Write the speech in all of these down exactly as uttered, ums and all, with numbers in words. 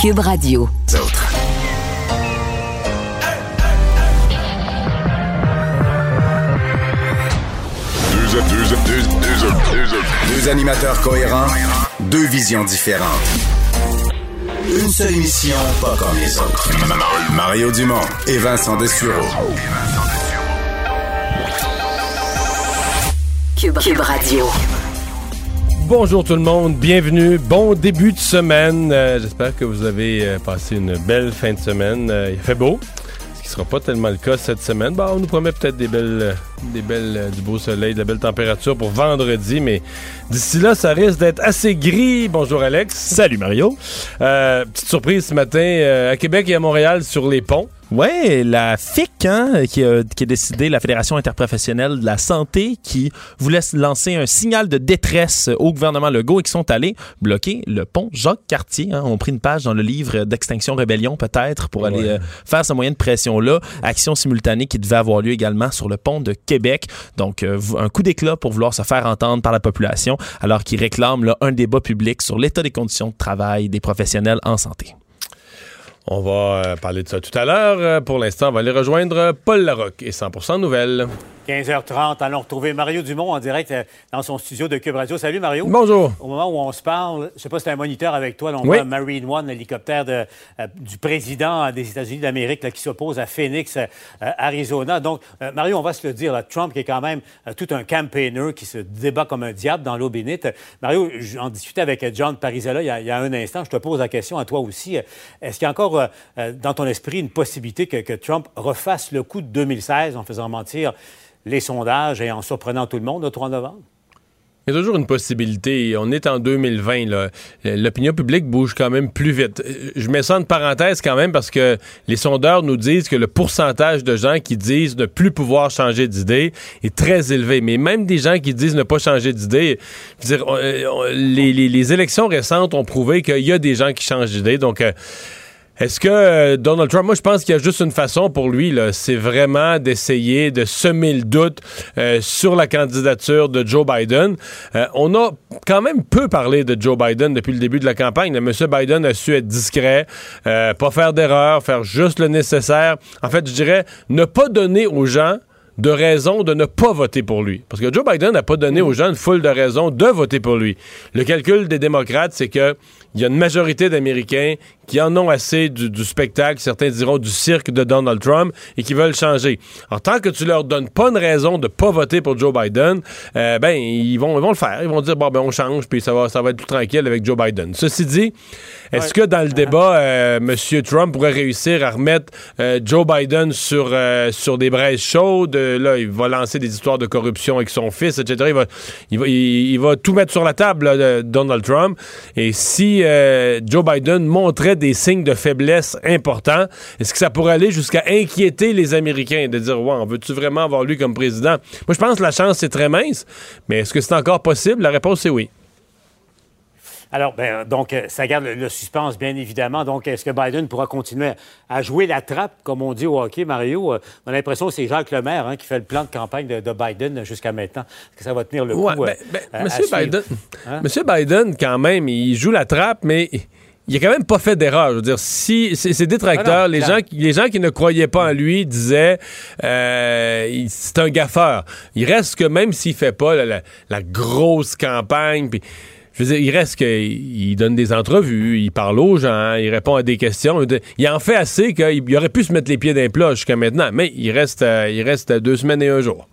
Q U B Radio. D'autres. Deux, deux, deux, deux, deux, deux, deux animateurs cohérents, deux visions différentes. Une seule émission, pas comme les autres. Mario Dumont et Vincent Dessureault. Q U B, Q U B Radio. Bonjour tout le monde, bienvenue, bon début de semaine. Euh, j'espère que vous avez euh, passé une belle fin de semaine. Euh, il fait beau, ce qui ne sera pas tellement le cas cette semaine. Bon, on nous promet peut-être des belles, des belles, euh, du beau soleil, de la belle température pour vendredi, mais d'ici là, ça risque d'être assez gris. Bonjour Alex. Salut Mario. Euh, petite surprise ce matin, euh, à Québec et à Montréal sur les ponts. Ouais, la F I C, hein, qui a, qui a décidé, la Fédération interprofessionnelle de la santé, qui voulait lancer un signal de détresse au gouvernement Legault et qui sont allés bloquer le pont Jacques-Cartier. Hein, ont pris une page dans le livre d'Extinction Rébellion, peut-être, pour aller ouais. euh, faire ce moyen de pression-là. Action simultanée qui devait avoir lieu également sur le pont de Québec. Donc, euh, un coup d'éclat pour vouloir se faire entendre par la population, alors qu'ils réclament là, un débat public sur l'état des conditions de travail des professionnels en santé. On va parler de ça tout à l'heure. Pour l'instant, on va aller rejoindre Paul Larocque et cent pour cent Nouvelles. quinze heures trente, allons retrouver Mario Dumont en direct dans son studio de Q U B Radio. Salut Mario. Bonjour. Au moment où on se parle, je sais pas si tu as un moniteur avec toi, là, on oui. voit Marine One, l'hélicoptère de, euh, du président des États-Unis d'Amérique là, qui s'oppose à Phoenix, euh, Arizona. Donc, euh, Mario, on va se le dire, là, Trump qui est quand même euh, tout un campaigner qui se débat comme un diable dans l'eau bénite. Mario, j'en discutais avec John Parisella il y a, il y a un instant. Je te pose la question à toi aussi. Est-ce qu'il y a encore Euh, dans ton esprit une possibilité que, que Trump refasse le coup de deux mille seize en faisant mentir les sondages et en surprenant tout le monde le trois novembre? Il y a toujours une possibilité. On est en deux mille vingt, là. L'opinion publique bouge quand même plus vite. Je mets ça en parenthèse quand même parce que les sondeurs nous disent que le pourcentage de gens qui disent ne plus pouvoir changer d'idée est très élevé. Mais même des gens qui disent ne pas changer d'idée, je veux dire, on, on, les, les, les élections récentes ont prouvé qu'il y a des gens qui changent d'idée. Donc, euh, est-ce que euh, Donald Trump, moi je pense qu'il y a juste une façon pour lui, là, c'est vraiment d'essayer de semer le doute euh, sur la candidature de Joe Biden. Euh, on a quand même peu parlé de Joe Biden depuis le début de la campagne. M. Biden a su être discret, euh, pas faire d'erreur, faire juste le nécessaire. En fait, je dirais, ne pas donner aux gens de raison de ne pas voter pour lui. Parce que Joe Biden n'a pas donné mmh. aux gens une foule de raisons de voter pour lui. Le calcul des démocrates, c'est que il y a une majorité d'Américains qui en ont assez du, du spectacle, certains diront du cirque de Donald Trump, et qui veulent changer. Alors, tant que tu leur donnes pas une raison de pas voter pour Joe Biden, euh, ben, ils vont, ils vont le faire. Ils vont dire, bon, ben, on change, puis ça va, ça va être plus tranquille avec Joe Biden. Ceci dit, est-ce ouais. que dans le débat, euh, M. Trump pourrait réussir à remettre euh, Joe Biden sur, euh, sur des braises chaudes? Là, il va lancer des histoires de corruption avec son fils, et cetera. Il va, il va, il, il va tout mettre sur la table, là, de Donald Trump. Et si euh, Joe Biden montrait des signes de faiblesse importants, est-ce que ça pourrait aller jusqu'à inquiéter les Américains de dire, ouais, on veut-tu vraiment avoir lui comme président? Moi, je pense que la chance est très mince, mais est-ce que c'est encore possible? La réponse est oui. Alors, ben, donc, ça garde le, le suspense, bien évidemment. Donc, est-ce que Biden pourra continuer à jouer la trappe, comme on dit au hockey, Mario? Euh, on a l'impression que c'est Jacques Lemaire, hein, qui fait le plan de campagne de, de Biden jusqu'à maintenant. Est-ce que ça va tenir le ouais, coup? Ben, ben, euh, Monsieur Biden, hein? Monsieur Biden, quand même, il joue la trappe, mais il a quand même pas fait d'erreur. Je veux dire, si ses détracteurs, ah les, gens, les gens qui ne croyaient pas en lui disaient euh, il, c'est un gaffeur. Il reste que même s'il fait pas là, la, la grosse campagne, puis je veux dire, il reste qu'il donne des entrevues, il parle aux gens, il répond à des questions. Il en fait assez qu'il aurait pu se mettre les pieds dans les plats jusqu'à maintenant, mais il reste, il reste deux semaines et un jour.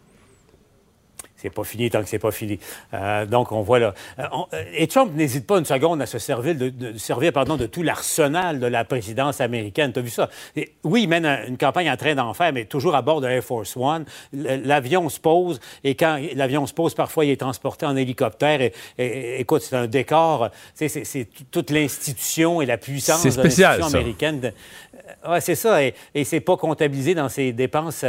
c'est pas fini tant que c'est pas fini. Euh, donc, on voit là. On, et Trump n'hésite pas une seconde à se servir de, de, servir, pardon, de tout l'arsenal de la présidence américaine. T'as vu ça? Et, oui, il mène une campagne en train d'en faire, mais toujours à bord de l'Air Force One. L'avion se pose, et quand l'avion se pose, parfois, il est transporté en hélicoptère. Et, et, écoute, c'est un décor. C'est, c'est toute l'institution et la puissance c'est spécial, de l'institution américaine. De... Ouais, c'est ça. Et, et c'est pas comptabilisé dans ses dépenses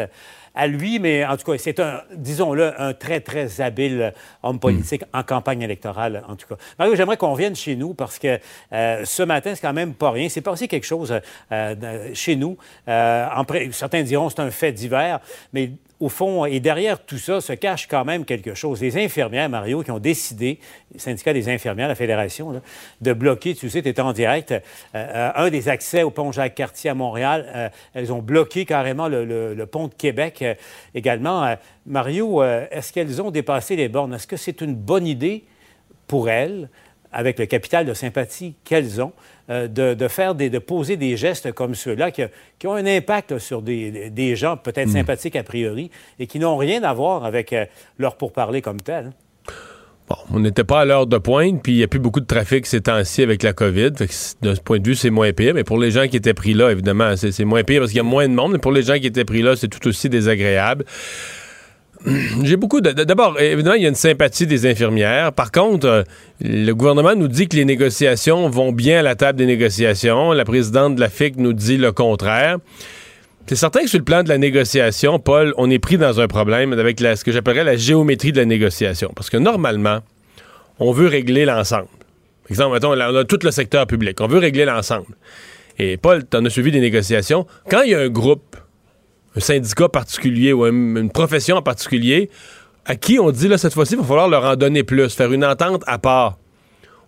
à lui, mais en tout cas, c'est un, disons-le, un très, très habile homme politique mmh. en campagne électorale, en tout cas. Mario, j'aimerais qu'on revienne chez nous parce que euh, ce matin, c'est quand même pas rien. C'est passé quelque chose euh, chez nous. Euh, en pré... Certains diront que c'est un fait divers, mais au fond, et derrière tout ça, se cache quand même quelque chose. Les infirmières, Mario, qui ont décidé, le syndicat des infirmières, la Fédération, là, de bloquer, tu sais, tu étais en direct, euh, euh, un des accès au pont Jacques-Cartier à Montréal. Euh, elles ont bloqué carrément le, le, le pont de Québec euh, également. Euh, Mario, euh, est-ce qu'elles ont dépassé les bornes? Est-ce que c'est une bonne idée pour elles, avec le capital de sympathie qu'elles ont, euh, de, de, faire des, de poser des gestes comme ceux-là qui, qui ont un impact là, sur des, des gens peut-être mmh. sympathiques a priori et qui n'ont rien à voir avec euh, leur pourparlers comme tel? Bon, on n'était pas à l'heure de pointe, puis il n'y a plus beaucoup de trafic ces temps-ci avec la COVID. Fait que de ce point de vue, c'est moins pire. Mais pour les gens qui étaient pris là, évidemment, c'est, c'est moins pire parce qu'il y a moins de monde. Mais pour les gens qui étaient pris là, c'est tout aussi désagréable. J'ai beaucoup de... D'abord, évidemment, il y a une sympathie des infirmières. Par contre, euh, le gouvernement nous dit que les négociations vont bien à la table des négociations. La présidente de la F I C nous dit le contraire. C'est certain que sur le plan de la négociation, Paul, on est pris dans un problème avec la, ce que j'appellerais la géométrie de la négociation. Parce que normalement, on veut régler l'ensemble. Par exemple, mettons, on a tout le secteur public. On veut régler l'ensemble. Et Paul, t'en as suivi des négociations. Quand il y a un groupe, un syndicat particulier ou une profession en particulier, à qui on dit, là, cette fois-ci, il va falloir leur en donner plus, faire une entente à part.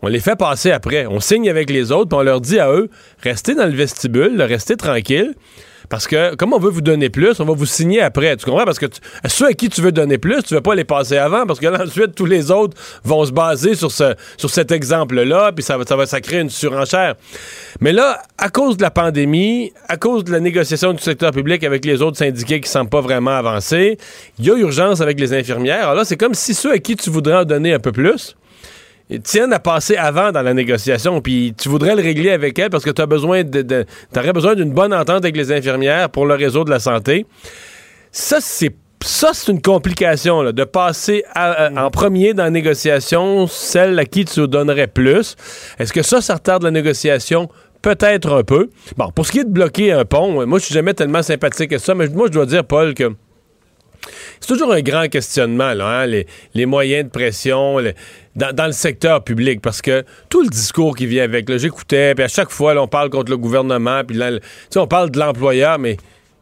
On les fait passer après. On signe avec les autres, puis on leur dit à eux, restez dans le vestibule, restez tranquille, parce que, comme on veut vous donner plus, on va vous signer après. Tu comprends? Parce que tu, ceux à qui tu veux donner plus, tu veux pas les passer avant, parce que là, ensuite, tous les autres vont se baser sur ce, sur cet exemple-là, puis ça va, ça va, ça crée une surenchère. Mais là, à cause de la pandémie, à cause de la négociation du secteur public avec les autres syndiqués qui semblent pas vraiment avancer, il y a urgence avec les infirmières. Alors là, c'est comme si ceux à qui tu voudrais en donner un peu plus tiennent à passer avant dans la négociation, puis tu voudrais le régler avec elles parce que tu as besoin de, de, t'aurais besoin d'une bonne entente avec les infirmières pour le réseau de la santé. Ça, c'est, ça, c'est une complication, là, de passer à, à, en premier dans la négociation celle à qui tu donnerais plus. Est-ce que ça, ça retarde la négociation? Peut-être un peu. Bon, pour ce qui est de bloquer un pont, moi, je suis jamais tellement sympathique que ça, mais moi, je dois dire, Paul, que c'est toujours un grand questionnement, là, hein, les, les moyens de pression les, dans, dans le secteur public, parce que tout le discours qui vient avec, là, j'écoutais, puis à chaque fois, là, on parle contre le gouvernement, puis là, on parle de l'employeur, mais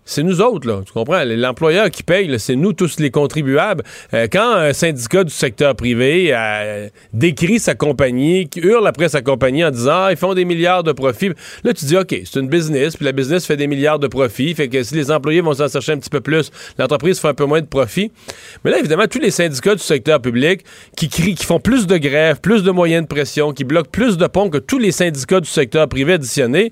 c'est nous autres, là, tu comprends? L'employeur qui paye, là, c'est nous tous les contribuables. Euh, quand un syndicat du secteur privé euh, décrit sa compagnie, qui hurle après sa compagnie en disant « Ah, ils font des milliards de profits », là, tu dis « OK, c'est une business, puis la business fait des milliards de profits, fait que si les employés vont s'en chercher un petit peu plus, l'entreprise fait un peu moins de profits. » Mais là, évidemment, tous les syndicats du secteur public qui crient, qui font plus de grèves, plus de moyens de pression, qui bloquent plus de ponts que tous les syndicats du secteur privé additionnés,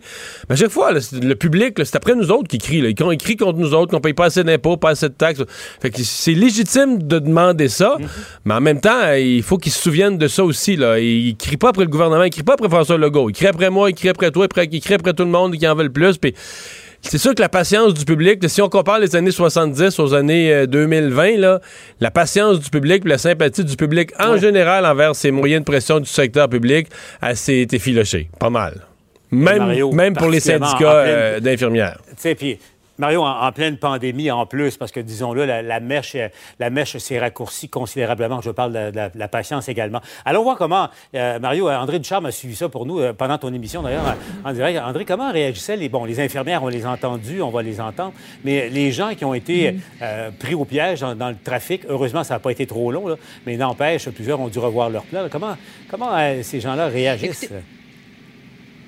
ben, à chaque fois, là, le public, là, c'est après nous autres qui crient, là, ils crie contre nous autres, qu'on paye pas assez d'impôts, pas assez de taxes. Fait que c'est légitime de demander ça, mm-hmm. mais en même temps, il faut qu'ils se souviennent de ça aussi, là. Ils crient pas après le gouvernement, ils crient pas après François Legault, ils crient après moi, ils crient après toi, ils crient après tout le monde, qui en veulent plus, puis c'est sûr que la patience du public, si on compare les années soixante-dix aux années deux mille vingt, là, la patience du public et la sympathie du public en ouais. général envers ces moyens de pression du secteur public a s'est effilochée, pas mal. Même, Mario, même pour les syndicats euh, d'infirmières. Tu sais, puis Mario, en, en pleine pandémie, en plus, parce que, disons-le, la, la, mèche, la mèche s'est raccourcie considérablement. Je parle de, de, de la patience également. Allons voir comment, euh, Mario, André Ducharme a suivi ça pour nous euh, pendant ton émission, d'ailleurs, en direct. André, comment réagissaient les... Bon, les infirmières, on les a entendues, on va les entendre, mais les gens qui ont été mmh. euh, pris au piège dans, dans le trafic, heureusement, ça n'a pas été trop long, là, mais n'empêche, plusieurs ont dû revoir leur plan. Comment, comment euh, ces gens-là réagissent? Écoutez...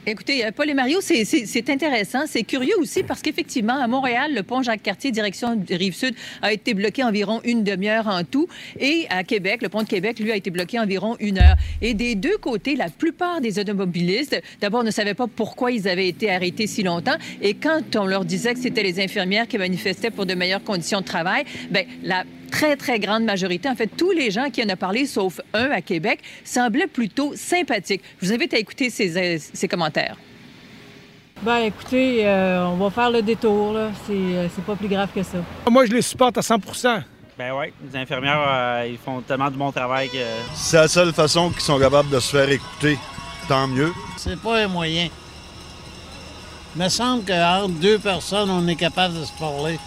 Écoutez, Paul et Mario, c'est, c'est, c'est intéressant. C'est curieux aussi parce qu'effectivement, à Montréal, le pont Jacques-Cartier, direction Rive-Sud, a été bloqué environ une demi-heure en tout. Et à Québec, le pont de Québec, lui, a été bloqué environ une heure. Et des deux côtés, la plupart des automobilistes, d'abord, ne savaient pas pourquoi ils avaient été arrêtés si longtemps. Et quand on leur disait que c'était les infirmières qui manifestaient pour de meilleures conditions de travail, bien, la très, très grande majorité, en fait, tous les gens qui en ont parlé, sauf un à Québec, semblaient plutôt sympathiques. Je vous invite à écouter ces, ces commentaires. Bien, écoutez, euh, on va faire le détour, là. C'est, euh, c'est pas plus grave que ça. Moi, je les supporte à cent pour cent. Ben oui, les infirmières, euh, ils font tellement de bon travail que... C'est la seule façon qu'ils sont capables de se faire écouter. Tant mieux. C'est pas un moyen. Il me semble qu'entre deux personnes, on est capable de se parler.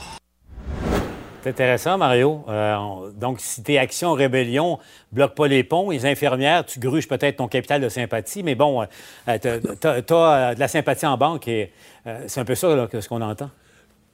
C'est intéressant, Mario. Euh, donc, si t'es Action Rébellion, bloque pas les ponts, les infirmières, tu gruges peut-être ton capital de sympathie, mais bon, euh, t'as, t'as euh, de la sympathie en banque et euh, c'est un peu ça là, que ce qu'on entend.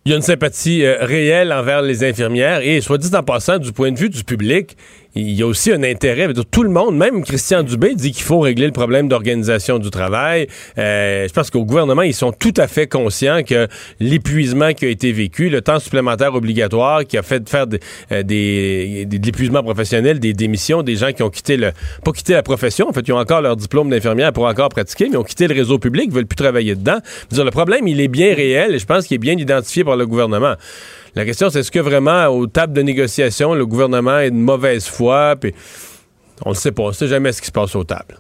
Il y a une sympathie euh, réelle envers les infirmières et, soit dit en passant, du point de vue du public, il y a aussi un intérêt. Tout le monde, même Christian Dubé, dit qu'il faut régler le problème d'organisation du travail. Euh, je pense qu'au gouvernement, ils sont tout à fait conscients que l'épuisement qui a été vécu, le temps supplémentaire obligatoire qui a fait faire de, euh, des, des, de l'épuisement professionnel, des démissions, des gens qui ont quitté le... Pas quitté la profession, en fait, ils ont encore leur diplôme d'infirmière pour encore pratiquer, mais ont quitté le réseau public, veulent plus travailler dedans. Dire, le problème, il est bien réel et je pense qu'il est bien identifié par le gouvernement. La question, c'est est-ce que vraiment, aux tables de négociation, le gouvernement est de mauvaise foi? Puis on ne sait pas, on ne sait jamais ce qui se passe aux tables.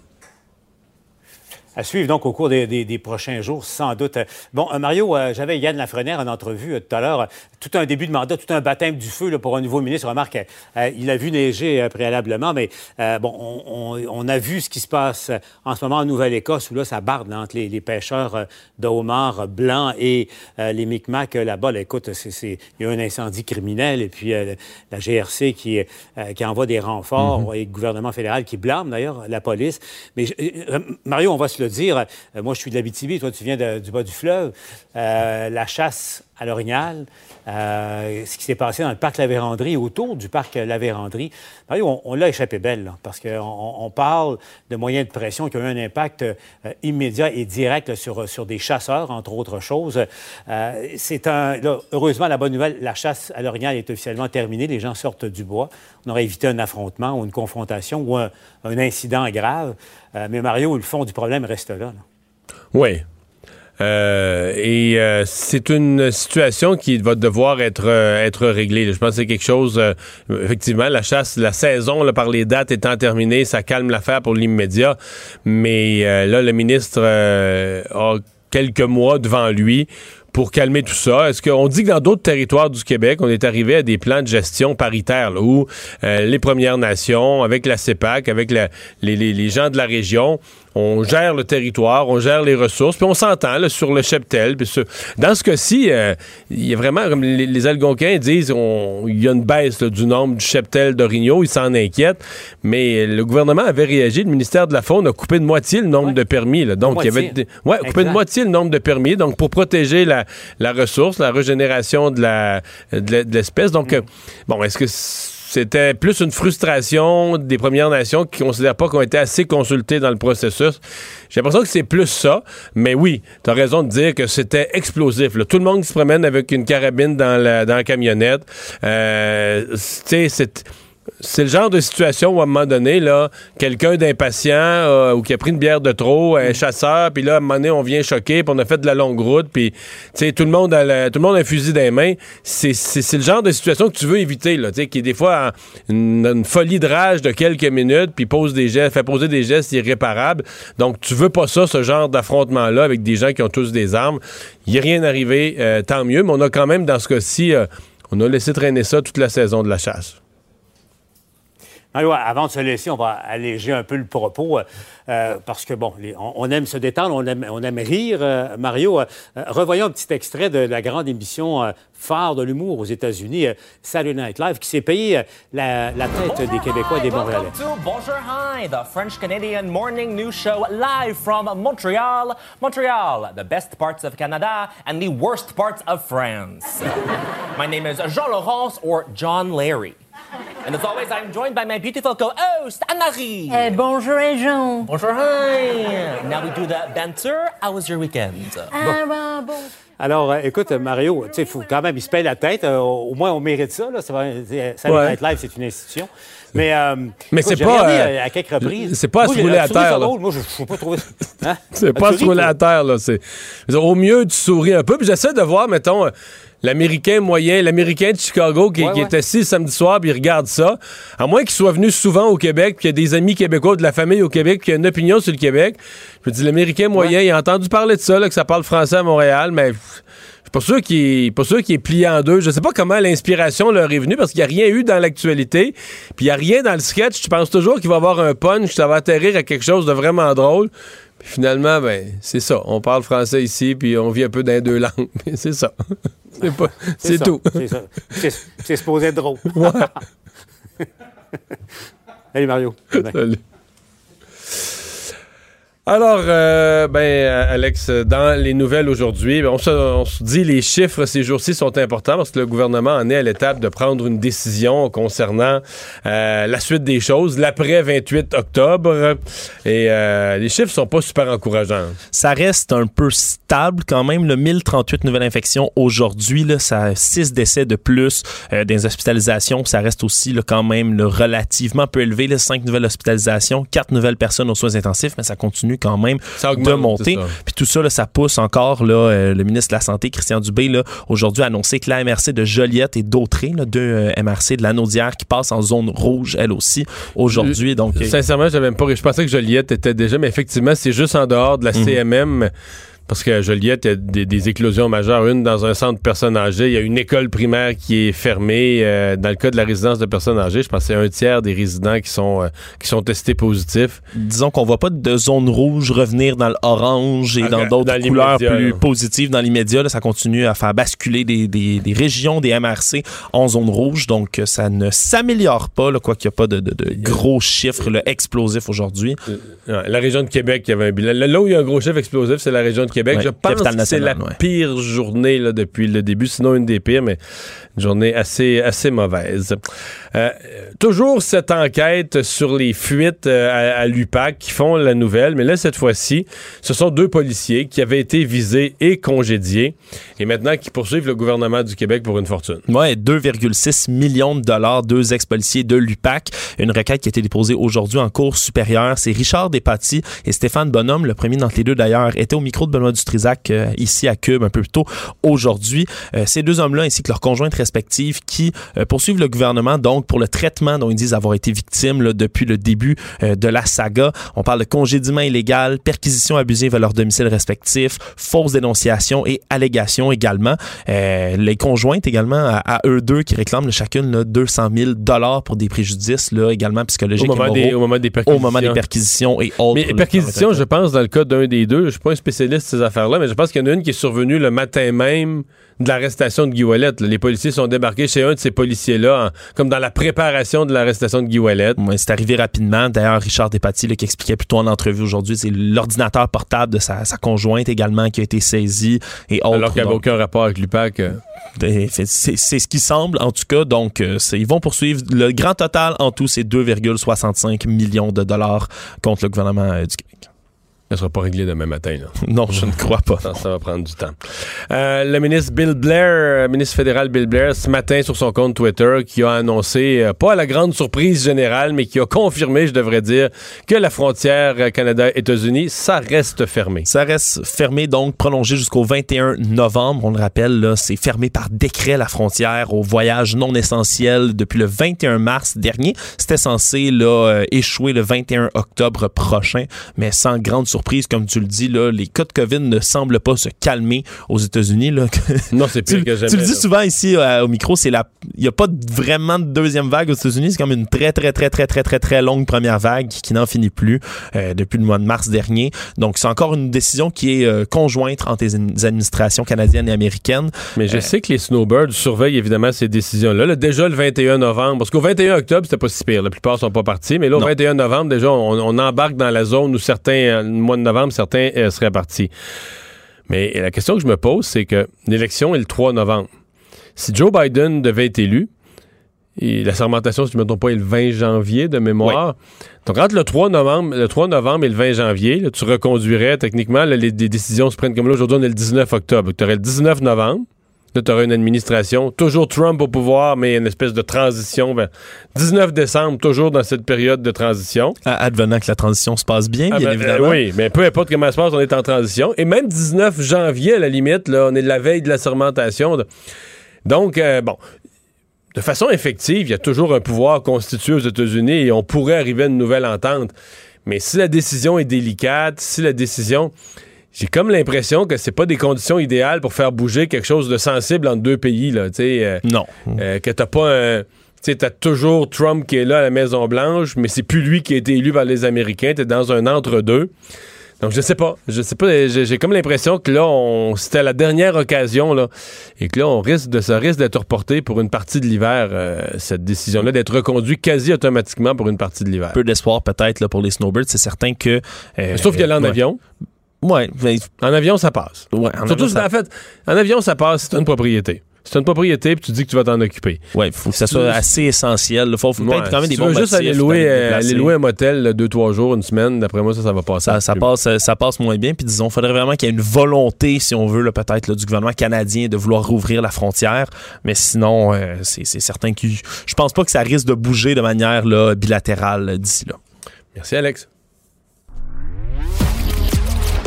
À suivre donc au cours des, des, des prochains jours, sans doute. Bon, euh, Mario, euh, j'avais Yann Lafrenière en entrevue euh, tout à l'heure. Euh, tout un début de mandat, tout un baptême du feu là, pour un nouveau ministre. Remarque, euh, il a vu neiger euh, préalablement, mais euh, bon, on, on, on a vu ce qui se passe en ce moment en Nouvelle-Écosse, où là, ça barde là, entre les, les pêcheurs euh, de homards blancs et euh, les Micmacs euh, là-bas. Là, écoute, c'est, c'est... il y a un incendie criminel et puis euh, la G R C qui, euh, qui envoie des renforts mm-hmm. et le gouvernement fédéral qui blâme d'ailleurs la police. Mais euh, Mario, on va se le dire, euh, moi je suis de l'Abitibi, toi tu viens de, du bas du fleuve, euh, la chasse à l'orignal, euh, ce qui s'est passé dans le parc La Vérendrye, autour du parc La Vérendrye, Mario, on, on l'a échappé belle, là, parce qu'on on parle de moyens de pression qui ont eu un impact euh, immédiat et direct là, sur, sur des chasseurs, entre autres choses. Euh, c'est un, là, heureusement, la bonne nouvelle, la chasse à l'orignal est officiellement terminée, les gens sortent du bois. On aurait évité un affrontement ou une confrontation ou un, un incident grave. Euh, mais Mario, le fond du problème reste là. là. Oui. Euh, et euh, c'est une situation qui va devoir être euh, être réglée. Je pense que c'est quelque chose, euh, effectivement, la chasse, la saison, là, par les dates étant terminée, ça calme l'affaire pour l'immédiat. Mais euh, là, le ministre euh, a quelques mois devant lui pour calmer tout ça. Est-ce qu'on dit que dans d'autres territoires du Québec, on est arrivé à des plans de gestion paritaires, là, où euh, les Premières Nations, avec la CEPAC, avec la, les, les, les gens de la région, on gère le territoire, on gère les ressources, puis on s'entend là, sur le cheptel. Puis sur... Dans ce cas-ci, il euh, y a vraiment, comme les, les Algonquins disent, il y a une baisse là, du nombre du cheptel d'orignaux, ils s'en inquiètent, mais le gouvernement avait réagi, le ministère de la Faune a coupé de moitié le nombre ouais. de permis. Là. Donc, il y avait... Ouais, coupé de moitié le nombre de permis, donc pour protéger la la ressource, la régénération de, la, de, de l'espèce. Donc, mm. euh, bon, est-ce que c'était plus une frustration des Premières Nations qui ne considèrent pas qu'on était assez consultés dans le processus? J'ai l'impression que c'est plus ça, mais oui, tu as raison de dire que c'était explosif. Là. Tout le monde qui se promène avec une carabine dans la, dans la camionnette. Euh, tu sais, c'est... C'est le genre de situation où, à un moment donné, là, quelqu'un d'impatient euh, ou qui a pris une bière de trop, un chasseur, puis là, à un moment donné, on vient choquer, puis on a fait de la longue route, puis tout le monde a la, tout le monde a un fusil dans les mains. C'est, c'est, c'est le genre de situation que tu veux éviter, là, qui est des fois en, une, une folie de rage de quelques minutes, puis pose des gestes, fait poser des gestes irréparables. Donc, tu veux pas ça, ce genre d'affrontement-là, avec des gens qui ont tous des armes. Il n'y a rien arrivé, euh, tant mieux, mais on a quand même, dans ce cas-ci, euh, on a laissé traîner ça toute la saison de la chasse. Alors, avant de se laisser, on va alléger un peu le propos, euh, parce que, bon, les, on, on aime se détendre, on aime, on aime rire. Euh, Mario, euh, revoyons un petit extrait de la grande émission euh, phare de l'humour aux États-Unis, euh, Saturday Night Live, qui s'est payé euh, la, la tête bonjour, des Québécois hi, et des Montréalais. Welcome to Bonjour Hi, the French-Canadian morning news show live from Montreal. Montreal, the best parts of Canada and the worst parts of France. My name is Jean-Laurence or John Larry. And as always, I'm joined by my beautiful co-host, Anne-Marie. Hey, bonjour, les gens. Bonjour, hi. Now we do the banter. How was your weekend? Ah, bon. Bon. Alors, euh, écoute, Mario, tu sais, faut quand même, il se paye la tête. Euh, au moins, on mérite ça, là. Ça va être live, c'est une institution. Mais, euh, mais écoute, c'est j'ai pas regardé, euh, à quelques reprises. C'est pas à se rouler à terre. Là. Moi, je ne pas trouver. Hein? C'est pas à se rouler à terre, là. C'est... Au mieux, tu souris un peu. Puis j'essaie de voir, mettons. l'Américain moyen, l'Américain de Chicago qui, ouais, qui ouais. est assis le samedi soir puis il regarde ça, à moins qu'il soit venu souvent au Québec, puis qu'il y a des amis québécois, de la famille au Québec, puis qu'il y a une opinion sur le Québec, je me dis, l'Américain moyen, ouais. il a entendu parler de ça, là, que ça parle français à Montréal, mais... Pas sûr qu'il est, pas sûr qu'il est plié en deux. Je sais pas comment l'inspiration leur est venue parce qu'il n'y a rien eu dans l'actualité. Puis il n'y a rien dans le sketch. Tu penses toujours qu'il va y avoir un punch, ça va atterrir à quelque chose de vraiment drôle. Puis finalement, ben, c'est ça. On parle français ici, puis on vit un peu dans les deux langues. C'est ça. C'est, pas, c'est, c'est ça, tout. C'est ça. C'est, c'est supposé être drôle. Ouais. Salut Mario. Salut. Alors, euh, ben, Alex, dans les nouvelles aujourd'hui, ben, on, se, on se dit les chiffres ces jours-ci sont importants parce que le gouvernement en est à l'étape de prendre une décision concernant euh, la suite des choses, l'après vingt-huit octobre, et euh, les chiffres sont pas super encourageants. Ça reste un peu stable quand même, le mille trente-huit nouvelles infections aujourd'hui, là, ça a six décès de plus, euh, des hospitalisations, ça reste aussi là, quand même là, relativement peu élevé, là, cinq nouvelles hospitalisations, quatre nouvelles personnes aux soins intensifs, mais ça continue quand même augmente, de monter. Puis tout ça, là, ça pousse encore. Là, euh, le ministre de la Santé, Christian Dubé, là, aujourd'hui a annoncé que la M R C de Joliette et d'Autrey, là, deux euh, M R C de l'Anaudière qui passent en zone rouge, elle aussi, aujourd'hui. Je, donc, sincèrement, j'avais même pas, je pensais que Joliette était déjà, mais effectivement, c'est juste en dehors de la mmh. C M M. Parce que Joliette, il y a des, des éclosions majeures. Une dans un centre de personnes âgées. Il y a une école primaire qui est fermée. Euh, dans le cas de la résidence de personnes âgées, je pense que c'est un tiers des résidents qui sont, euh, qui sont testés positifs. Disons qu'on ne voit pas de zone rouge revenir dans l'orange et ah, dans d'autres dans couleurs plus là. positives dans l'immédiat. Là, ça continue à faire basculer des, des, des régions, des M R C en zone rouge. Donc, ça ne s'améliore pas, là, quoiqu'il n'y a pas de, de, de gros chiffres là, explosifs aujourd'hui. La région de Québec, il y avait un bilan. Là où il y a un gros chiffre explosif, c'est la région de Québec. Ouais, je pense que c'est la ouais. pire journée là, depuis le début, sinon une des pires, mais une journée assez, assez mauvaise. Euh, toujours cette enquête sur les fuites à, à l'U P A C qui font la nouvelle, mais là, cette fois-ci, ce sont deux policiers qui avaient été visés et congédiés et maintenant qui poursuivent le gouvernement du Québec pour une fortune. Oui, deux virgule six millions de dollars, deux ex-policiers de l'U P A C. Une requête qui a été déposée aujourd'hui en cour supérieure. C'est Richard Despatie et Stéphane Bonhomme, le premier d'entre les deux d'ailleurs, étaient au micro de Benoît du Trizac euh, ici à Q U B un peu plus tôt aujourd'hui. Euh, ces deux hommes-là ainsi que leurs conjointes respectives qui euh, poursuivent le gouvernement donc pour le traitement dont ils disent avoir été victimes là, depuis le début euh, de la saga. On parle de congédiement illégal, perquisition abusive à leur domicile respectif, fausses dénonciations et allégations également. Euh, les conjointes également à, à eux deux qui réclament là, chacune là, deux cent mille dollars pour des préjudices là, également psychologiques au moment, et moraux, des, au, moment des au moment des perquisitions et autres. Mais là, perquisitions, je pense, dans le cas d'un des deux, je ne suis pas un spécialiste ces affaires-là, mais je pense qu'il y en a une qui est survenue le matin même de l'arrestation de Guy Ouellet. Les policiers sont débarqués chez un de ces policiers-là, en, comme dans la préparation de l'arrestation de Guy Ouellet. Ouais, c'est arrivé rapidement. D'ailleurs, Richard Despatie, là, qui expliquait plutôt en entrevue aujourd'hui, c'est l'ordinateur portable de sa, sa conjointe également qui a été saisi et autres. Alors qu'il n'y avait aucun rapport avec l'U P A C. Euh... C'est, c'est, c'est ce qui semble, en tout cas. Donc, c'est, ils vont poursuivre le grand total en tout, c'est deux virgule soixante-cinq millions de dollars contre le gouvernement euh, du Québec. Ça ne sera pas réglé demain matin. Là. Non, je ne crois pas. Ça, ça va prendre du temps. Euh, le ministre Bill Blair, ministre fédéral Bill Blair, ce matin sur son compte Twitter, qui a annoncé, pas à la grande surprise générale, mais qui a confirmé, je devrais dire, que la frontière Canada-États-Unis, ça reste fermé. Ça reste fermé, donc prolongé jusqu'au vingt et un novembre. On le rappelle, là, c'est fermé par décret la frontière aux voyages non essentiels depuis le vingt et un mars dernier. C'était censé là, échouer le vingt et un octobre prochain, mais sans grande surprise. Surprise, comme tu le dis, là, les cas de COVID ne semblent pas se calmer aux États-Unis. Là. Non, c'est pire tu, que jamais. Tu le dis là. Souvent ici euh, au micro, c'est la, il n'y a pas vraiment de deuxième vague aux États-Unis. C'est comme une très, très, très, très, très, très, très longue première vague qui, qui n'en finit plus euh, depuis le mois de mars dernier. Donc, c'est encore une décision qui est euh, conjointe entre les administrations canadiennes et américaines. Mais je euh, sais que les snowbirds surveillent évidemment ces décisions-là. Là, déjà le vingt et un novembre, parce qu'au vingt et un octobre, c'était pas si pire. La plupart sont pas partis, mais là, au non. vingt et un novembre, déjà, on, on embarque dans la zone où certains... mois de novembre, certains euh, seraient partis. Mais la question que je me pose, c'est que l'élection est le trois novembre. Si Joe Biden devait être élu, et la sermentation, si je ne me trompe pas, est le vingt janvier de mémoire. Oui. Donc, entre le trois novembre, le trois novembre et le vingt janvier, là, tu reconduirais techniquement, là, les, les décisions se prennent comme là. Aujourd'hui, on est le dix-neuf octobre. Tu aurais le dix-neuf novembre. Là, tu aurais une administration, toujours Trump au pouvoir, mais une espèce de transition. Ben, dix-neuf décembre, toujours dans cette période de transition. À, advenant que la transition se passe bien, ah, bien ben, évidemment. Euh, oui, mais peu importe comment ça se passe, on est en transition. Et même dix-neuf janvier, à la limite, là, on est la veille de la sermentation. De... Donc, euh, bon... De façon effective, il y a toujours un pouvoir constitué aux États-Unis et on pourrait arriver à une nouvelle entente. Mais si la décision est délicate, si la décision... J'ai comme l'impression que c'est pas des conditions idéales pour faire bouger quelque chose de sensible entre deux pays, là, tu sais. Euh, non. Euh, que t'as pas un... Tu sais, t'as toujours Trump qui est là à la Maison-Blanche, mais c'est plus lui qui a été élu par les Américains. T'es dans un entre-deux. Donc, je sais pas. Je sais pas. J'ai, j'ai comme l'impression que là, on, c'était la dernière occasion, là. Et que là, on risque de, ça risque d'être reporté pour une partie de l'hiver, euh, cette décision-là, d'être reconduite quasi automatiquement pour une partie de l'hiver. Peu d'espoir, peut-être, là, pour les snowbirds. C'est certain que. Euh, Sauf qu'elle est en ouais. avion. Ouais. Mais... En avion, ça passe. Ouais. En Surtout, avion, ça... en fait, en avion, ça passe. C'est une propriété. C'est une propriété, puis tu dis que tu vas t'en occuper. Oui, il faut que ça soit assez essentiel. Il faut, faut ouais, peut-être quand même si des bons bâtiments. Tu veux juste aller louer, euh, aller louer un motel là, deux, trois jours, une semaine. D'après moi, ça, ça va passer. Ça, ça, passe, ça passe moins bien. Puis disons, il faudrait vraiment qu'il y ait une volonté, si on veut, là, peut-être, là, du gouvernement canadien de vouloir rouvrir la frontière. Mais sinon, euh, c'est, c'est certain que je pense pas que ça risque de bouger de manière là, bilatérale d'ici là. Merci, Alex.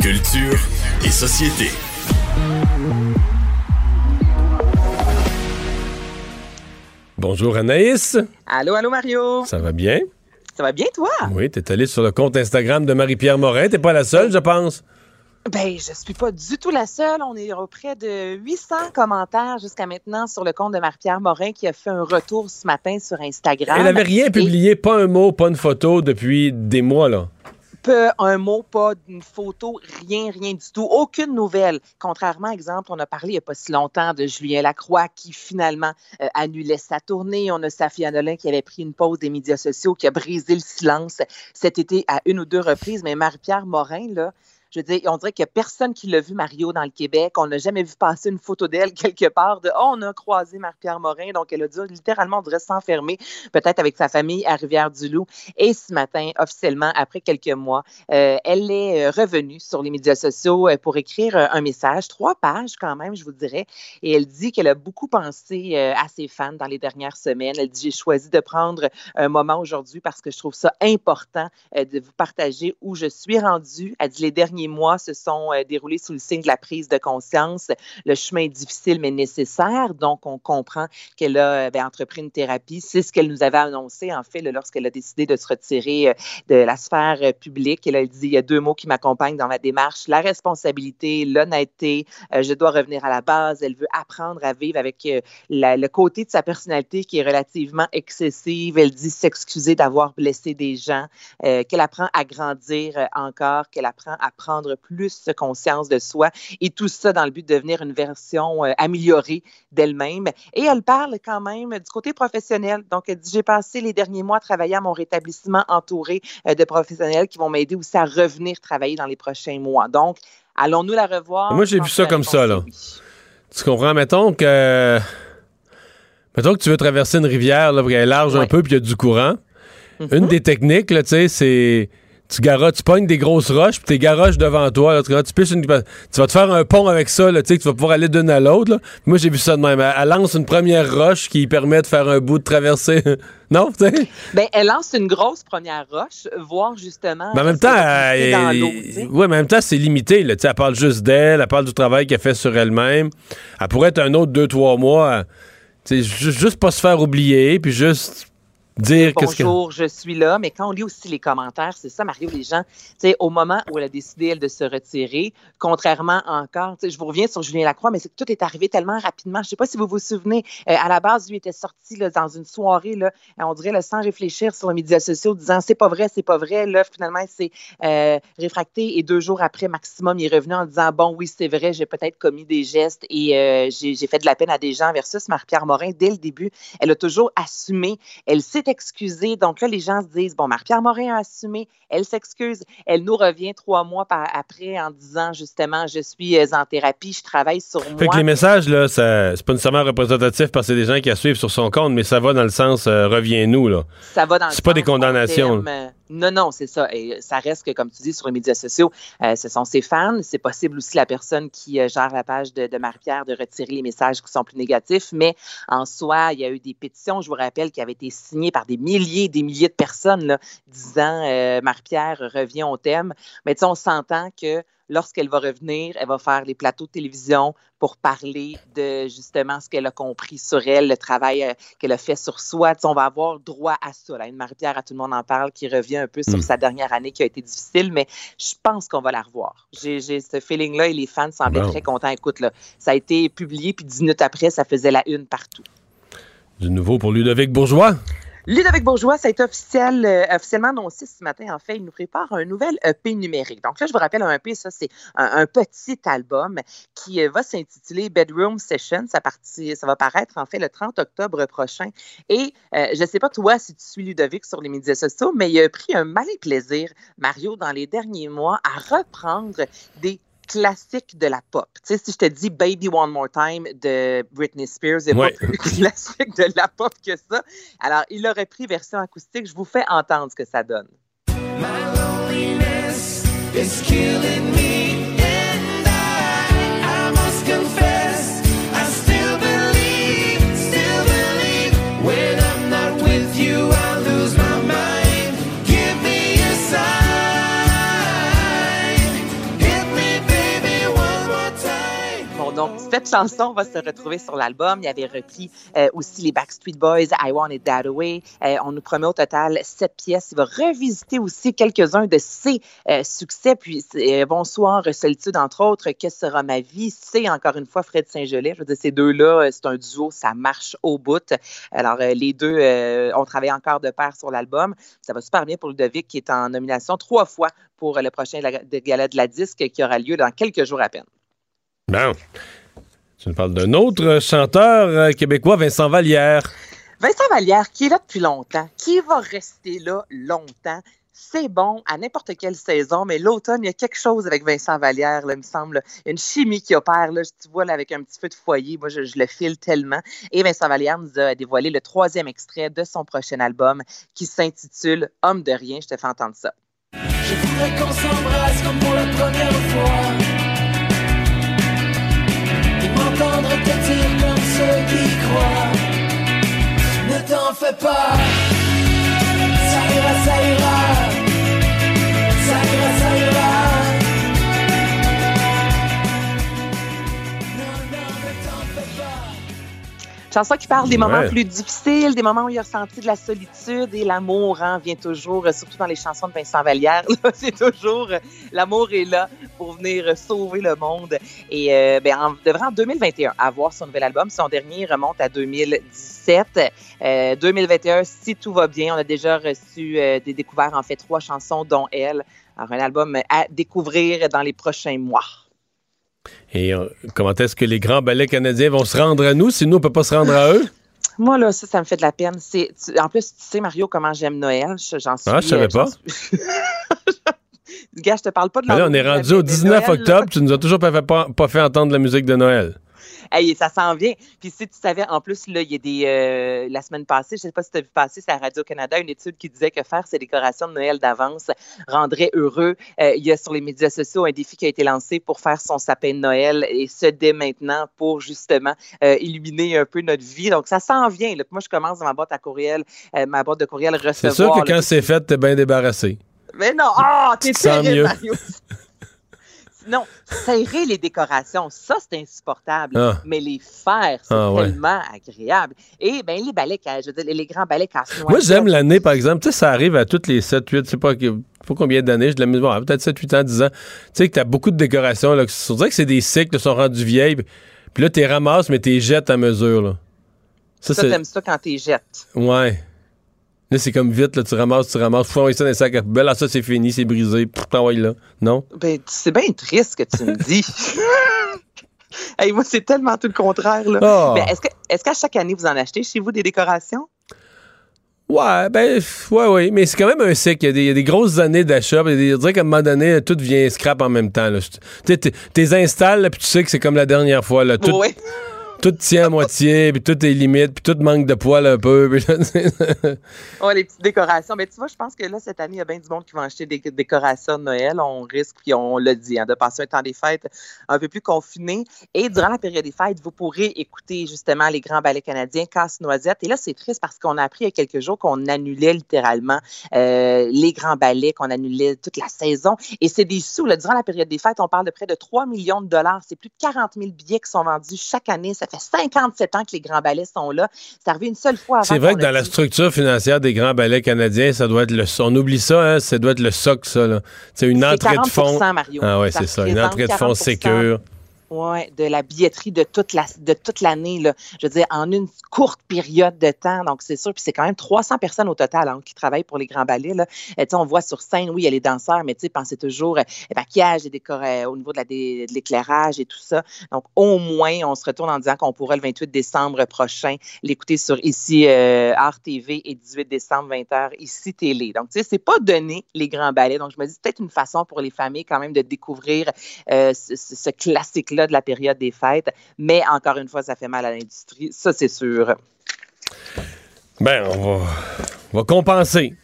Culture et société. Bonjour Anaïs. Allô, allô Mario. Ça va bien? Ça va bien toi? Oui, t'es allée sur le compte Instagram de Marie-Pierre Morin. T'es pas la seule, je pense. Ben, je suis pas du tout la seule. On est auprès de huit cents commentaires jusqu'à maintenant sur le compte de Marie-Pierre Morin qui a fait un retour ce matin sur Instagram. Elle n'avait rien Et... publié, pas un mot, pas une photo depuis des mois, là. Pas un mot, pas une photo, rien, rien du tout. Aucune nouvelle. Contrairement, exemple, on a parlé il n'y a pas si longtemps de Julien Lacroix qui finalement euh, annulait sa tournée. On a Safia Nolin qui avait pris une pause des médias sociaux, qui a brisé le silence cet été à une ou deux reprises. Mais Marie-Pierre Morin, là, je veux dire, on dirait qu'il n'y a personne qui l'a vu, Mario, dans le Québec. On n'a jamais vu passer une photo d'elle quelque part de « Oh, on a croisé Marie-Pierre Morin ». Donc, elle a dû littéralement, on dirait, s'enfermer, peut-être avec sa famille à Rivière-du-Loup. Et ce matin, officiellement, après quelques mois, euh, elle est revenue sur les médias sociaux pour écrire un message, trois pages quand même, je vous dirais. Et elle dit qu'elle a beaucoup pensé à ses fans dans les dernières semaines. Elle dit « J'ai choisi de prendre un moment aujourd'hui parce que je trouve ça important de vous partager où je suis rendue ». Elle dit « Les derniers Les mois se sont euh, déroulés sous le signe de la prise de conscience. Le chemin est difficile mais nécessaire. Donc, on comprend qu'elle a euh, bien, entrepris une thérapie. C'est ce qu'elle nous avait annoncé, en fait, là, lorsqu'elle a décidé de se retirer euh, de la sphère euh, publique. Elle a dit, il y a deux mots qui m'accompagnent dans ma démarche. La responsabilité, l'honnêteté. Euh, je dois revenir à la base. Elle veut apprendre à vivre avec euh, la, le côté de sa personnalité qui est relativement excessive. Elle dit s'excuser d'avoir blessé des gens. Euh, qu'elle apprend à grandir euh, encore. Qu'elle apprend à prendre prendre plus conscience de soi et tout ça dans le but de devenir une version euh, améliorée d'elle-même. Et elle parle quand même du côté professionnel. Donc, elle dit, j'ai passé les derniers mois à travailler à mon rétablissement entourée euh, de professionnels qui vont m'aider aussi à revenir travailler dans les prochains mois. Donc, allons-nous la revoir? Moi, j'ai vu ça comme ça, là. Tu comprends? Mettons que... Mettons que tu veux traverser une rivière, là, parce qu'elle est large ouais. un peu puis il y a du courant. Mm-hmm. Une des techniques, là, tu sais, c'est... Tu garoches, tu pognes des grosses roches, puis t'es garoches devant toi. Là, tu, tu, piches une, tu vas te faire un pont avec ça, là, tu sais, que tu vas pouvoir aller d'une à l'autre. Là. Moi, j'ai vu ça de même. Elle, elle lance une première roche qui permet de faire un bout de traversée. Non, tu sais? Ben, elle lance une grosse première roche, voire justement... Mais en même temps, elle, dans l'eau, ouais, mais en même temps, c'est limité. Là, elle parle juste d'elle, elle parle du travail qu'elle fait sur elle-même. Elle pourrait être un autre deux, trois mois. Juste pas se faire oublier, puis juste... Dire bonjour, que... je suis là, mais quand on lit aussi les commentaires, c'est ça, Mario, les gens, tu sais, au moment où elle a décidé, elle, de se retirer, contrairement encore, tu sais, je vous reviens sur Julien Lacroix, mais c'est que tout est arrivé tellement rapidement. Je ne sais pas si vous vous souvenez, euh, à la base, lui était sorti là, dans une soirée, là, on dirait là, sans réfléchir sur les médias sociaux, disant c'est pas vrai, c'est pas vrai. Là, finalement, il s'est euh, réfracté et deux jours après, maximum, il est revenu en disant bon, oui, c'est vrai, j'ai peut-être commis des gestes et euh, j'ai, j'ai fait de la peine à des gens, versus Marie-Pierre Morin, dès le début, elle a toujours assumé, elle s'est excusée. Donc là, les gens se disent, bon, Marie-Pierre Morin a assumé, elle s'excuse, elle nous revient trois mois par, après en disant, justement, je suis en thérapie, je travaille sur moi. Fait que les messages, là, ça, c'est pas nécessairement représentatif parce que c'est des gens qui la suivent sur son compte, mais ça va dans le sens, euh, reviens-nous, là. Ça va dans le sens. C'est pas des condamnations. Non, non, c'est ça. Et ça reste que, comme tu dis, sur les médias sociaux, euh, ce sont ses fans. C'est possible aussi la personne qui euh, gère la page de, de Marie-Pierre de retirer les messages qui sont plus négatifs. Mais en soi, il y a eu des pétitions, je vous rappelle, qui avaient été signées par des milliers et des milliers de personnes là, disant euh, « Marie-Pierre, reviens, on t'aime ». Mais tu sais, on s'entend que lorsqu'elle va revenir, elle va faire des plateaux de télévision pour parler de justement ce qu'elle a compris sur elle, le travail qu'elle a fait sur soi. Tu sais, on va avoir droit à ça. Là, Marie-Pierre, à tout le monde en parle, qui revient un peu sur mmh. sa dernière année qui a été difficile, mais je pense qu'on va la revoir. J'ai, j'ai ce feeling-là et les fans semblaient wow. très contents. Écoute, là, ça a été publié, puis dix minutes après, ça faisait la une partout. Du nouveau pour Ludovic Bourgeois. Ludovic Bourgeois, ça a été officiel, euh, officiellement annoncé ce matin. En fait, il nous prépare un nouvel E P numérique. Donc là, je vous rappelle un E P, ça, c'est un, un petit album qui euh, va s'intituler Bedroom Sessions. Ça, partie, ça va paraître, en fait, le trente octobre prochain. Et euh, je ne sais pas, toi, si tu suis Ludovic sur les médias sociaux, mais il a pris un malin plaisir, Mario, dans les derniers mois, à reprendre des classique de la pop. Tu sais, si je te dis Baby One More Time de Britney Spears, il n'y a ouais. pas plus classique de la pop que ça. Alors, il a repris version acoustique. Je vous fais entendre ce que ça donne. My loneliness is killing me and I, I must confess I still believe, still believe when I'm not with you I lose my mind. Give me a sign. Donc, cette chanson va se retrouver sur l'album. Il avait repris euh, aussi les Backstreet Boys, I Want It That Way. Euh, on nous promet au total sept pièces. Il va revisiter aussi quelques-uns de ses euh, succès. Puis, euh, Bonsoir, Solitude, entre autres, Que sera ma vie? C'est encore une fois Fred Saint-Gelais. Je veux dire, ces deux-là, euh, c'est un duo, ça marche au bout. Alors, euh, les deux euh, ont travaillé encore de pair sur l'album. Ça va super bien pour Ludovic, qui est en nomination trois fois pour le prochain gala de la disque qui aura lieu dans quelques jours à peine. Bon. Tu nous parles d'un autre chanteur québécois, Vincent Vallière. Vincent Vallière, qui est là depuis longtemps, qui va rester là longtemps. C'est bon à n'importe quelle saison, mais l'automne, il y a quelque chose avec Vincent Vallière, là, il me semble. Une chimie qui opère, là, tu vois, là, avec un petit feu de foyer. Moi, je, je le file tellement. Et Vincent Vallière nous a dévoilé le troisième extrait de son prochain album qui s'intitule « Homme de rien ». Je te fais entendre ça. Je voudrais qu'on s'embrasse comme pour la première fois. Entendre te dire comme ceux qui croient. Ne t'en fais pas. Ça ira, ça ira. Ça ira, ça ira. Non, non, ne t'en fais pas. Chanson qui parle des moments ouais. plus difficiles, des moments où il a ressenti de la solitude et l'amour hein, vient toujours, surtout dans les chansons de Vincent Vallière, là, c'est toujours l'amour est là pour venir sauver le monde. Et euh, ben, on devrait en deux mille vingt et un avoir son nouvel album. Son dernier remonte à deux mille dix-sept. Euh, deux mille vingt et un, si tout va bien, on a déjà reçu euh, des découvertes, en fait, trois chansons, dont elle. Alors, un album à découvrir dans les prochains mois. Et euh, comment est-ce que les grands ballets canadiens vont se rendre à nous si nous, on ne peut pas se rendre à eux? Moi, là, ça, ça me fait de la peine. C'est, tu, en plus, tu sais, Mario, comment j'aime Noël. J'en suis... Ah, je savais pas. Suis... Gars, je te parle pas de Noël. On est rendu au dix-neuf octobre, là. Tu nous as toujours pas fait, pas, pas fait entendre la musique de Noël. Hey, ça s'en vient. Puis si tu savais, en plus, là, il y a des euh, la semaine passée, je ne sais pas si tu as vu passer, c'est à Radio-Canada, une étude qui disait que faire ses décorations de Noël d'avance rendrait heureux. Euh, il y a sur les médias sociaux un défi qui a été lancé pour faire son sapin de Noël et ce dès maintenant pour justement euh, illuminer un peu notre vie. Donc ça s'en vient. Là. Moi, je commence dans ma boîte à courriel, euh, ma boîte de courriel recevoir. C'est sûr que là, quand c'est fait, t'es bien débarrassé. Mais non, ah, oh, t'es terrible, Mario. Non, serrer les décorations, ça, c'est insupportable. Ah. Mais les faire, c'est ah, tellement ouais. agréable. Et bien, les ballets, je veux dire, les grands ballets casse-noisette. Moi, j'aime l'année, par exemple. Tu sais, ça arrive à toutes les sept, huit, je sais pas, pas combien d'années, je de la mise, bon, peut-être sept, huit ans, dix ans. Tu sais que t'as beaucoup de décorations. Là, on dirait que c'est des cycles qui sont rendus vieilles. Puis là, t'es ramasses, mais t'es jettes à mesure. Là. Ça, ça c'est... t'aimes ça quand t'es jettes. Ouais. Là, c'est comme vite, là, tu ramasses, tu ramasses, tu fous ça dans les sacs à poubelle, ah, ça, c'est fini, c'est brisé, pff, t'envoies là, non? Ben, c'est bien triste que tu me dis. Hey, moi, c'est tellement tout le contraire, là. Oh. Ben, est-ce que, est-ce qu'à chaque année, vous en achetez chez vous des décorations? Ouais, ben, ouais, ouais, mais c'est quand même un cycle. Il y, y a des grosses années d'achat. Je dirais qu'à un moment donné, tout vient scrap en même temps, là. Tu sais, t'es installes, puis tu sais que c'est comme la dernière fois, là. Tout... Ouais. tout tient à moitié, puis tout est limite, puis tout manque de poils un peu. Puis là, oh, les petites décorations. Mais tu vois, je pense que là, cette année, il y a bien du monde qui va acheter des décorations de Noël. On risque, puis on l'a dit, hein, de passer un temps des fêtes un peu plus confiné. Et durant la période des fêtes, vous pourrez écouter justement les grands ballets canadiens, Casse-Noisette. Et là, c'est triste parce qu'on a appris il y a quelques jours qu'on annulait littéralement euh, les grands ballets, qu'on annulait toute la saison. Et c'est des sous. Là, durant la période des fêtes, on parle de près de trois millions de dollars. C'est plus de quarante mille billets qui sont vendus chaque année. Ça fait cinquante-sept ans que les grands ballets sont là. C'est arrivé une seule fois avant. C'est vrai que dans dit... la structure financière des grands ballets canadiens, ça doit être le... On oublie ça, hein? Ça doit être le socle, ça. Là. C'est une entrée de fonds. Mario. Ah oui, c'est ça. Une entrée de fonds sécure. Oui, de la billetterie de toute, la, de toute l'année, là. Je veux dire, en une courte période de temps, donc c'est sûr. Puis c'est quand même trois cents personnes au total hein, qui travaillent pour les grands ballets. Là. Euh, on voit sur scène, oui, il y a les danseurs, mais pensez toujours euh, maquillage, les décors euh, au niveau de, la, de, de l'éclairage et tout ça. Donc au moins, on se retourne en disant qu'on pourra le vingt-huit décembre prochain l'écouter sur ici euh, Art T V et dix-huit décembre, vingt heures, ici Télé. Donc tu sais, c'est pas donné les grands ballets. Donc je me dis, c'est peut-être une façon pour les familles quand même de découvrir euh, ce, ce classique-là de la période des fêtes, mais encore une fois, ça fait mal à l'industrie, ça c'est sûr. Ben, on va, on va compenser.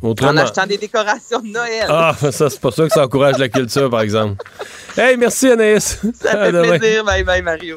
Autrement. En achetant des décorations de Noël. Ah, ça, c'est pas ça que ça encourage la culture, par exemple. Hey, merci Anaïs. Ça fait plaisir, bye bye Mario.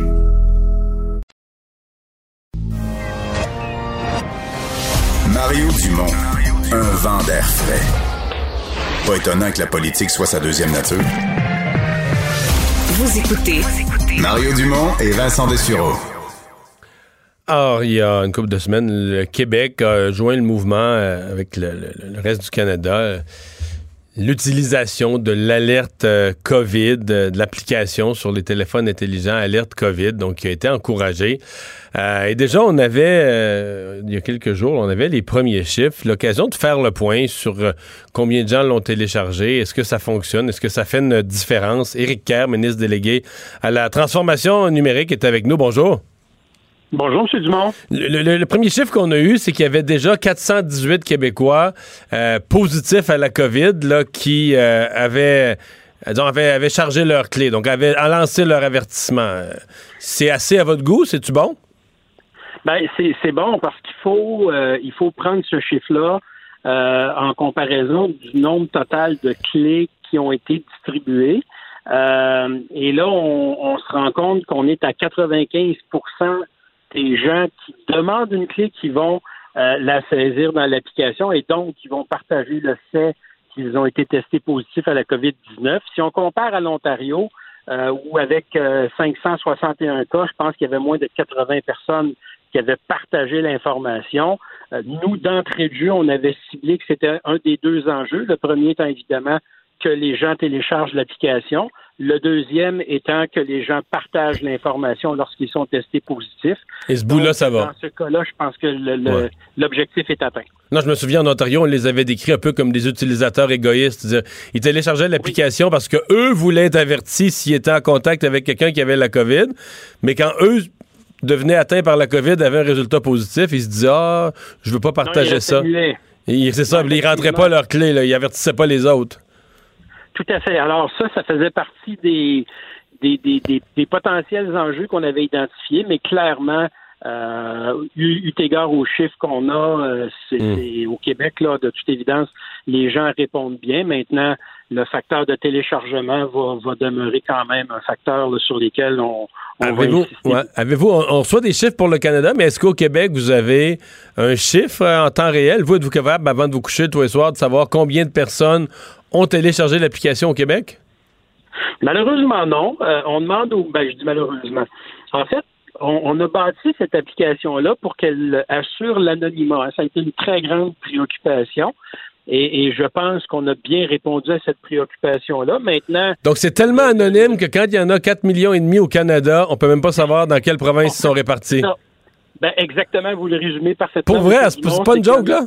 Mario Dumont, un vent d'air frais. Pas étonnant que la politique soit sa deuxième nature. Vous écoutez Mario Dumont et Vincent Dessureault. Alors, il y a une couple de semaines, le Québec a joint le mouvement avec le, le, le reste du Canada. L'utilisation de l'alerte COVID, de l'application sur les téléphones intelligents Alerte COVID, donc qui a été encouragée. Euh, et déjà, on avait, euh, il y a quelques jours, on avait les premiers chiffres, l'occasion de faire le point sur euh, combien de gens l'ont téléchargé, est-ce que ça fonctionne, est-ce que ça fait une différence. Éric Kerr, ministre délégué à la transformation numérique, est avec nous. Bonjour. Bonjour, M. Dumont. Le, le, le premier chiffre qu'on a eu, c'est qu'il y avait déjà quatre cent dix-huit Québécois euh, positifs à la COVID là, qui euh, avaient, disons, avaient, avaient chargé leur clé, donc avaient lancé leur avertissement. C'est assez à votre goût? C'est-tu bon? Ben, c'est, c'est bon parce qu'il faut, euh, il faut prendre ce chiffre-là euh, en comparaison du nombre total de clés qui ont été distribuées. Euh, et là, on, on se rend compte qu'on est à quatre-vingt-quinze pour cent des gens qui demandent une clé, qui vont euh, la saisir dans l'application et donc qui vont partager le fait qu'ils ont été testés positifs à la COVID dix-neuf. Si on compare à l'Ontario, euh, où avec euh, cinq cent soixante et un cas, je pense qu'il y avait moins de quatre-vingts personnes qui avaient partagé l'information. Euh, nous, d'entrée de jeu, on avait ciblé que c'était un des deux enjeux. Le premier étant évidemment que les gens téléchargent l'application. Le deuxième étant que les gens partagent l'information lorsqu'ils sont testés positifs. Et ce bout-là, ça va. Dans ce cas-là, je pense que le, le, ouais. l'objectif est atteint. Non, je me souviens, en Ontario, on les avait décrits un peu comme des utilisateurs égoïstes. Ils téléchargeaient l'application oui. parce que eux voulaient être avertis s'ils étaient en contact avec quelqu'un qui avait la COVID. Mais quand eux devenaient atteints par la COVID, avaient un résultat positif, ils se disaient « Ah, je veux pas partager non, ça. » Et c'est ça, non, ils rentraient pas leur clé, là, ils avertissaient pas les autres. Tout à fait. Alors ça, ça faisait partie des, des, des, des, des potentiels enjeux qu'on avait identifiés, mais clairement, euh, eu, eu égard aux chiffres qu'on a, euh, c'est, mmh. c'est, au Québec, là, de toute évidence, les gens répondent bien. Maintenant, le facteur de téléchargement va, va demeurer quand même un facteur là, sur lequel on, on Avez-vous, va insister. Ouais, avez-vous, on, on reçoit des chiffres pour le Canada, mais est-ce qu'au Québec, vous avez un chiffre en temps réel? Vous, êtes-vous capable, avant de vous coucher tous les soirs, de savoir combien de personnes ont téléchargé l'application au Québec? Malheureusement, non. Euh, on demande aux... Ben, je dis malheureusement. En fait, on, on a bâti cette application-là pour qu'elle assure l'anonymat. Ça a été une très grande préoccupation et, et je pense qu'on a bien répondu à cette préoccupation-là. Maintenant... Donc, c'est tellement anonyme que quand il y en a quatre millions et demi au Canada, on peut même pas savoir dans quelle province ils sont répartis. Non. Ben exactement, vous le résumez parfaitement. Pour vrai, c'est, c'est pas une joke, là?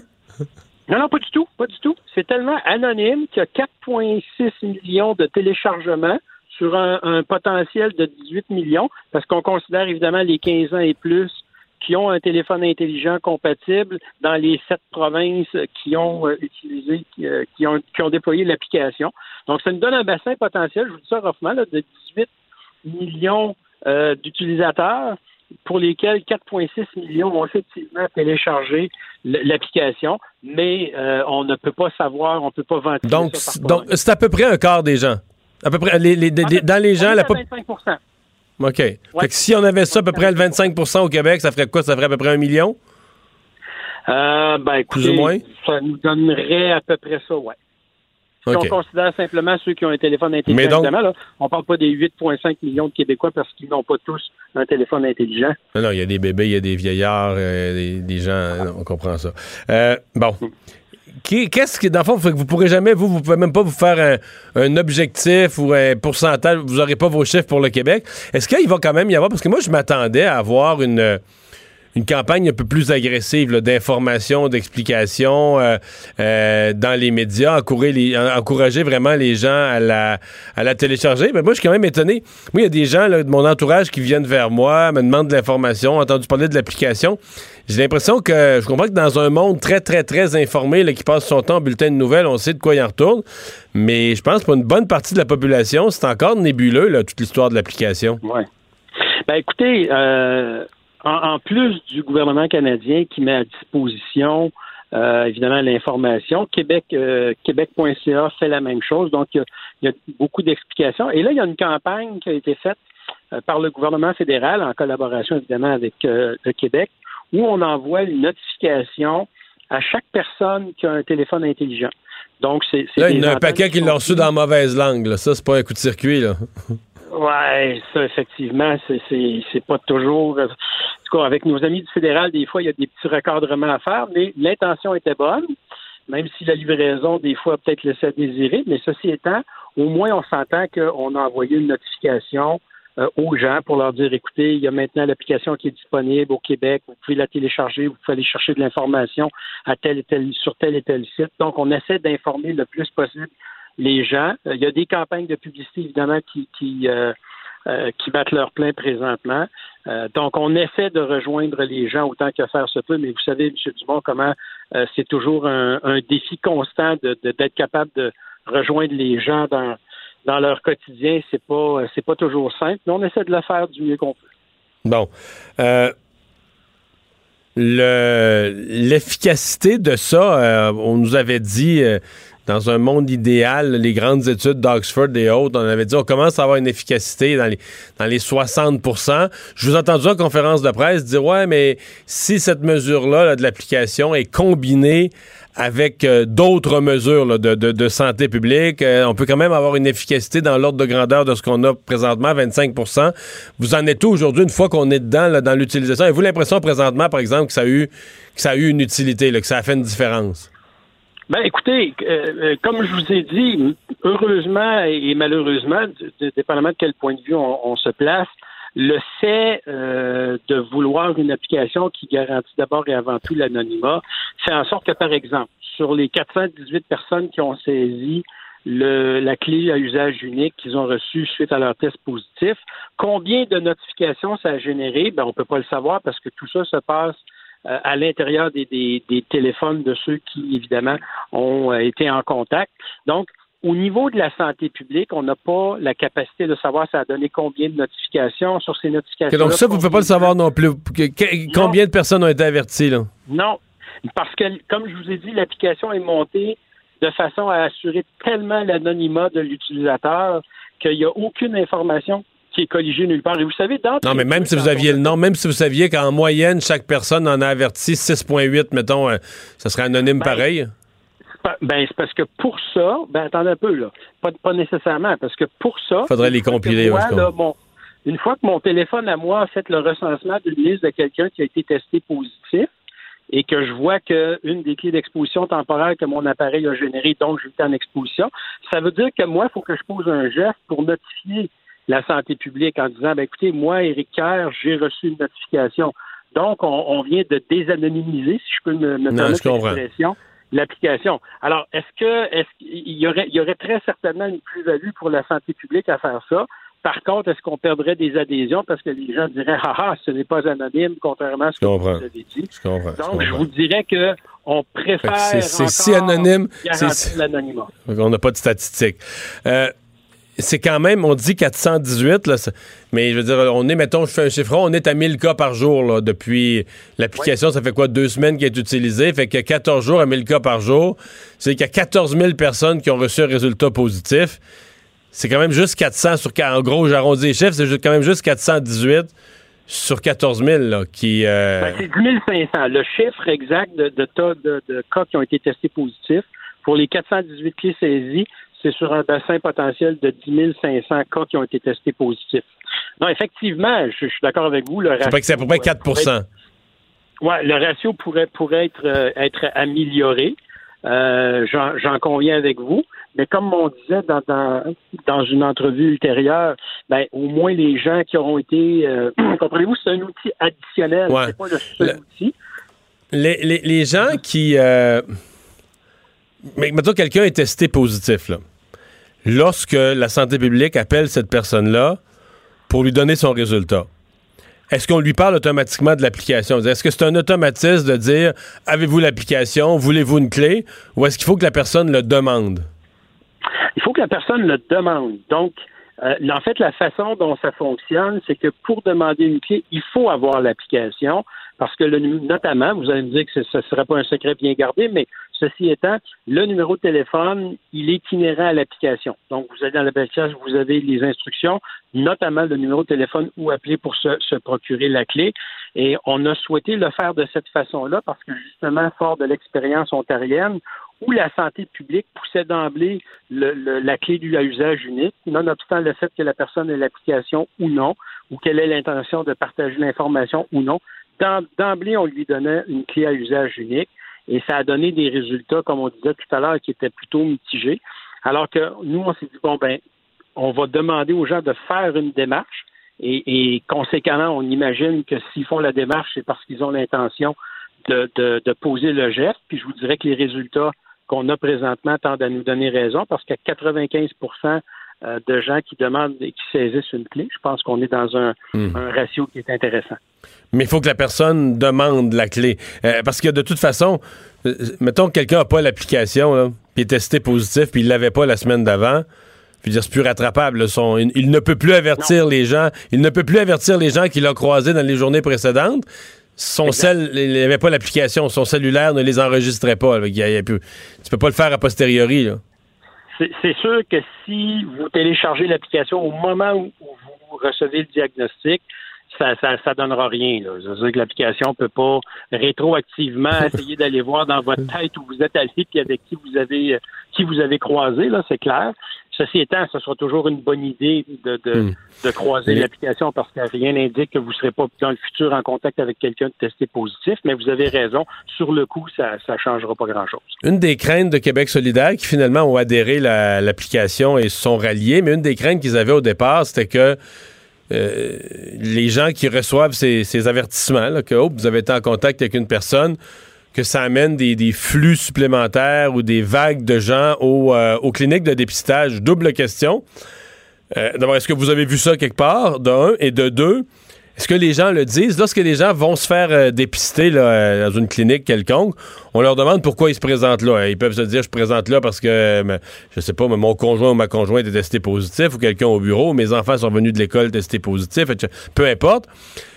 Non, non, pas du tout, pas du tout. C'est tellement anonyme qu'il y a quatre virgule six millions de téléchargements sur un, un potentiel de dix-huit millions, parce qu'on considère évidemment les quinze ans et plus qui ont un téléphone intelligent compatible dans les sept provinces qui ont euh, utilisé, qui, euh, qui, ont, qui ont déployé l'application. Donc, ça nous donne un bassin potentiel, je vous dis ça roughement, là, de dix-huit millions euh, d'utilisateurs, pour lesquels quatre virgule six millions ont effectivement téléchargé l'application, mais euh, on ne peut pas savoir, on ne peut pas ventiler. Donc, ça par donc c'est à peu près un quart des gens. À peu près, les, les, les, fait, dans les gens... On la pop... vingt-cinq pour cent. OK. Ouais. Fait que si on avait ça à peu près le vingt-cinq pour cent au Québec, ça ferait quoi? Ça ferait à peu près un million? Euh, ben, écoutez, plus ou moins? Ça nous donnerait à peu près ça, oui. Si okay. on considère simplement ceux qui ont un téléphone intelligent, donc, évidemment, là, on ne parle pas des huit virgule cinq millions de Québécois parce qu'ils n'ont pas tous un téléphone intelligent. Non, non, il y a des bébés, il y a des vieillards, euh, des, des gens, non, on comprend ça. Euh, bon, qu'est-ce que, dans le fond, vous ne pourrez jamais, vous, vous ne pouvez même pas vous faire un, un objectif ou un pourcentage, vous n'aurez pas vos chiffres pour le Québec. Est-ce qu'il va quand même y avoir, parce que moi, je m'attendais à avoir une... une campagne un peu plus agressive là, d'information, d'explication euh, euh, dans les médias, encourager, les, encourager vraiment les gens à la, à la télécharger. Mais moi, je suis quand même étonné. Moi, il y a des gens là, de mon entourage qui viennent vers moi, me demandent de l'information, ont entendu parler de l'application. J'ai l'impression que, je comprends que dans un monde très, très, très informé, là, qui passe son temps en bulletin de nouvelles, on sait de quoi il en retourne, mais je pense que pour une bonne partie de la population, c'est encore nébuleux, là, toute l'histoire de l'application. Oui. Ben, écoutez... Euh... En plus du gouvernement canadien qui met à disposition, euh, évidemment, l'information, Québec, euh, Québec.ca fait la même chose. Donc, il y, y a beaucoup d'explications. Et là, il y a une campagne qui a été faite euh, par le gouvernement fédéral, en collaboration, évidemment, avec euh, le Québec, où on envoie une notification à chaque personne qui a un téléphone intelligent. Donc, c'est... c'est là, il y en a un paquet qui l'a reçu dans la mauvaise langue. Là. Ça, c'est pas un coup de circuit, là. Oui, ça, effectivement, c'est, c'est, c'est pas toujours... En tout cas, avec nos amis du fédéral, des fois, il y a des petits recadrements à faire, mais l'intention était bonne, même si la livraison, des fois, a peut-être laissé à désirer, mais ceci étant, au moins, on s'entend qu'on a envoyé une notification euh, aux gens pour leur dire, écoutez, il y a maintenant l'application qui est disponible au Québec, vous pouvez la télécharger, vous pouvez aller chercher de l'information à tel et tel, sur tel et tel site. Donc, on essaie d'informer le plus possible les gens. Il y a des campagnes de publicité, évidemment, qui qui, euh, euh, qui battent leur plein présentement. Euh, donc, on essaie de rejoindre les gens autant que faire se peut, mais vous savez, M. Dumont, comment euh, c'est toujours un, un défi constant de, de, d'être capable de rejoindre les gens dans, dans leur quotidien. C'est pas, c'est pas toujours simple, mais on essaie de le faire du mieux qu'on peut. Bon. Euh... Le, l'efficacité de ça, euh, on nous avait dit, euh, dans un monde idéal, les grandes études d'Oxford et autres, on avait dit on commence à avoir une efficacité dans les, dans les soixante pour cent. Je vous ai entendu en conférence de presse dire, ouais, mais si cette mesure-là là, de l'application est combinée avec euh, d'autres mesures là, de, de, de santé publique, euh, on peut quand même avoir une efficacité dans l'ordre de grandeur de ce qu'on a présentement, vingt-cinq pour cent. Vous en êtes où aujourd'hui, une fois qu'on est dedans, là, dans l'utilisation? Avez-vous l'impression présentement, par exemple, que ça a eu, que ça a eu une utilité, là, que ça a fait une différence? Ben, écoutez, euh, comme je vous ai dit, heureusement et malheureusement, dépendamment de quel point de vue on, on se place, le fait euh, de vouloir une application qui garantit d'abord et avant tout l'anonymat fait en sorte que, par exemple, sur les quatre cent dix-huit personnes qui ont saisi le, la clé à usage unique qu'ils ont reçue suite à leur test positif, combien de notifications ça a généré? Ben, on peut pas le savoir parce que tout ça se passe à l'intérieur des, des, des téléphones de ceux qui, évidemment, ont été en contact. Donc, au niveau de la santé publique, on n'a pas la capacité de savoir ça a donné combien de notifications sur ces notifications. Donc ça, vous ne pouvez pas le savoir non plus. Que, que, combien non. de personnes ont été averties, là? Non, parce que, comme je vous ai dit, l'application est montée de façon à assurer tellement l'anonymat de l'utilisateur qu'il n'y a aucune information qui est colligé nulle part. Et vous savez, dans... Non, mais même si vous aviez le nom, même si vous saviez qu'en moyenne, chaque personne en a averti six virgule huit, mettons, euh, ça serait anonyme ben, pareil? C'est pas, ben, c'est parce que pour ça... Ben, attendez un peu, là. Pas, pas nécessairement, parce que pour ça... Faudrait les compiler, moi, là, mon, une fois que mon téléphone, à moi, a fait le recensement d'une liste de quelqu'un qui a été testé positif, et que je vois qu'une des clés d'exposition temporaire que mon appareil a générée, donc j'étais en exposition, ça veut dire que moi, il faut que je pose un geste pour notifier la santé publique en disant, ben écoutez, moi, Éric Kerr, j'ai reçu une notification. Donc, on, on vient de désanonymiser, si je peux me, me non, permettre l'expression, l'application. Alors, est-ce que est-ce qu'il y aurait, il y aurait très certainement une plus-value pour la santé publique à faire ça? Par contre, est-ce qu'on perdrait des adhésions parce que les gens diraient « Ah ah, ce n'est pas anonyme », contrairement à ce je que comprends. Vous avez dit. Je comprends, je Donc, comprends. Je vous dirais qu'on préfère c'est, c'est si anonyme, garantir c'est... l'anonymat. On n'a pas de statistiques. Euh, c'est quand même, on dit quatre cent dix-huit, là, mais je veux dire, on est, mettons, je fais un chiffron, on est à mille cas par jour là, depuis l'application, oui. Ça fait quoi, deux semaines qu'elle est utilisée, fait que quatorze jours à mille cas par jour, c'est qu'il y a quatorze mille personnes qui ont reçu un résultat positif. C'est quand même juste quatre cents sur... En gros, j'arrondis les chiffres, c'est quand même juste quatre cent dix-huit sur quatorze mille là, qui... Euh... Ben, c'est dix mille cinq cents. Le chiffre exact de, de tas de, de cas qui ont été testés positifs, pour les quatre cent dix-huit clés saisies, c'est sur un bassin potentiel de dix mille cinq cents cas qui ont été testés positifs. Non, effectivement, je, je suis d'accord avec vous. Le ratio, c'est, que c'est à peu près quatre pour cent. Oui, le ratio pourrait, pourrait être, euh, être amélioré. Euh, j'en, j'en conviens avec vous, mais comme on disait dans, dans, dans une entrevue ultérieure, ben au moins les gens qui auront été, euh, comprenez-vous, c'est un outil additionnel, ouais. C'est pas le seul le, outil. Les, les, les gens qui, euh, mais mettons quelqu'un est testé positif là, lorsque la santé publique appelle cette personne-là pour lui donner son résultat. Est-ce qu'on lui parle automatiquement de l'application? Est-ce que c'est un automatisme de dire « Avez-vous l'application? Voulez-vous une clé? » Ou est-ce qu'il faut que la personne le demande? Il faut que la personne le demande. Donc, euh, en fait, la façon dont ça fonctionne, c'est que pour demander une clé, il faut avoir l'application parce que, le, notamment, vous allez me dire que ce ne serait pas un secret bien gardé, mais ceci étant, le numéro de téléphone, il est inhérent à l'application. Donc, vous allez dans l'application, vous avez les instructions, notamment le numéro de téléphone où appeler pour se, se procurer la clé. Et on a souhaité le faire de cette façon-là parce que, justement, fort de l'expérience ontarienne, où la santé publique poussait d'emblée le, le, la clé à usage unique, nonobstant le fait que la personne ait l'application ou non, ou qu'elle ait l'intention de partager l'information ou non, d'emblée, on lui donnait une clé à usage unique. Et ça a donné des résultats, comme on disait tout à l'heure, qui étaient plutôt mitigés. Alors que nous, on s'est dit, bon, ben, on va demander aux gens de faire une démarche. Et, et conséquemment, on imagine que s'ils font la démarche, c'est parce qu'ils ont l'intention de, de, de poser le geste. Puis je vous dirais que les résultats qu'on a présentement tendent à nous donner raison parce qu'à quatre-vingt-quinze pour cent de gens qui demandent et qui saisissent une clé, je pense qu'on est dans un, mmh. un ratio qui est intéressant. Mais il faut que la personne demande la clé. Euh, parce que de toute façon, euh, mettons que quelqu'un n'a pas l'application, puis est testé positif, puis il ne l'avait pas la semaine d'avant, puis dire c'est plus rattrapable. Là, son, il, il ne peut plus avertir non. les gens. Il ne peut plus avertir les gens qu'il a croisés dans les journées précédentes. Son cell, il n'avait pas l'application. Son cellulaire ne les enregistrait pas. Là, il y a, il y a plus, tu peux pas le faire a posteriori. Là. C'est, c'est sûr que si vous téléchargez l'application au moment où vous recevez le diagnostic, ça ça, ça donnera rien. Là. C'est-à-dire que l'application ne peut pas rétroactivement essayer d'aller voir dans votre tête où vous êtes allé et avec qui vous avez qui vous avez croisé, là, c'est clair. Ceci étant, ce sera toujours une bonne idée de, de, mmh. de croiser mmh. l'application parce que rien n'indique que vous ne serez pas dans le futur en contact avec quelqu'un de testé positif, mais vous avez raison, sur le coup, ça ne changera pas grand-chose. Une des craintes de Québec solidaire qui finalement ont adhéré la, l'application et se sont ralliés, mais une des craintes qu'ils avaient au départ, c'était que euh, les gens qui reçoivent ces, ces avertissements, là, que oh, vous avez été en contact avec une personne, que ça amène des, des flux supplémentaires ou des vagues de gens au, euh, aux cliniques de dépistage. Double question. Euh, d'abord, est-ce que vous avez vu ça quelque part, de un, et de deux, est-ce que les gens le disent? Lorsque les gens vont se faire euh, dépister là, euh, dans une clinique quelconque, on leur demande pourquoi ils se présentent là. Ils peuvent se dire, je présente là parce que, euh, je sais pas, mon conjoint ou ma conjointe est testé positif, ou quelqu'un au bureau, mes enfants sont venus de l'école testés positifs, et cetera. Peu importe.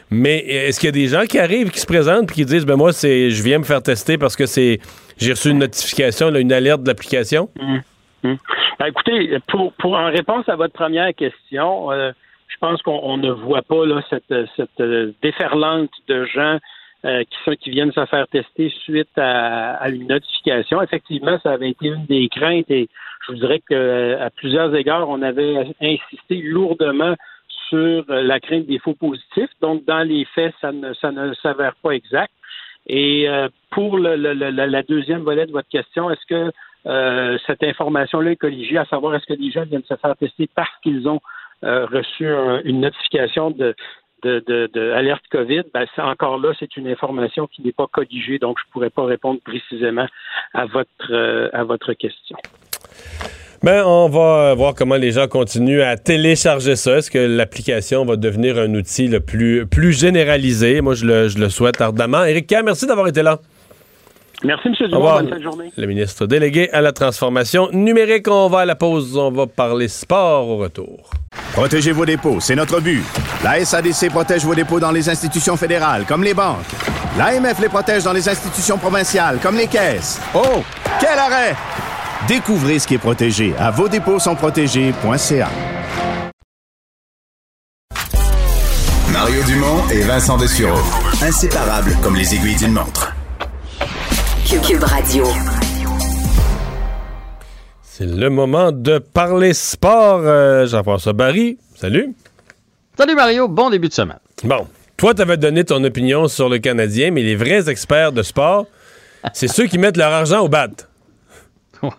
Mais est-ce qu'il y a des gens qui arrivent, qui se présentent, puis qui disent, ben moi, c'est, je viens me faire tester parce que c'est, j'ai reçu une notification, là, une alerte de l'application? Mmh. Mmh. Ben, écoutez, pour, pour en réponse à votre première question, euh, je pense qu'on on ne voit pas là, cette, cette euh, déferlante de gens euh, qui sont, qui viennent se faire tester suite à, à une notification. Effectivement, ça avait été une des craintes et je vous dirais qu'à plusieurs égards, on avait insisté lourdement sur la crainte des faux positifs. Donc, dans les faits, ça ne, ça ne s'avère pas exact. Et euh, pour le, le, le, la deuxième volet de votre question, est-ce que euh, cette information-là est colligée, à savoir est-ce que les gens viennent se faire tester parce qu'ils ont euh, reçu un, une notification de, de, de, de alerte COVID, ben, ça, encore là, c'est une information qui n'est pas colligée, donc je ne pourrais pas répondre précisément à votre, euh, à votre question. Ben, on va voir comment les gens continuent à télécharger ça. Est-ce que l'application va devenir un outil le plus, plus généralisé? Moi, je le, je le souhaite ardemment. Éric Kerr, merci d'avoir été là. Merci, M. Dumont. Bonne fin de journée. Le ministre délégué à la transformation numérique. On va à la pause. On va parler sport au retour. Protégez vos dépôts, c'est notre but. La S A D C protège vos dépôts dans les institutions fédérales, comme les banques. L'A M F les protège dans les institutions provinciales, comme les caisses. Oh, quel arrêt! Découvrez ce qui est protégé à vos dépôts sont protégés point c a. Mario Dumont et Vincent Dessureault. Inséparables comme les aiguilles d'une montre. Q U B Radio. C'est le moment de parler sport. Euh, Jean-François Barry, salut. Salut Mario, bon début de semaine. Bon, toi t'avais donné ton opinion sur le Canadien, mais les vrais experts de sport, c'est ceux qui mettent leur argent au bat. Oui,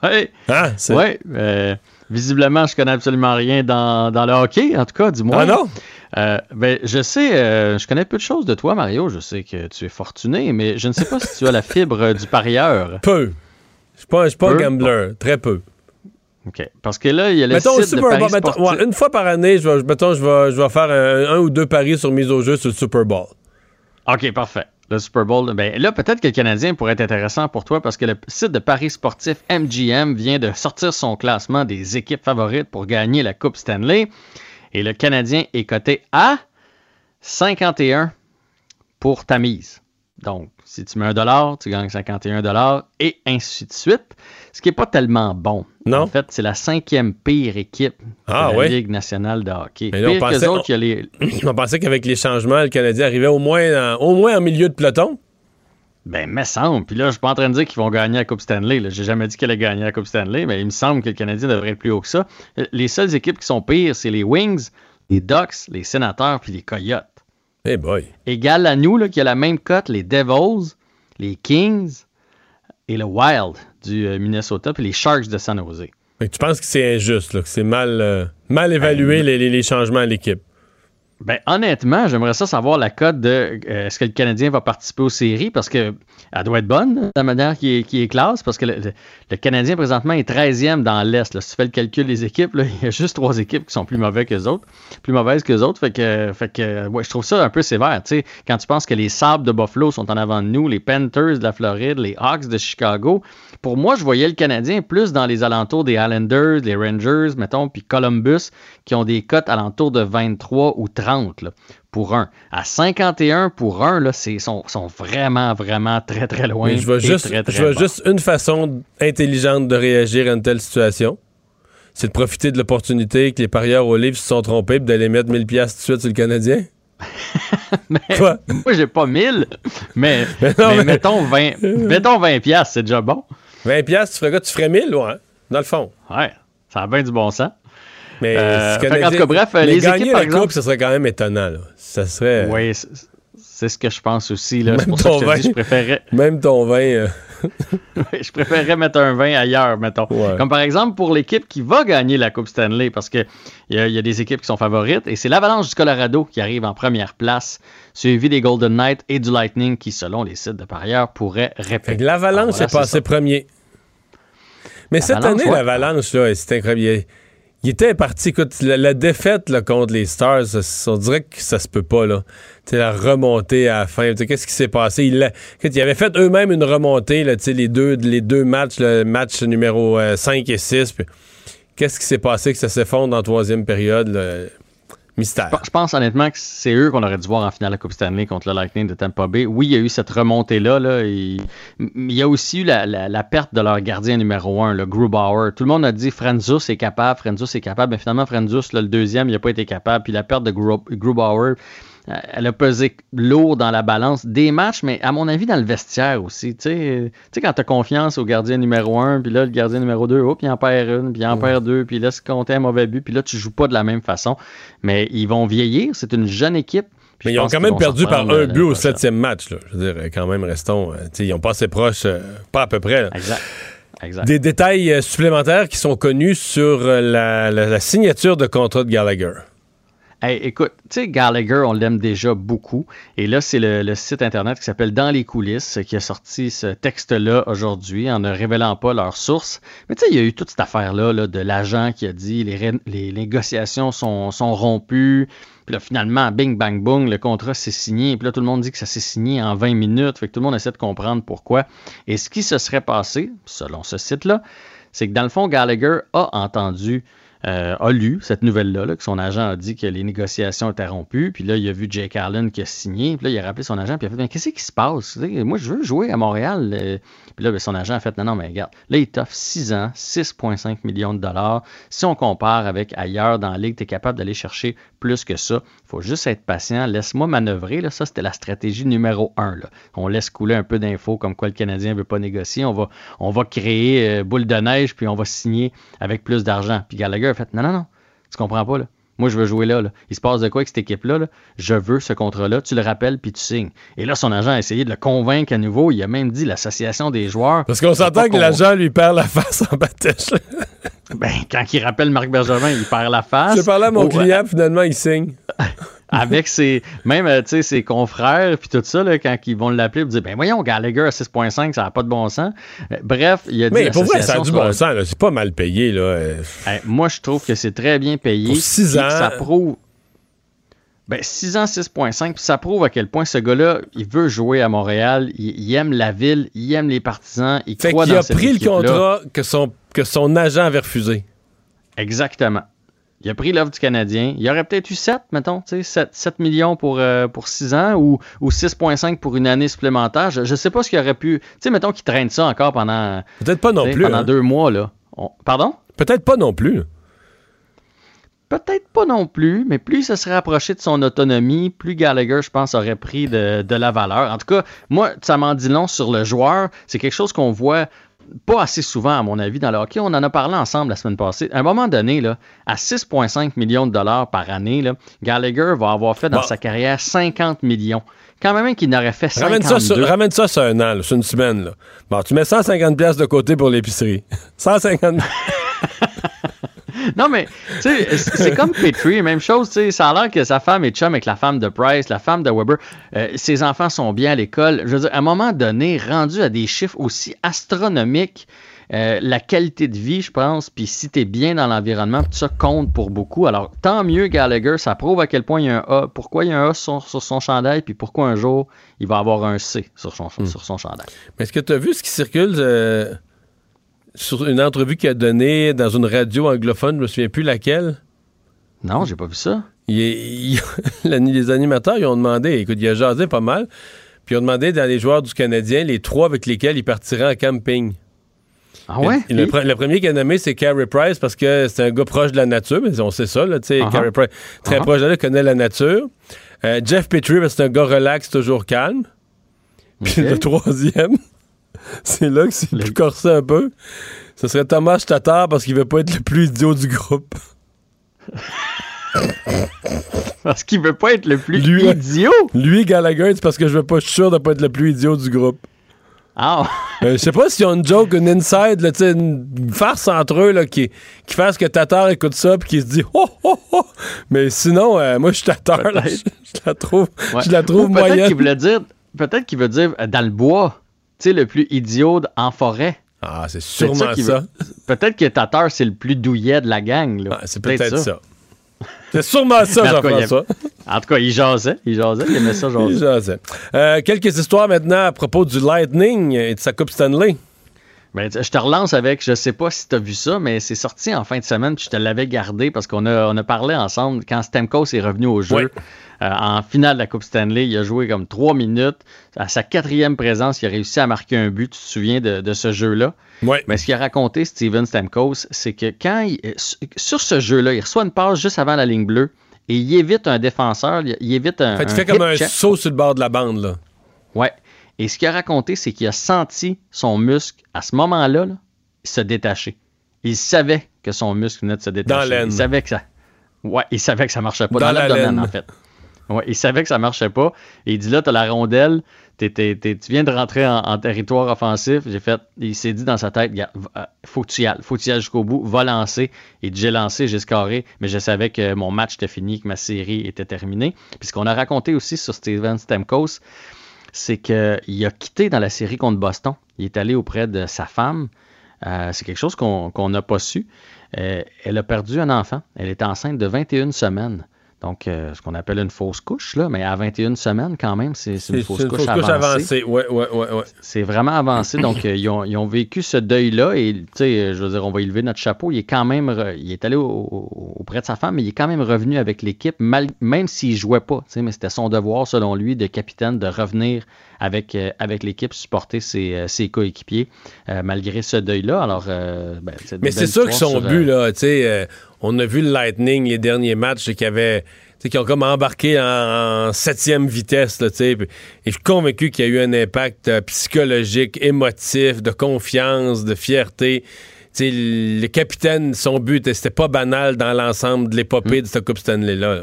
hein, ouais, euh, visiblement, je connais absolument rien dans, dans le hockey, en tout cas, dis-moi. Ah non? Euh, ben, je sais, euh, je connais peu de choses de toi, Mario. Je sais que tu es fortuné, mais je ne sais pas si tu as la fibre du parieur. Peu. Je ne suis pas un gambler, très peu. OK, parce que là, il y a le site de paris sportifs. Ouais, une fois par année, je vais, mettons, je vais, je vais faire un, un ou deux paris sur mise au jeu sur le Super Bowl. OK, parfait. Le Super Bowl, ben là, peut-être que le Canadien pourrait être intéressant pour toi parce que le site de paris sportif M G M vient de sortir son classement des équipes favorites pour gagner la Coupe Stanley. Et le Canadien est coté à cinquante et un pour ta mise. Donc, si tu mets un dollar, tu gagnes cinquante et un dollars et ainsi de suite. Ce qui n'est pas tellement bon. Non. En fait, c'est la cinquième pire équipe ah, de la oui. Ligue nationale de hockey. Là, pire pensait, que autres, on, y a les... on pensait qu'avec les changements, le Canadien arrivait au moins, dans, au moins en milieu de peloton. Ben, me semble. Puis là, je suis pas en train de dire qu'ils vont gagner la Coupe Stanley. Là. J'ai jamais dit qu'elle allait gagner la Coupe Stanley, mais il me semble que le Canadien devrait être plus haut que ça. Les seules équipes qui sont pires, c'est les Wings, les Ducks, les Sénateurs puis les Coyotes. Hey boy. Égal à nous, là, qui a la même cote, les Devils, les Kings et le Wild du euh, Minnesota, puis les Sharks de San Jose. Mais tu penses que c'est injuste, là, que c'est mal, euh, mal évalué, euh, les, les, les changements à l'équipe? Ben, honnêtement, j'aimerais ça savoir la cote de euh, est-ce que le Canadien va participer aux séries, parce qu'elle doit être bonne, la manière qui est, qui est classe, parce que le, le, le Canadien, présentement, est treizième dans l'Est. Là. Si tu fais le calcul des équipes, là, il y a juste trois équipes qui sont plus mauvaises que les autres. Plus mauvaises que les autres, fait que, fait que ouais, je trouve ça un peu sévère. T'sais. Quand tu penses que les Sabres de Buffalo sont en avant de nous, les Panthers de la Floride, les Hawks de Chicago, pour moi, je voyais le Canadien plus dans les alentours des Islanders, les Rangers, mettons, puis Columbus, qui ont des cotes alentours de vingt-trois ou trente. Là, pour un. À cinquanté-un pour un, là, c'est, sont, sont vraiment, vraiment très, très loin. Je vois juste, très, très je vois juste une façon intelligente de réagir à une telle situation. C'est de profiter de l'opportunité que les parieurs au livre se sont trompés et d'aller mettre mille dollars tout de suite sur le Canadien. mais, quoi? Moi, j'ai pas mille, mais, mais, non, mais, mais mettons vingt, mettons vingt dollars, c'est déjà bon. vingt dollars, tu ferais quoi? Tu ferais mille dollars, ouais, dans le fond. Ouais, ça a bien du bon sens. Mais euh, fait, en tout cas, bref, mais les gagner équipes, par la exemple, coupe, ce serait quand même étonnant. Là. Ça serait. Oui, c'est, c'est ce que je pense aussi. Là. C'est pour ça que je te dis, je préférais. Même ton vin. Euh... je préférerais mettre un vin ailleurs, mettons. Ouais. Comme par exemple pour l'équipe qui va gagner la Coupe Stanley, parce qu'il y, y a des équipes qui sont favorites, et c'est l'Avalanche du Colorado qui arrive en première place, suivi des Golden Knights et du Lightning qui, selon les sites de parieurs, pourraient répéter. L'Avalanche voilà, est passé premier. Mais cette année, ouais. l'Avalanche, là, c'est incroyable. Il était parti, écoute, la, la défaite là, contre les Stars, on dirait que ça se peut pas, là. T'sais, la remontée à la fin, t'sais, qu'est-ce qui s'est passé? Ils il avaient fait eux-mêmes une remontée, là, les, deux, les deux matchs, le match numéro euh, cinq et six. Puis, qu'est-ce qui s'est passé que ça s'effondre en troisième période? Là? Mystère. Je pense honnêtement que c'est eux qu'on aurait dû voir en finale de la Coupe Stanley contre le Lightning de Tampa Bay. Oui, il y a eu cette remontée-là. Là, et... Il y a aussi eu la, la, la perte de leur gardien numéro un, le Grubauer. Tout le monde a dit Frenzus est capable, Frenzus est capable. Mais finalement, Frenzus, là, le deuxième, il n'a pas été capable. Puis la perte de Grubauer, elle a pesé lourd dans la balance des matchs, mais à mon avis, dans le vestiaire aussi. Tu sais, quand tu as confiance au gardien numéro un, puis là, le gardien numéro deux, oh, puis il en perd une, puis il en mmh. perd deux, puis là, c'est compté un mauvais but, puis là, tu joues pas de la même façon. Mais ils vont vieillir, c'est une jeune équipe. Mais ils ont quand même perdu par un but au septième match. Là. Je veux dire, quand même, restons. Ils ont pas assez proche, euh, pas à peu près. Là. Exact. Exact. Des détails supplémentaires qui sont connus sur la, la, la signature de contrat de Gallagher. Hey, écoute, tu sais, Gallagher, on l'aime déjà beaucoup. Et là, c'est le, le site Internet qui s'appelle Dans les coulisses qui a sorti ce texte-là aujourd'hui en ne révélant pas leur source. Mais tu sais, il y a eu toute cette affaire-là là, de l'agent qui a dit les, ré- les négociations sont, sont rompues. Puis là, finalement, bing, bang, boom, le contrat s'est signé. Puis là, tout le monde dit que ça s'est signé en vingt minutes. Fait que tout le monde essaie de comprendre pourquoi. Et ce qui se serait passé, selon ce site-là, c'est que dans le fond, Gallagher a entendu, euh, a lu cette nouvelle-là, là, que son agent a dit que les négociations étaient rompues, puis là, il a vu Jake Allen qui a signé, puis là, il a rappelé son agent, puis il a fait « Mais qu'est-ce qui se passe? Moi, je veux jouer à Montréal. » Puis là, bien, son agent a fait « Non, non, mais regarde, là, il t'offre six ans, six virgule cinq millions de dollars. Si on compare avec ailleurs dans la ligue, tu es capable d'aller chercher plus que ça. Il faut juste être patient. Laisse-moi manœuvrer. » Là, ça, c'était la stratégie numéro un. Là. On laisse couler un peu d'infos comme quoi le Canadien ne veut pas négocier. On va, on va créer euh, boule de neige, puis on va signer avec plus d'argent. Puis Gallagher a fait « Non, non, non, tu comprends pas, là. Moi, je veux jouer là, là. Il se passe de quoi avec cette équipe-là? Là? Je veux ce contrat-là. Tu le rappelles, puis tu signes. » Et là, son agent a essayé de le convaincre à nouveau. Il a même dit l'association des joueurs... Parce qu'on s'entend que conv... l'agent lui perd la face en batèche. Ben, quand il rappelle Marc Bergevin, il perd la face. Je parlais à mon oh, client, euh... finalement, il signe. Avec ses, même, tu sais, ses confrères, puis tout ça, là, quand ils vont l'appeler, ils disent, ben voyons, Gallagher à six virgule cinq, ça n'a pas de bon sens. Bref, il y a des... Mais pour vrai, ça a du bon sens, là. C'est pas mal payé, là. Ben, moi, je trouve que c'est très bien payé. Pour six ans. Que ça prouve... Ben, six ans, six virgule cinq, puis ça prouve à quel point ce gars-là, il veut jouer à Montréal, il, il aime la ville, il aime les partisans, il fait croit dans cette équipe-là. Fait qu'il a pris le contrat que son, que son agent avait refusé. Exactement. Il a pris l'offre du Canadien. Il y aurait peut-être eu sept, mettons, tu sais, sept millions pour, euh, pour six ans ou, ou six virgule cinq pour une année supplémentaire. Je ne sais pas ce qu'il aurait pu... Tu sais, mettons qu'il traîne ça encore pendant... Peut-être pas non plus. Pendant hein. deux mois, là. On... Pardon? Peut-être pas non plus. Peut-être pas non plus, mais plus il se serait approché de son autonomie, plus Gallagher, je pense, aurait pris de, de la valeur. En tout cas, moi, ça m'en dit long sur le joueur. C'est quelque chose qu'on voit... pas assez souvent, à mon avis, dans le hockey. On en a parlé ensemble la semaine passée. À un moment donné, là, à six virgule cinq millions de dollars par année, là, Gallagher va avoir fait dans bon. sa carrière cinquante millions. Quand même qu'il n'aurait fait cinquante-deux. Ramène ça sur, ramène ça sur un an, là, sur une semaine. Là. Bon, tu mets cent cinquante piastres de côté pour l'épicerie. cent cinquante... Non, mais c'est, c'est comme Petrie, même chose. Ça a l'air que sa femme est chum avec la femme de Price, la femme de Weber. Euh, ses enfants sont bien à l'école. Je veux dire, à un moment donné, rendu à des chiffres aussi astronomiques, euh, la qualité de vie, je pense, puis si t'es bien dans l'environnement, tout ça compte pour beaucoup. Alors, tant mieux, Gallagher, ça prouve à quel point il y a un A, pourquoi il y a un A sur, sur son chandail, puis pourquoi un jour, il va avoir un C sur son, mmh. sur son chandail. Mais est-ce que tu as vu ce qui circule... Euh... sur une entrevue qu'il a donnée dans une radio anglophone, je me souviens plus laquelle. Non, j'ai pas vu ça. Il est, il, les animateurs, ils ont demandé, écoute, il a jasé pas mal, puis ils ont demandé dans les joueurs du Canadien, les trois avec lesquels il partira en camping. Ah ouais? Le, le, le premier qu'il a nommé, c'est Carey Price, parce que c'est un gars proche de la nature, mais on sait ça, là, tu sais, uh-huh. Carey Price, très uh-huh. proche de là, connaît la nature. Euh, Jeff Petrie, parce que c'est un gars relax, toujours calme. Okay. Puis le troisième... c'est là que c'est le plus corsé un peu. Ce serait Thomas Tatar parce qu'il veut pas être le plus idiot du groupe. Parce qu'il veut pas être le plus lui, idiot? Lui, Gallagher, c'est parce que je veux pas, je suis sûr de pas être le plus idiot du groupe. Ah! Oh. euh, je sais pas s'ils ont une joke, une inside, là, une farce entre eux là, qui, qui fasse que Tatar écoute ça et qu'il se dit oh oh oh! Mais sinon, euh, moi je suis Tatar. Je, je la trouve, ouais. je la trouve Ou peut-être moyenne. Qu'il voulait dire, peut-être qu'il veut dire euh, dans le bois. Tu sais, le plus idiot en forêt. Ah, c'est sûrement c'est ça. Qu'il ça. Peut-être que Tatar, c'est le plus douillet de la gang. Là. Ah, c'est peut-être, peut-être ça. ça. C'est sûrement ça, Jean-François. En, en tout cas, il jasait. Il jasait, il aimait ça, jasait. Il jasait. Euh, quelques histoires maintenant à propos du Lightning et de sa Coupe Stanley. Ben, je te relance avec, je sais pas si tu as vu ça, mais c'est sorti en fin de semaine, puis je te l'avais gardé parce qu'on a, on a parlé ensemble quand Stamkos est revenu au jeu. Oui. Euh, en finale de la Coupe Stanley, il a joué comme trois minutes. À sa quatrième présence, il a réussi à marquer un but. Tu te souviens de, de ce jeu-là? Oui. Mais ce qu'il a raconté, Steven Stamkos, c'est que quand il, sur ce jeu-là, il reçoit une passe juste avant la ligne bleue et il évite un défenseur. Il évite un. En fait, il fait comme un saut sur le bord de la bande, là. Ouais. Et ce qu'il a raconté, c'est qu'il a senti son muscle, à ce moment-là, là, se détacher. Il savait que son muscle venait de se détacher. Dans l'aine. Il savait que ça... Ouais, il savait que ça marchait pas. Dans, dans l'abdomen, en fait. Ouais, il savait que ça marchait pas. Et il dit là, t'as la rondelle, t'es, t'es, t'es, tu viens de rentrer en, en territoire offensif. J'ai fait, il s'est dit dans sa tête, faut que tu y ailles, faut que tu y ailles jusqu'au bout, va lancer. Et j'ai lancé, j'ai scoré, mais je savais que mon match était fini, que ma série était terminée. Puis ce qu'on a raconté aussi sur Steven Stamkos, c'est qu'il a quitté dans la série contre Boston. Il est allé auprès de sa femme. Euh, c'est quelque chose qu'on n'a pas su. Euh, elle a perdu un enfant. Elle est enceinte de vingt et une semaines. Donc, euh, ce qu'on appelle une fausse couche, là, mais à vingt et une semaines, quand même, c'est, c'est une, c'est, fausse, c'est une couche fausse couche avancée. avancée. Ouais, ouais, ouais, ouais. C'est vraiment avancé. Donc, euh, ils, ont, ils ont vécu ce deuil-là. Et, tu sais, je veux dire, on va y lever notre chapeau. Il est quand même, re... il est allé au, au, auprès de sa femme, mais il est quand même revenu avec l'équipe, mal... même s'il ne jouait pas. Mais c'était son devoir, selon lui, de capitaine, de revenir avec, euh, avec l'équipe, supporter ses, ses coéquipiers, euh, malgré ce deuil-là. Alors, euh, ben, c'est mais c'est sûr que son sur, but, là, tu sais... Euh... On a vu le Lightning, les derniers matchs qui avaient, qui ont comme embarqué en, en septième vitesse. Là, et je suis convaincu qu'il y a eu un impact psychologique, émotif, de confiance, de fierté. T'sais, le capitaine, son but, c'était pas banal dans l'ensemble de l'épopée mmh. de cette Coupe Stanley-là. Là.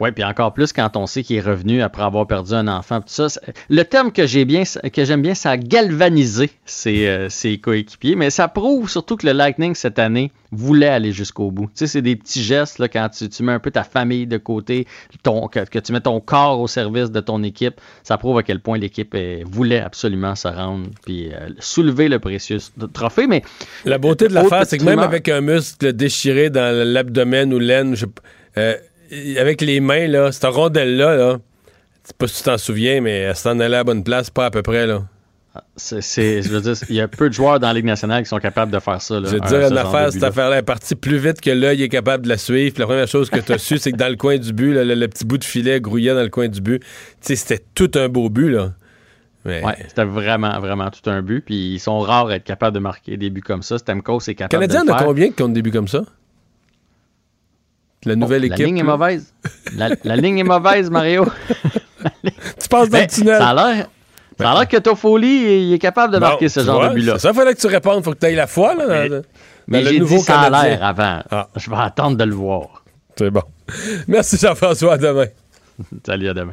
Oui, puis encore plus quand on sait qu'il est revenu après avoir perdu un enfant. Tout ça. Le terme que j'ai bien, que j'aime bien, ça a galvanisé ses, euh, ses coéquipiers, mais ça prouve surtout que le Lightning, cette année, voulait aller jusqu'au bout. Tu sais, c'est des petits gestes là, quand tu, tu mets un peu ta famille de côté, ton, que, que tu mets ton corps au service de ton équipe. Ça prouve à quel point l'équipe elle, voulait absolument se rendre puis euh, soulever le précieux trophée. Mais la beauté de l'affaire, c'est que même avec un muscle déchiré dans l'abdomen ou l'aine, je... Euh, avec les mains, là, cette rondelle-là, là, je sais pas si tu t'en souviens, mais elle s'en allait à la bonne place, pas à peu près, là. C'est, c'est, je veux dire, il y a peu de joueurs dans la Ligue nationale qui sont capables de faire ça. Là, je veux dire, une affaire, cette affaire-là est partie plus vite que l'œil est capable de la suivre. Puis la première chose que tu as su, c'est que dans le coin du but, là, le, le petit bout de filet grouillait dans le coin du but. Tu sais, c'était tout un beau but, là. Mais... Oui, c'était vraiment, vraiment tout un but. Puis ils sont rares à être capables de marquer des buts comme ça. Stamkos est capable de le faire. Canadien, on a combien qui ont des buts comme ça? La nouvelle bon, équipe. La ligne là. Est mauvaise. La, la ligne est mauvaise, Mario. ligne... Tu passes dans ben, le tunnel. Ça a l'air, ben. ça a l'air que Toffoli il est capable de marquer bon, ce genre vois, de but-là. Ça, il fallait que tu répondes. Il faut que tu ailles la foi. Là, mais, dans, dans mais le j'ai nouveau dit ça a l'air avant. Ah. Je vais attendre de le voir. C'est bon. Merci, Jean-François. À demain. Salut, à demain.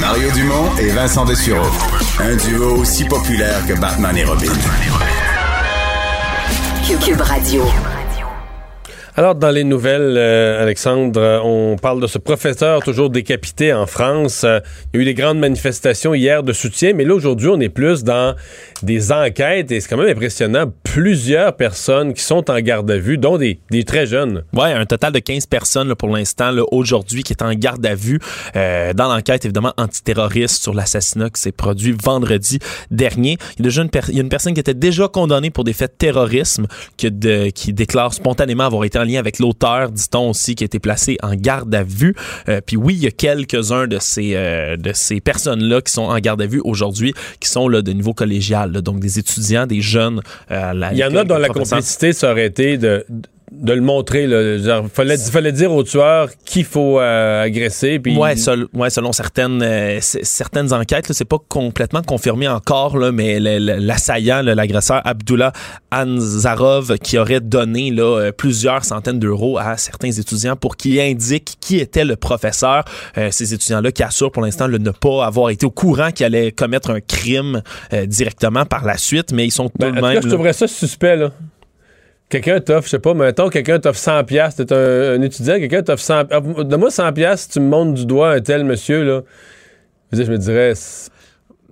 Mario Dumont et Vincent Dessureault. Un duo aussi populaire que Batman et Robin. Q U B Radio. Alors, dans les nouvelles, euh, Alexandre, on parle de ce professeur toujours décapité en France. Euh, il y a eu des grandes manifestations hier de soutien, mais là, aujourd'hui, on est plus dans des enquêtes et c'est quand même impressionnant. Plusieurs personnes qui sont en garde à vue, dont des, des très jeunes. Oui, un total de quinze personnes là, pour l'instant, là, aujourd'hui, qui est en garde à vue euh, dans l'enquête, évidemment, antiterroriste sur l'assassinat qui s'est produit vendredi dernier. Il y a, déjà une, per- il y a une personne qui était déjà condamnée pour des faits de terrorisme qui, de, qui déclare spontanément avoir été en lien avec l'auteur, dit-on aussi, qui a été placé en garde à vue. Euh, puis oui, il y a quelques-uns de ces, euh, de ces personnes-là qui sont en garde à vue aujourd'hui, qui sont là, de niveau collégial, là, donc des étudiants, des jeunes. Euh, la, il y en a dont la complicité, ça aurait été de, de le montrer. Il fallait, fallait dire aux tueurs qu'il faut euh, agresser. Puis... Oui, seul, ouais, selon certaines, euh, c- certaines enquêtes, là, c'est pas complètement confirmé encore, là, mais le, le, l'assaillant, là, l'agresseur Abdullah Anzarov, qui aurait donné là, plusieurs centaines d'euros à certains étudiants pour qu'ils indiquent qui était le professeur. Euh, ces étudiants-là qui assurent pour l'instant le ne pas avoir été au courant qu'ils allaient commettre un crime euh, directement par la suite, mais ils sont ben, tout de même... Là, je trouverais ça suspect, là. Quelqu'un t'offre, je sais pas, mettons, quelqu'un t'offre cent piastres, t'es un, un étudiant, quelqu'un t'offre cent piastres. Donne-moi cent piastres, tu me montres du doigt un tel monsieur, là. Je me dirais... C'est...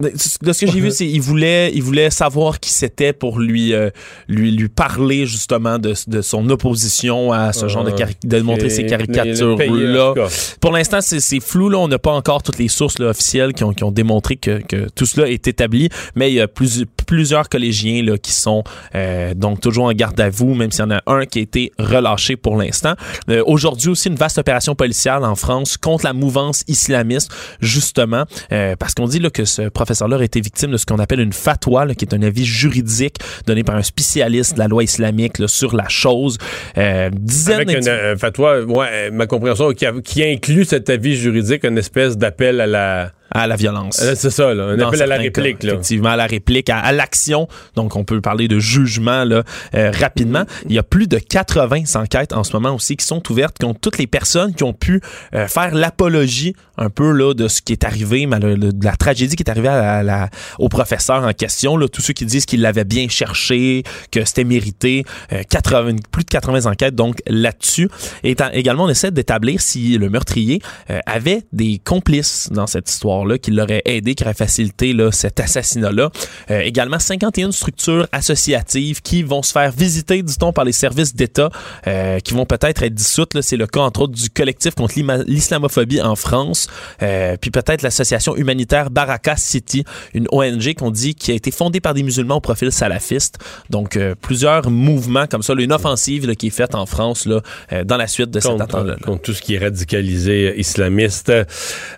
De ce que j'ai vu, c'est qu'il voulait, il voulait savoir qui c'était pour lui, euh, lui, lui parler justement de, de son opposition à ce ah, genre de cari- de montrer ces caricatures-là. Pour l'instant, c'est, c'est flou. Là. On n'a pas encore toutes les sources là, officielles qui ont, qui ont démontré que, que tout cela est établi, mais il y a plus, plusieurs collégiens là, qui sont euh, donc toujours en garde à vue, même s'il y en a un qui a été relâché pour l'instant. Euh, aujourd'hui aussi, une vaste opération policière en France contre la mouvance islamiste, justement, euh, parce qu'on dit là, que ce professeur-là a été victime de ce qu'on appelle une fatwa, là, qui est un avis juridique donné par un spécialiste de la loi islamique là, sur la chose. Euh, dizaines Avec une euh, fatwa, ouais, ma compréhension, qui, a, qui inclut cet avis juridique, une espèce d'appel à la... à la violence. C'est ça, là. Un Dans appel à la réplique. Cas, là. Effectivement, à la réplique, à, à l'action. Donc, on peut parler de jugement là, euh, rapidement. Il y a plus de quatre-vingts enquêtes en ce moment aussi qui sont ouvertes contre toutes les personnes qui ont pu euh, faire l'apologie un peu là, de ce qui est arrivé, de la tragédie qui est arrivée à la, la, au professeur en question. Là. Tous ceux qui disent qu'il l'avait bien cherché, que c'était mérité. Euh, quatre-vingts, plus de quatre-vingts enquêtes donc là-dessus. Et également, on essaie d'établir si le meurtrier euh, avait des complices dans cette histoire. Là, qui l'aurait aidé, qui aurait facilité là, cet assassinat-là. Euh, également, cinquante et une structures associatives qui vont se faire visiter, dit-on, par les services d'État, euh, qui vont peut-être être dissoutes. Là. C'est le cas, entre autres, du collectif contre l'islamophobie en France, euh, puis peut-être l'association humanitaire Baraka City, une O N G qu'on dit qui a été fondée par des musulmans au profil salafiste. Donc, euh, plusieurs mouvements comme ça, là, une offensive là, qui est faite en France là, euh, dans la suite de cette attentat-là. Contre tout ce qui est radicalisé islamiste.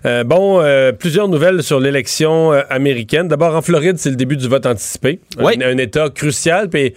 Euh, bon, euh, plusieurs Plusieurs nouvelles sur l'élection américaine. D'abord, en Floride, c'est le début du vote anticipé. Oui. Un, un État crucial. Puis,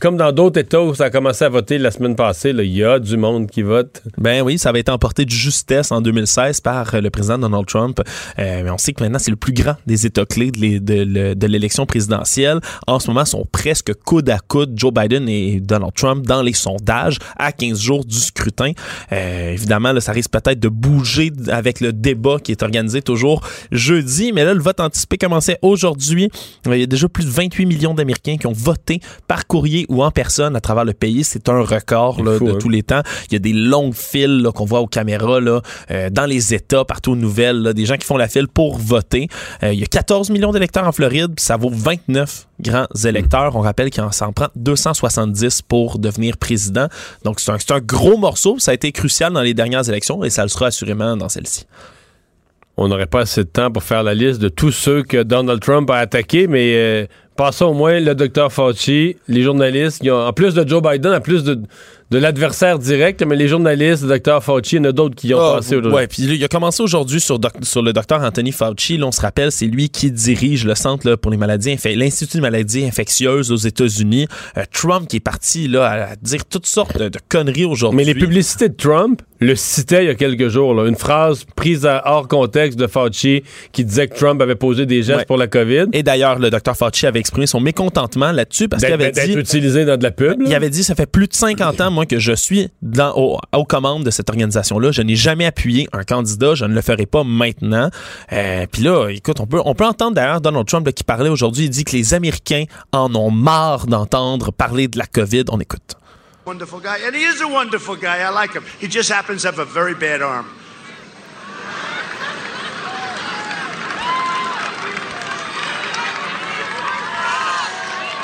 comme dans d'autres États où ça a commencé à voter la semaine passée, il y a du monde qui vote. Ben oui, ça avait été emporté de justesse en deux mille seize par le président Donald Trump. Euh, mais on sait que maintenant, c'est le plus grand des États clés de, de, de, de l'élection présidentielle. En ce moment, ils sont presque coude à coude, Joe Biden et Donald Trump, dans les sondages à quinze jours du scrutin. Euh, évidemment, là, ça risque peut-être de bouger avec le débat qui est organisé toujours jeudi, mais là, le vote anticipé commençait aujourd'hui. Il y a déjà plus de vingt-huit millions d'Américains qui ont voté par courrier ou en personne à travers le pays. C'est un record là, fou, de hein. tous les temps. Il y a des longues files là, qu'on voit aux caméras, là, euh, dans les États, partout aux nouvelles, là, des gens qui font la file pour voter. Euh, il y a quatorze millions d'électeurs en Floride, puis ça vaut vingt-neuf grands électeurs. On rappelle qu'il s'en prend deux cent soixante-dix pour devenir président. Donc, c'est un, c'est un gros morceau. Ça a été crucial dans les dernières élections et ça le sera assurément dans celle-ci. On n'aurait pas assez de temps pour faire la liste de tous ceux que Donald Trump a attaqués, mais euh, passons au moins le docteur Fauci, les journalistes, ils ont, en plus de Joe Biden, en plus de, de l'adversaire direct, mais les journalistes, le docteur Fauci, il y en a d'autres qui y ont oh, passé aujourd'hui. Oui, puis il a commencé aujourd'hui sur, doc, sur le docteur Anthony Fauci. Là, on se rappelle, c'est lui qui dirige le centre là, pour les maladies, inf- l'Institut des maladies infectieuses aux États-Unis. Euh, Trump qui est parti là, à dire toutes sortes de, de conneries aujourd'hui. Mais les publicités de Trump... le citait il y a quelques jours, là, une phrase prise à hors contexte de Fauci qui disait que Trump avait posé des gestes ouais. pour la COVID. Et d'ailleurs, le docteur Fauci avait exprimé son mécontentement là-dessus parce d'être, qu'il avait d'être dit... D'être utilisé dans de la pub. Il avait dit, ça fait plus de cinquante ans, moi, que je suis dans, aux, aux commandes de cette organisation-là. Je n'ai jamais appuyé un candidat. Je ne le ferai pas maintenant. Euh, Puis là, écoute, on peut, on peut entendre d'ailleurs Donald Trump là, qui parlait aujourd'hui. Il dit que les Américains en ont marre d'entendre parler de la COVID. On écoute. Wonderful guy, and he is a wonderful guy. I like him. He just happens to have a very bad arm.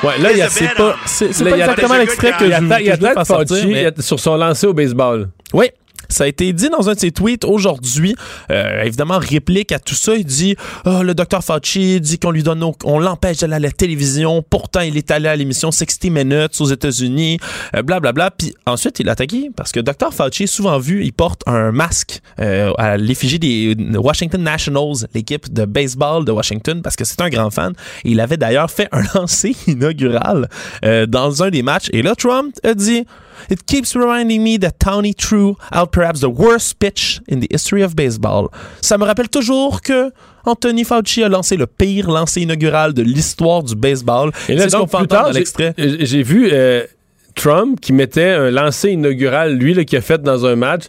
Ouais, là, il y a, c'est pas, c'est, c'est là, pas exactement l'extrait que je voulais faire sortir, mais... sur son lancer au baseball. Oui. Ça a été dit dans un de ses tweets aujourd'hui. Euh, évidemment, réplique à tout ça. Il dit oh, le docteur Fauci dit qu'on lui donne nos, on l'empêche d'aller à la télévision. Pourtant, il est allé à l'émission sixty minutes aux États-Unis. Blablabla. Euh, bla, bla. Puis ensuite, il a attaqué parce que docteur Fauci est souvent vu. Il porte un masque euh, à l'effigie des Washington Nationals, l'équipe de baseball de Washington, parce que c'est un grand fan. Il avait d'ailleurs fait un lancer inaugural euh, dans un des matchs. Et là, Trump a dit It keeps reminding me that Tony threw out perhaps the worst pitch in the history of baseball. Ça me rappelle toujours que Anthony Fauci a lancé le pire lancer inaugural de l'histoire du baseball. Et là, c'est donc, ce qu'on peut entendre dans l'extrait. J'ai, j'ai vu euh, Trump qui mettait un lancer inaugural, lui, là, qu'il a fait dans un match.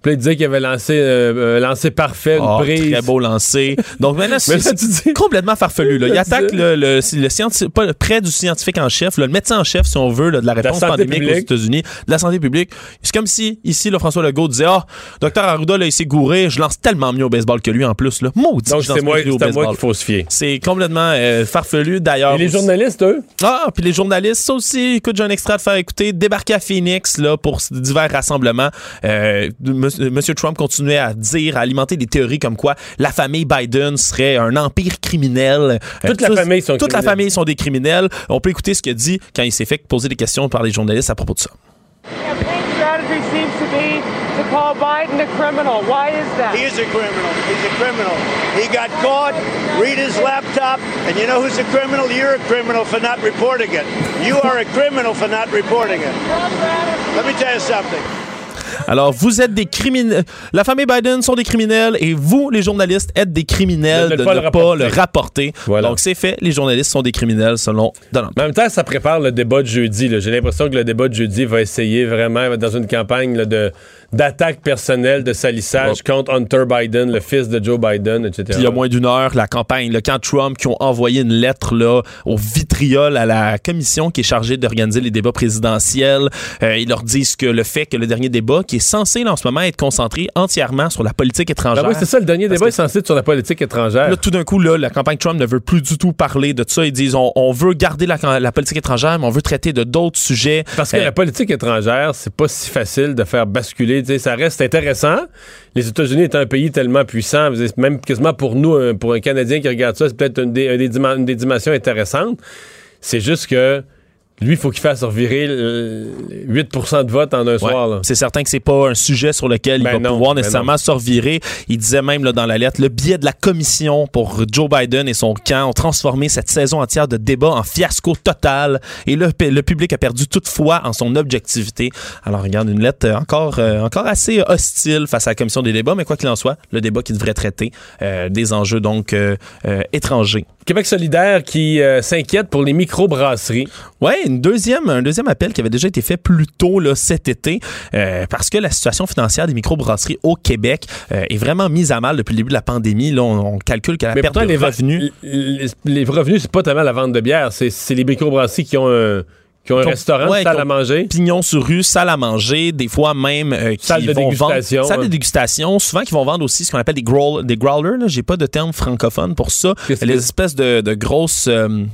Puis là, il disait qu'il avait lancé euh, un lancer parfait, une oh, brise. Très beau lancer. Donc maintenant, c'est, là, c'est complètement farfelu. Là. Il attaque le, le, le scientifique, pas le près du scientifique en chef, là, le médecin en chef, si on veut, là, de la réponse de la pandémique publique aux États-Unis, de la santé publique. C'est comme si, ici, là, François Legault disait ah, oh, docteur Arruda, là, il s'est gouré, je lance tellement mieux au baseball que lui en plus. Là. Maudit. Donc c'est, moi, c'est à moi qu'il faut se fier. C'est complètement euh, farfelu, d'ailleurs. Et les journalistes, eux? Ah, puis les journalistes, ça aussi. Écoute, j'ai un extrait à te faire écouter. Débarquer à Phoenix là, pour divers rassemblements. Euh, M. Trump continuait à dire, à alimenter des théories comme quoi la famille Biden serait un empire criminel. Toute euh, la famille sont Toute criminels. La famille sont des criminels. On peut écouter ce qu'il a dit quand il s'est fait poser des questions par les journalistes à propos de ça. Call Biden a criminal. Why is that? He is a criminal. He's a criminal. He got caught. Read his laptop. And you know who's a criminal? You're a criminal for not reporting it. You are a criminal for not reporting it. Let me tell you something. Alors, vous êtes des criminels. La famille Biden sont des criminels et vous, les journalistes, êtes des criminels de, de, de, de ne le pas le rapporter. Voilà. Donc, c'est fait. Les journalistes sont des criminels selon Donald Trump. En même temps, ça prépare le débat de jeudi. Là. J'ai l'impression que le débat de jeudi va essayer vraiment dans une campagne là, de, d'attaque personnelle, de salissage ouais. contre Hunter Biden, le fils de Joe Biden, et cetera. Puis, il y a moins d'une heure, la campagne, le camp Trump qui ont envoyé une lettre là, au vitriol à la commission qui est chargée d'organiser les débats présidentiels. Euh, ils leur disent que le fait que le dernier débat qui est censé là, en ce moment être concentré entièrement sur la politique étrangère. Ben oui, c'est ça, le dernier débat est censé être sur la politique étrangère. Là, tout d'un coup, là, la campagne Trump ne veut plus du tout parler de ça. Ils disent, on, on veut garder la, la politique étrangère, mais on veut traiter de d'autres sujets. Parce euh, que la politique étrangère, c'est pas si facile de faire basculer. T'sais, ça reste intéressant. Les États-Unis est un pays tellement puissant, même quasiment pour nous, pour un Canadien qui regarde ça, c'est peut-être une des, une des dimensions intéressantes. C'est juste que lui, il faut qu'il fasse revirer huit pour cent de vote en un ouais. soir. Là. C'est certain que c'est pas un sujet sur lequel ben il va non, pouvoir ben nécessairement non. se revirer. Il disait même là, dans la lettre, le biais de la commission pour Joe Biden et son camp ont transformé cette saison entière de débat en fiasco total et le, le public a perdu toute foi en son objectivité. Alors regarde, une lettre encore, euh, encore assez hostile face à la commission des débats, mais quoi qu'il en soit, le débat qui devrait traiter euh, des enjeux donc euh, euh, étrangers. Québec solidaire qui euh, s'inquiète pour les microbrasseries. Oui, une deuxième, un deuxième appel qui avait déjà été fait plus tôt là, cet été euh, parce que la situation financière des microbrasseries au Québec euh, est vraiment mise à mal depuis le début de la pandémie. Là, on, on calcule qu'à la mais perte pourtant, de les revenus... Les, les revenus, c'est pas tellement la vente de bière, c'est, c'est les microbrasseries qui ont un... qui ont un restaurant, ouais, salle à manger. Pignon sur rue, salle à manger, des fois même euh, qui salle de vont dégustation, vendre. Salle hein. de dégustation. Souvent, qui vont vendre aussi ce qu'on appelle des, growl, des growlers. Là. J'ai pas de terme francophone pour ça. Qu'est-ce Les que... espèces de, de grosses... Euh,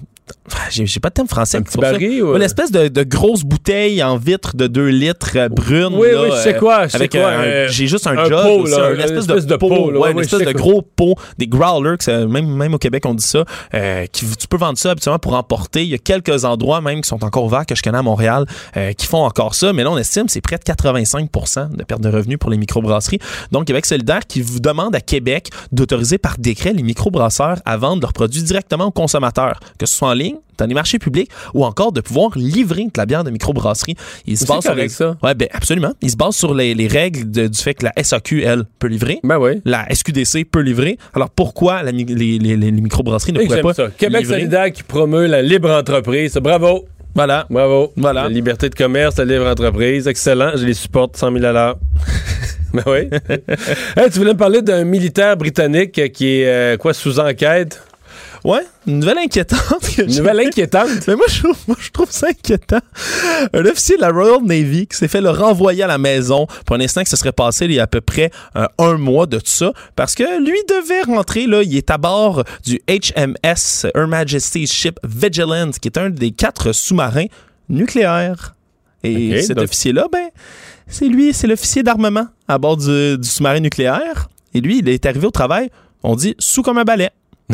J'ai, j'ai pas de terme français. Un petit baril, ou... Une espèce de, de grosse bouteille en vitre de deux litres euh, brune. Oui, là, oui, je sais quoi. Je avec sais quoi un, euh, j'ai juste un, un job. Pot, là, une, une espèce, espèce de pot. pot là, ouais, une oui, espèce de quoi. gros pot. Des growlers, que même, même au Québec, on dit ça. Euh, qui, tu peux vendre ça habituellement pour emporter. Il y a quelques endroits même qui sont encore ouverts que je connais à Montréal euh, qui font encore ça. Mais là, on estime que c'est près de quatre-vingt-cinq pour cent de perte de revenus pour les microbrasseries. Donc, Québec solidaire qui vous demande à Québec d'autoriser par décret les microbrasseurs à vendre leurs produits directement aux consommateurs, que ce soit en ligne, dans les marchés publics, ou encore de pouvoir livrer de la bière de microbrasserie. Ils se basent sur les... ça. Ouais, ben absolument. Ils se basent sur les, les règles de, du fait que la S A Q, elle, peut livrer. Ben oui. La S Q D C peut livrer. Alors pourquoi la, les, les, les, les microbrasseries ne pourraient pas ça. Québec livrer? Solidaire qui promeut la libre entreprise. Bravo. Voilà. Bravo. Voilà. La liberté de commerce, la libre entreprise. Excellent. Je les supporte. cent mille dollars Ben oui. Hey, tu voulais me parler d'un militaire britannique qui est euh, quoi, sous enquête? Ouais, une nouvelle inquiétante. Une nouvelle inquiétante? Mais moi je, moi, je trouve ça inquiétant. Un officier de la Royal Navy qui s'est fait le renvoyer à la maison pour un instant que ce serait passé il y a à peu près euh, un mois de tout ça, parce que lui devait rentrer, là, il est à bord du H M S, Her Majesty's Ship Vigilant, qui est un des quatre sous-marins nucléaires. Et okay, cet donc... officier-là, ben, c'est lui, c'est l'officier d'armement à bord du, du sous-marin nucléaire. Et lui, il est arrivé au travail, on dit, sous comme un balai.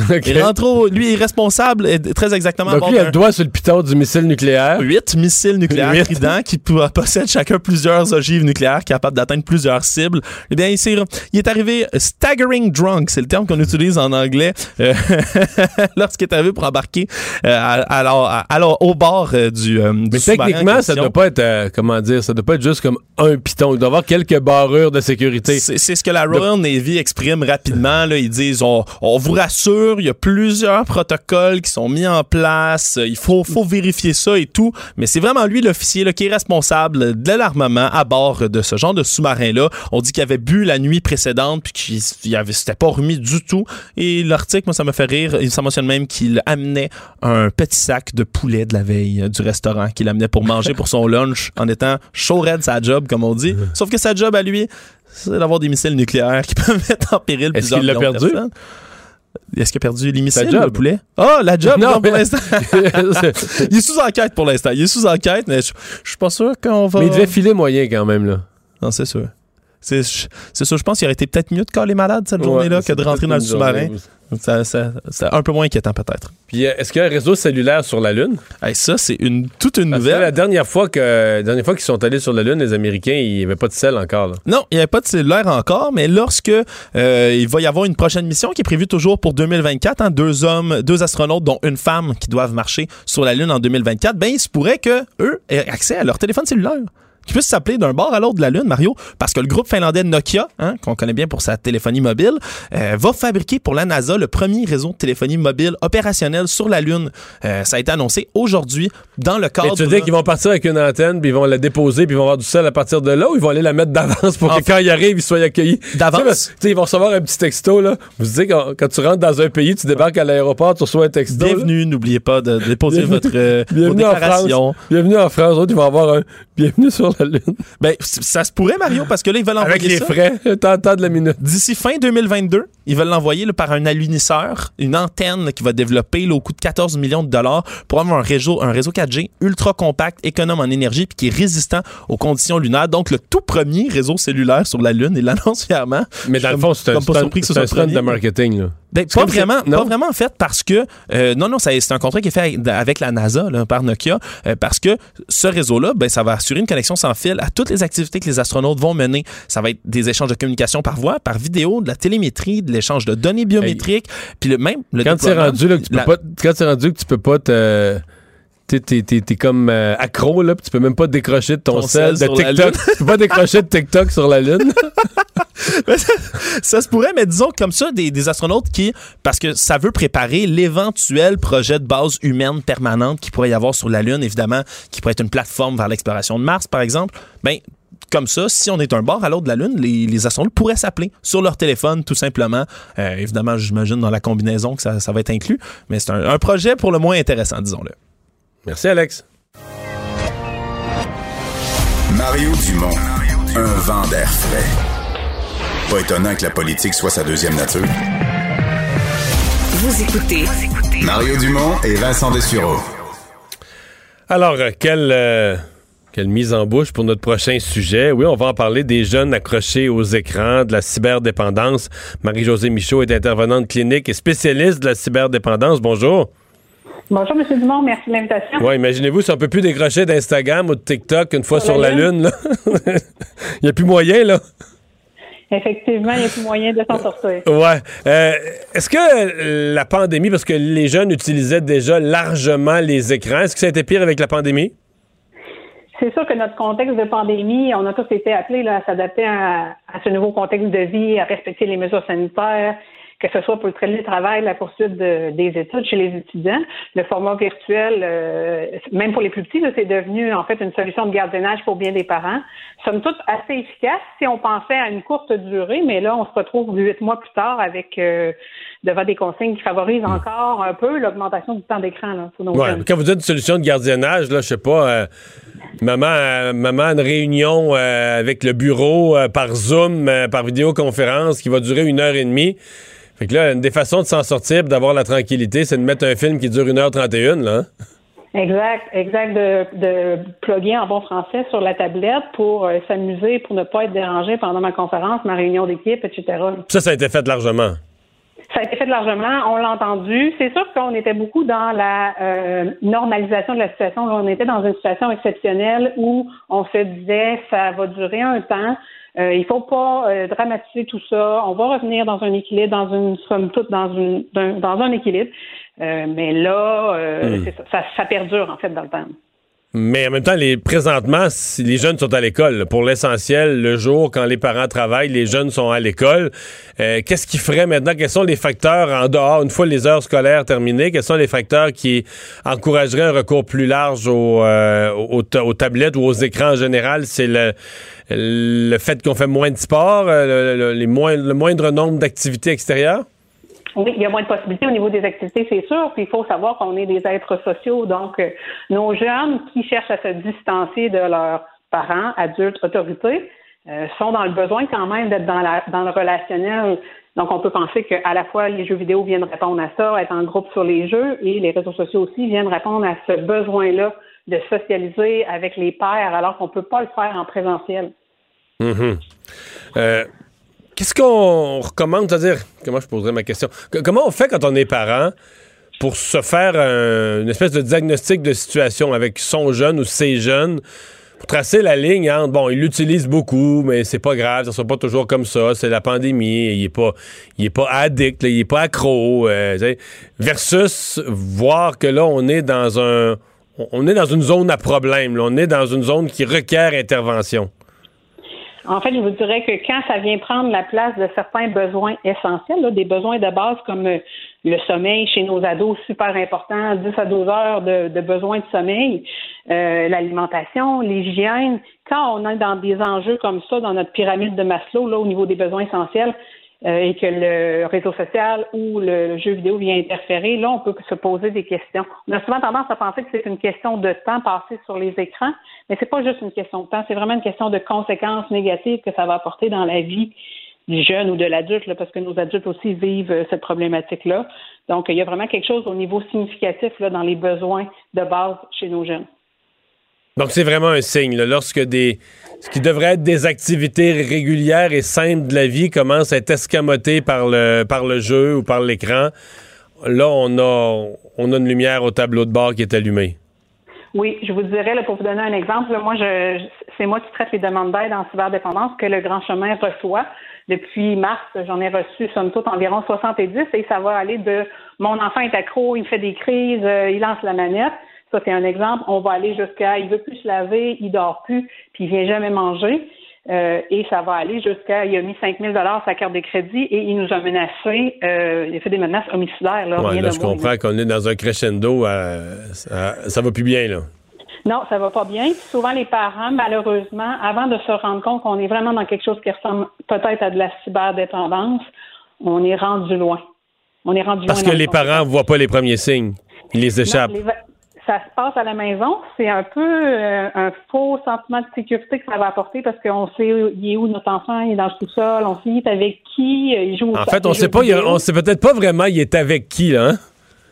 Okay. Il rentre au, lui est responsable très exactement. Donc lui a le doigt sur le piton du missile nucléaire. Huit missiles nucléaires Huit. Trident qui possèdent chacun plusieurs ogives nucléaires capables d'atteindre plusieurs cibles. Eh bien, il, il est arrivé staggering drunk, c'est le terme qu'on utilise en anglais euh, lorsqu'il est arrivé pour embarquer euh, alors, alors au bord euh, du, euh, du sous-marin. Mais techniquement, ça doit pas être euh, comment dire, ça doit pas être juste comme un piton. Il doit y avoir quelques barrures de sécurité. C'est, c'est ce que la Royal de... Navy exprime rapidement. Là, ils disent on, on vous rassure. Il y a plusieurs protocoles qui sont mis en place. Il faut, faut vérifier ça et tout. Mais c'est vraiment lui, l'officier, là, qui est responsable de l'armement à bord de ce genre de sous-marin-là. On dit qu'il avait bu la nuit précédente puis qu'il ne s'était pas remis du tout. Et l'article, moi, ça me fait rire. Ça mentionne même qu'il amenait un petit sac de poulet de la veille du restaurant qu'il amenait pour manger pour son lunch en étant chaud raide sa job, comme on dit. Sauf que sa job à lui, c'est d'avoir des missiles nucléaires qui peuvent mettre en péril Est-ce plusieurs millions de personnes. Est-ce qu'il l'a perdu? Est-ce qu'il a perdu les missiles, le poulet? Ah, oh, la job, non, non pour l'instant. Il est sous enquête pour l'instant. Il est sous enquête, mais je, je suis pas sûr qu'on va... Mais il devait filer moyen quand même, là. Non, c'est sûr. C'est, c'est sûr, je pense qu'il aurait été peut-être mieux de caler malade cette ouais, journée-là que de rentrer dans le sous-marin. Ça, ça, c'est un peu moins inquiétant peut-être. Puis est-ce qu'il y a un réseau cellulaire sur la Lune? Hey, ça, c'est une, toute une Parce nouvelle. Que la dernière fois que la dernière fois qu'ils sont allés sur la Lune, les Américains, il n'y avait pas de sel encore. Là. Non, il n'y avait pas de cellulaire encore, mais lorsque euh, il va y avoir une prochaine mission qui est prévue toujours pour deux mille vingt-quatre, hein, deux hommes, deux astronautes, dont une femme qui doivent marcher sur la Lune en deux mille vingt-quatre, ben il se pourrait que eux aient accès à leur téléphone cellulaire, qui puisse s'appeler d'un bord à l'autre de la Lune, Mario, parce que le groupe finlandais Nokia, hein, qu'on connaît bien pour sa téléphonie mobile, euh, va fabriquer pour la NASA le premier réseau de téléphonie mobile opérationnel sur la Lune. Euh, ça a été annoncé aujourd'hui dans le cadre... Mais tu veux dire qu'ils vont partir avec une antenne, puis ils vont la déposer, puis ils vont avoir du sel à partir de là, ou ils vont aller la mettre d'avance pour que quand ils arrivent, ils soient accueillis? D'avance? Tu sais, ben, ils vont recevoir un petit texto, là. Vous dites, quand, quand tu rentres dans un pays, tu débarques à l'aéroport, tu reçois un texto. Bienvenue, là. N'oubliez pas de déposer votre euh, déclaration. Bienvenue en France. Autres, ils vont avoir un... Bienvenue sur la Lune. Ben, ça se pourrait, Mario, parce que là, ils veulent envoyer ça. Avec les frais, t'entends de la minute. D'ici fin deux mille vingt-deux, ils veulent l'envoyer là, par un alunisseur, une antenne qui va développer là, au coût de quatorze millions de dollars pour avoir un réseau, un réseau quatre G ultra compact, économe en énergie puis qui est résistant aux conditions lunaires. Donc, le tout premier réseau cellulaire sur la Lune, ils l'annoncent fièrement. Mais dans le fond, c'est un stunt de marketing, là. Ben, pas vraiment, pas vraiment en fait, parce que euh, non, non, ça, c'est un contrat qui est fait avec la NASA là, par Nokia, euh, parce que ce réseau-là, ben, ça va assurer une connexion sans fil à toutes les activités que les astronautes vont mener. Ça va être des échanges de communication par voie, par vidéo, de la télémétrie, de l'échange de données biométriques, hey, puis le même. Le quand c'est rendu là, que tu la... peux pas, quand c'est rendu que tu peux pas te T'es, t'es, t'es, t'es comme euh, accro, là, pis tu peux même pas décrocher de ton, ton sel, de TikTok. Tu peux pas décrocher de TikTok sur la Lune. ça, ça se pourrait, mais disons comme ça, des, des astronautes qui, parce que ça veut préparer l'éventuel projet de base humaine permanente qu'il pourrait y avoir sur la Lune, évidemment, qui pourrait être une plateforme vers l'exploration de Mars, par exemple. Ben, comme ça, si on est un bord à l'autre de la Lune, les, les astronautes pourraient s'appeler sur leur téléphone, tout simplement. Euh, évidemment, j'imagine dans la combinaison que ça, ça va être inclus, mais c'est un, un projet pour le moins intéressant, disons-le. Merci, Alex. Mario Dumont, un vent d'air frais. Pas étonnant que la politique soit sa deuxième nature. Vous écoutez Mario Dumont et Vincent Dessureault. Alors, quelle, euh, quelle mise en bouche pour notre prochain sujet. Oui, on va en parler des jeunes accrochés aux écrans, de la cyberdépendance. Marie-Josée Michaud est intervenante clinique et spécialiste de la cyberdépendance. Bonjour. Bonjour, M. Dumont. Merci de l'invitation. Oui, imaginez-vous si on ne peut plus décrocher d'Instagram ou de TikTok une fois sur, sur la Lune. Lune là. Il n'y a plus moyen, là. Effectivement, il n'y a plus moyen de s'en sortir. Ouais. Euh, est-ce que la pandémie, parce que les jeunes utilisaient déjà largement les écrans, est-ce que ça a été pire avec la pandémie? C'est sûr que notre contexte de pandémie, on a tous été appelés là, à s'adapter à, à ce nouveau contexte de vie, à respecter les mesures sanitaires, que ce soit pour le télétravail, la poursuite de, des études chez les étudiants. Le format virtuel, euh, même pour les plus petits, là, c'est devenu en fait une solution de gardiennage pour bien des parents. Somme toute assez efficace si on pensait à une courte durée, mais là, on se retrouve huit mois plus tard avec euh, devant des consignes qui favorisent encore un peu l'augmentation du temps d'écran. Là, pour nos ouais, quand vous dites une solution de gardiennage, là, je sais pas, euh, maman, euh, maman a une réunion euh, avec le bureau euh, par Zoom, euh, par vidéoconférence qui va durer une heure et demie. Fait que là, une des façons de s'en sortir, d'avoir la tranquillité, c'est de mettre un film qui dure une heure trente et une, là. Exact, exact, de, de plugger en bon français sur la tablette pour euh, s'amuser, pour ne pas être dérangé pendant ma conférence, ma réunion d'équipe, et cetera. Ça, ça a été fait largement. Ça a été fait largement, on l'a entendu. C'est sûr qu'on était beaucoup dans la euh, normalisation de la situation. On était dans une situation exceptionnelle où on se disait « ça va durer un temps ». Euh, il faut pas euh, dramatiser tout ça. On va revenir dans un équilibre, dans une somme toute, dans une d'un, dans un équilibre. Euh, mais là, euh, mmh. c'est ça, ça, ça perdure en fait dans le temps. Mais en même temps, les présentement, si les jeunes sont à l'école. Pour l'essentiel, le jour quand les parents travaillent, les jeunes sont à l'école. Euh, qu'est-ce qu'ils feraient maintenant? Quels sont les facteurs en dehors, une fois les heures scolaires terminées, quels sont les facteurs qui encourageraient un recours plus large aux, euh, aux, ta- aux tablettes ou aux écrans en général? C'est le, le fait qu'on fait moins de sport, le, le, les moins, le moindre nombre d'activités extérieures? Oui, il y a moins de possibilités au niveau des activités, c'est sûr. Puis il faut savoir qu'on est des êtres sociaux. Donc, euh, nos jeunes qui cherchent à se distancer de leurs parents, adultes, autorités, euh, sont dans le besoin quand même d'être dans, la, dans le relationnel. Donc, on peut penser qu'à la fois les jeux vidéo viennent répondre à ça, être en groupe sur les jeux, et les réseaux sociaux aussi viennent répondre à ce besoin-là de socialiser avec les pairs, alors qu'on ne peut pas le faire en présentiel. Mm-hmm. Euh, qu'est-ce qu'on recommande, c'est-à-dire, comment je poserais ma question, qu- comment on fait quand on est parent pour se faire un, une espèce de diagnostic de situation avec son jeune ou ses jeunes, pour tracer la ligne entre, bon, il l'utilise beaucoup, mais c'est pas grave, ça sera pas toujours comme ça, c'est la pandémie, il est pas, il est pas addict, là, il est pas accro, euh, versus voir que là, on est dans un, on est dans une zone à problème, là, on est dans une zone qui requiert intervention. En fait, je vous dirais que quand ça vient prendre la place de certains besoins essentiels, là, des besoins de base comme le sommeil chez nos ados, super important, dix à douze heures de, de besoin de sommeil, euh, l'alimentation, l'hygiène, quand on est dans des enjeux comme ça, dans notre pyramide de Maslow, là, au niveau des besoins essentiels, euh, et que le réseau social ou le jeu vidéo vient interférer, là, on peut se poser des questions. On a souvent tendance à penser que c'est une question de temps passé sur les écrans, mais c'est pas juste une question de temps, c'est vraiment une question de conséquences négatives que ça va apporter dans la vie du jeune ou de l'adulte, là, parce que nos adultes aussi vivent euh, cette problématique-là. Donc, il euh, y a vraiment quelque chose au niveau significatif là, dans les besoins de base chez nos jeunes. Donc, c'est vraiment un signe. Là, lorsque des ce qui devrait être des activités régulières et simples de la vie commencent à être escamotées par le, par le jeu ou par l'écran, là, on a, on a une lumière au tableau de bord qui est allumée. Oui, je vous dirais, là, pour vous donner un exemple, là, moi, je, c'est moi qui traite les demandes d'aide en cyberdépendance que le Grand Chemin reçoit. Depuis mars, j'en ai reçu, somme toute, environ soixante-dix et ça va aller de « mon enfant est accro, il fait des crises, euh, il lance la manette ». Ça, c'est un exemple. On va aller jusqu'à « il veut plus se laver, il dort plus, puis il vient jamais manger ». Euh, et ça va aller jusqu'à, il a mis cinq mille dollars sur sa carte de crédit et il nous a menacé, euh, il a fait des menaces homicidaires. Là, ouais, là de je moi, comprends qu'on est dans un crescendo, à, à, ça va plus bien, là. Non, ça va pas bien. Puis souvent, les parents, malheureusement, avant de se rendre compte qu'on est vraiment dans quelque chose qui ressemble peut-être à de la cyberdépendance, on est rendu loin. On est rendu Parce loin que les parents ne voient pas les premiers signes. Ils les échappent. Non, les va- ça se passe à la maison, c'est un peu euh, un faux sentiment de sécurité que ça va apporter parce qu'on sait il est où notre enfant, il est dans le sous-sol, on sait il est avec qui, il joue au En fait, on sait pas, il a, on sait peut-être pas vraiment il est avec qui, là, hein?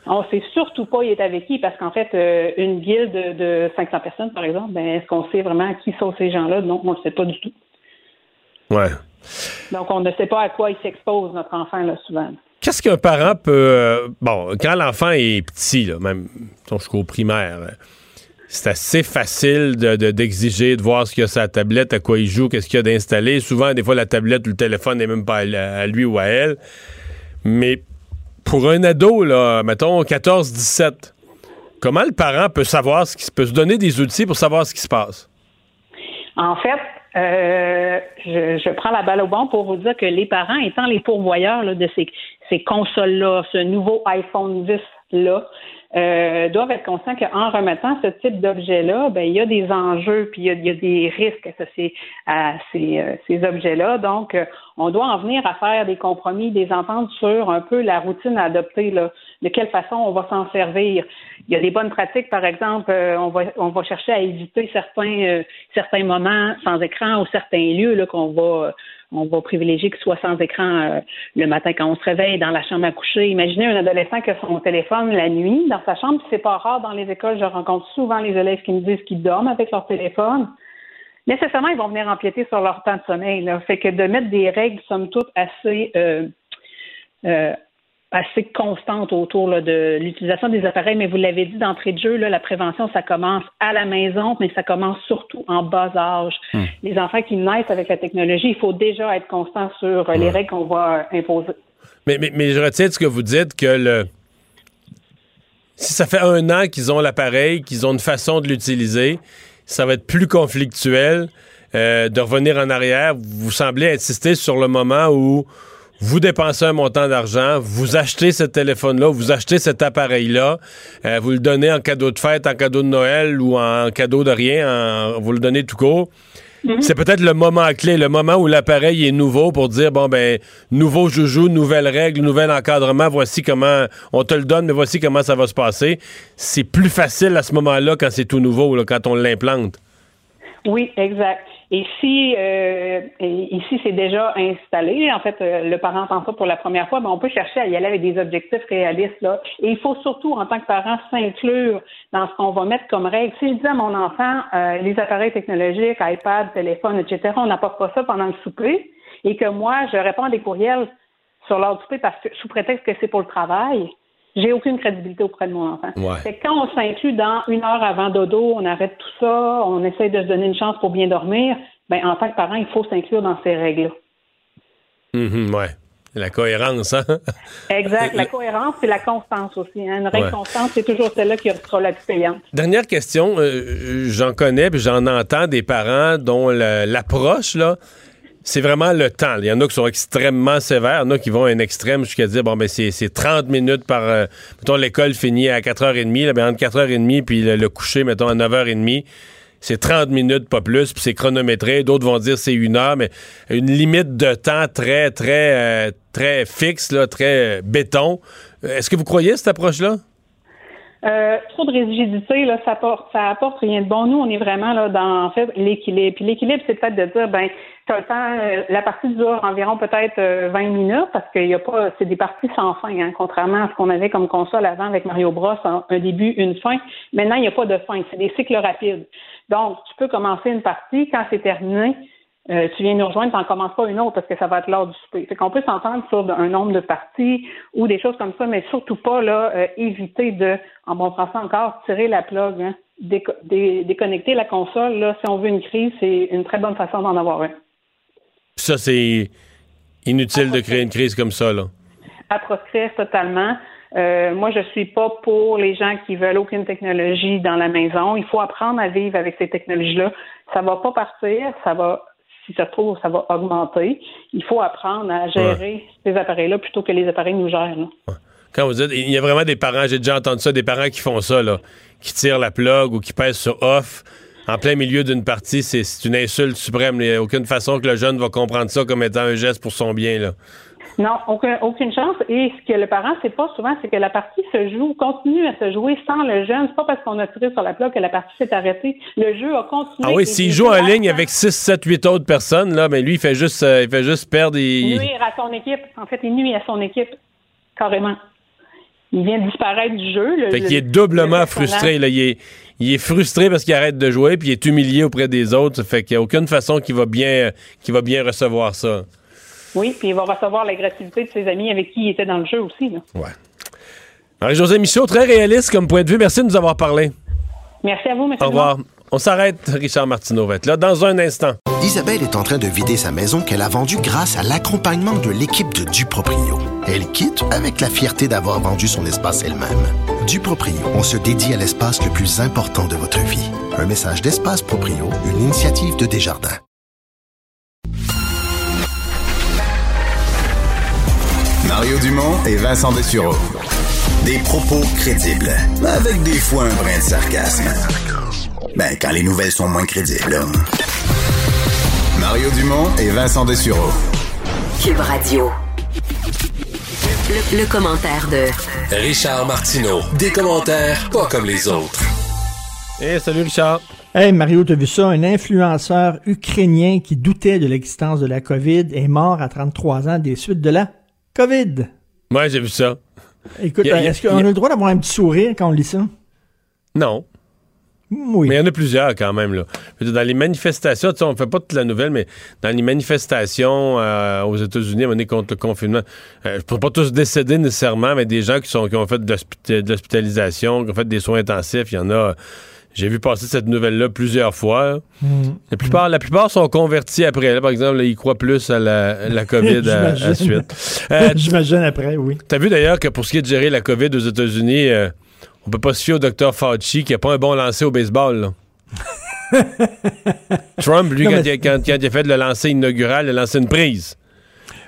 On sait surtout pas il est avec qui parce qu'en fait, euh, une guilde de, de cinq cents personnes, par exemple, ben, est-ce qu'on sait vraiment qui sont ces gens-là? Non, on le sait pas du tout. Ouais. Donc, on ne sait pas à quoi il s'expose, notre enfant, là, souvent. Qu'est-ce qu'un parent peut... Euh, bon, quand l'enfant est petit, là, même jusqu'au primaire, là, c'est assez facile de, de, d'exiger, de voir ce qu'il y a sur la tablette, à quoi il joue, qu'est-ce qu'il y a d'installé. Souvent, des fois, la tablette ou le téléphone n'est même pas à, à lui ou à elle. Mais pour un ado, là, mettons, quatorze dix-sept, comment le parent peut savoir ce qui se peut se donner des outils pour savoir ce qui se passe? En fait... Euh, je, je prends la balle au bon pour vous dire que les parents, étant les pourvoyeurs là, de ces, ces consoles-là, ce nouveau iPhone dix-là, euh, doivent être conscients qu'en remettant ce type d'objet-là, ben il y a des enjeux puis il y a, il y a des risques associés à ces, euh, ces objets-là. Donc, euh, on doit en venir à faire des compromis, des ententes sur un peu la routine à adopter, là, de quelle façon on va s'en servir. Il y a des bonnes pratiques, par exemple, euh, on va on va chercher à éviter certains euh, certains moments sans écran ou certains lieux là qu'on va on va privilégier qu'ils soient sans écran euh, le matin quand on se réveille, dans la chambre à coucher. Imaginez un adolescent qui a son téléphone la nuit dans sa chambre, c'est pas rare dans les écoles, je rencontre souvent les élèves qui me disent qu'ils dorment avec leur téléphone. Nécessairement, ils vont venir empiéter sur leur temps de sommeil. Là. Fait que de mettre des règles, somme toute, assez euh, euh, assez constante autour là, de l'utilisation des appareils, mais vous l'avez dit d'entrée de jeu, là, la prévention, ça commence à la maison, mais ça commence surtout en bas âge. Mmh. Les enfants qui naissent avec la technologie, il faut déjà être constant sur les mmh. règles qu'on va imposer. Mais, mais, mais je retiens de ce que vous dites, que le si ça fait un an qu'ils ont l'appareil, qu'ils ont une façon de l'utiliser, ça va être plus conflictuel euh, de revenir en arrière. Vous semblez insister sur le moment où vous dépensez un montant d'argent, vous achetez ce téléphone-là, vous achetez cet appareil-là, euh, vous le donnez en cadeau de fête, en cadeau de Noël ou en cadeau de rien, en, vous le donnez tout court. Mm-hmm. C'est peut-être le moment clé, le moment où l'appareil est nouveau pour dire, bon, ben, nouveau joujou, nouvelle règle, nouvel encadrement, voici comment, on te le donne, mais voici comment ça va se passer. C'est plus facile à ce moment-là quand c'est tout nouveau, là, quand on l'implante. Oui, exact. Ici, euh, ici c'est déjà installé. En fait, le parent entend ça pour la première fois, ben on peut chercher à y aller avec des objectifs réalistes là. Et il faut surtout, en tant que parent, s'inclure dans ce qu'on va mettre comme règle. Si je dis à mon enfant, euh, les appareils technologiques, iPad, téléphone, et cetera, on n'apporte pas ça pendant le souper, et que moi, je réponds à des courriels sur l'heure du souper parce que, sous prétexte que c'est pour le travail, j'ai aucune crédibilité auprès de mon enfant. Ouais. Fait que quand on s'inclut dans une heure avant dodo, on arrête tout ça, on essaye de se donner une chance pour bien dormir, bien, en tant que parent, il faut s'inclure dans ces règles-là. Mm-hmm, oui. La cohérence, hein? Exact. La cohérence et la constance aussi. Hein? Une règle ouais. constante, c'est toujours celle-là qui sera la plus payante. Dernière question. Euh, j'en connais puis j'en entends des parents dont la, l'approche, là, c'est vraiment le temps. Il y en a qui sont extrêmement sévères, il y en a qui vont à un extrême jusqu'à dire bon, ben c'est, c'est trente minutes par. Euh, mettons, l'école finit à quatre heures trente, là, ben, entre quatre heures trente puis le, le coucher, mettons, à neuf heures trente, c'est trente minutes, pas plus, puis c'est chronométré. D'autres vont dire c'est une heure, mais une limite de temps très, très, euh, très fixe, là, très euh, béton. Est-ce que vous croyez à cette approche-là? Euh, trop de rigidité, là, ça apporte, ça apporte rien de bon. Nous, on est vraiment là dans en fait l'équilibre. Puis l'équilibre, c'est peut-être de dire, ben, t'as le temps, la partie dure environ peut-être vingt minutes parce qu'il y a pas, c'est des parties sans fin, hein, contrairement à ce qu'on avait comme console avant avec Mario Bros, un, un début, une fin. Maintenant, il n'y a pas de fin, c'est des cycles rapides. Donc, tu peux commencer une partie quand c'est terminé. Euh, tu viens nous rejoindre, t'en commences pas une autre parce que ça va être l'heure du souper. Fait qu'on peut s'entendre sur un nombre de parties ou des choses comme ça, mais surtout pas là euh, éviter de, en bon français encore, tirer la plug, hein, dé- dé- déconnecter la console. Là, si on veut une crise, c'est une très bonne façon d'en avoir une. Ça, c'est inutile à de créer une crise comme ça, là. À proscrire totalement. Euh, moi, je suis pas pour les gens qui veulent aucune technologie dans la maison. Il faut apprendre à vivre avec ces technologies-là. Ça va pas partir, ça va si ça se trouve, ça va augmenter. Il faut apprendre à gérer ouais. ces appareils-là plutôt que les appareils nous gèrent. Là. Ouais. Quand vous dites, il y a vraiment des parents, j'ai déjà entendu ça, des parents qui font ça, là, qui tirent la plug ou qui pèsent sur off en plein milieu d'une partie, c'est, c'est une insulte suprême. Il n'y a aucune façon que le jeune va comprendre ça comme étant un geste pour son bien, là. Non, aucun, aucune chance. Et ce que le parent ne sait pas souvent, c'est que la partie se joue, continue à se jouer sans le jeune. C'est pas parce qu'on a tiré sur la plaque que la partie s'est arrêtée. Le jeu a continué. Ah oui, s'il joue en ligne avec six, sept, huit autres personnes, là, mais lui, il fait juste, euh, il fait juste perdre. Il nuire à son équipe. En fait, il nuit à son équipe. Carrément. Il vient disparaître du jeu. Le, fait qu'il est doublement frustré. Là. Il, est, il est frustré parce qu'il arrête de jouer puis il est humilié auprès des autres. Fait qu'il n'y a aucune façon qu'il va bien, qu'il va bien recevoir ça. Oui, puis il va recevoir l'agressivité de ses amis avec qui il était dans le jeu aussi. Là. Ouais. Marie-Josée Michaud, très réaliste comme point de vue. Merci de nous avoir parlé. Merci à vous, M. Au revoir. Dumont. On s'arrête. Richard Martineau va être là dans un instant. Isabelle est en train de vider sa maison qu'elle a vendue grâce à l'accompagnement de l'équipe de Duproprio. Elle quitte avec la fierté d'avoir vendu son espace elle-même. Duproprio, on se dédie à l'espace le plus important de votre vie. Un message d'Espace Proprio, une initiative de Desjardins. Mario Dumont et Vincent Dessureault. Des propos crédibles, avec des fois un brin de sarcasme. Ben, quand les nouvelles sont moins crédibles. Mario Dumont et Vincent Dessureault. Q U B Radio. Le, le commentaire de Richard Martineau. Des commentaires pas comme les autres. Hey, salut Richard. Hey Mario, t'as vu ça? Un influenceur ukrainien qui doutait de l'existence de la COVID est mort à trente-trois ans des suites de la COVID. Ouais, j'ai vu ça. Écoute, a, est-ce qu'on a, a le droit d'avoir un petit sourire quand on lit ça? Non. Oui. Mais il y en a plusieurs quand même, là. Dans les manifestations, tu sais, on ne fait pas toute la nouvelle, mais dans les manifestations euh, aux États-Unis, on est contre le confinement. Euh, je ne peux pas tous décéder nécessairement, mais des gens qui, sont, qui ont fait de, l'hospita- de l'hospitalisation, qui ont fait des soins intensifs, il y en a... J'ai vu passer cette nouvelle-là plusieurs fois. Mmh. La plupart, mmh. la plupart sont convertis après. Là, par exemple, là, ils croient plus à la, la COVID à, à suite. Euh, J'imagine après, oui. T'as vu d'ailleurs que pour ce qui est de gérer la COVID aux États-Unis, euh, on peut pas se fier au docteur Fauci qui a pas un bon lancer au baseball, là. Trump, lui, non, quand, il a, quand, quand il a fait le lancer inaugural, il a lancé une prise.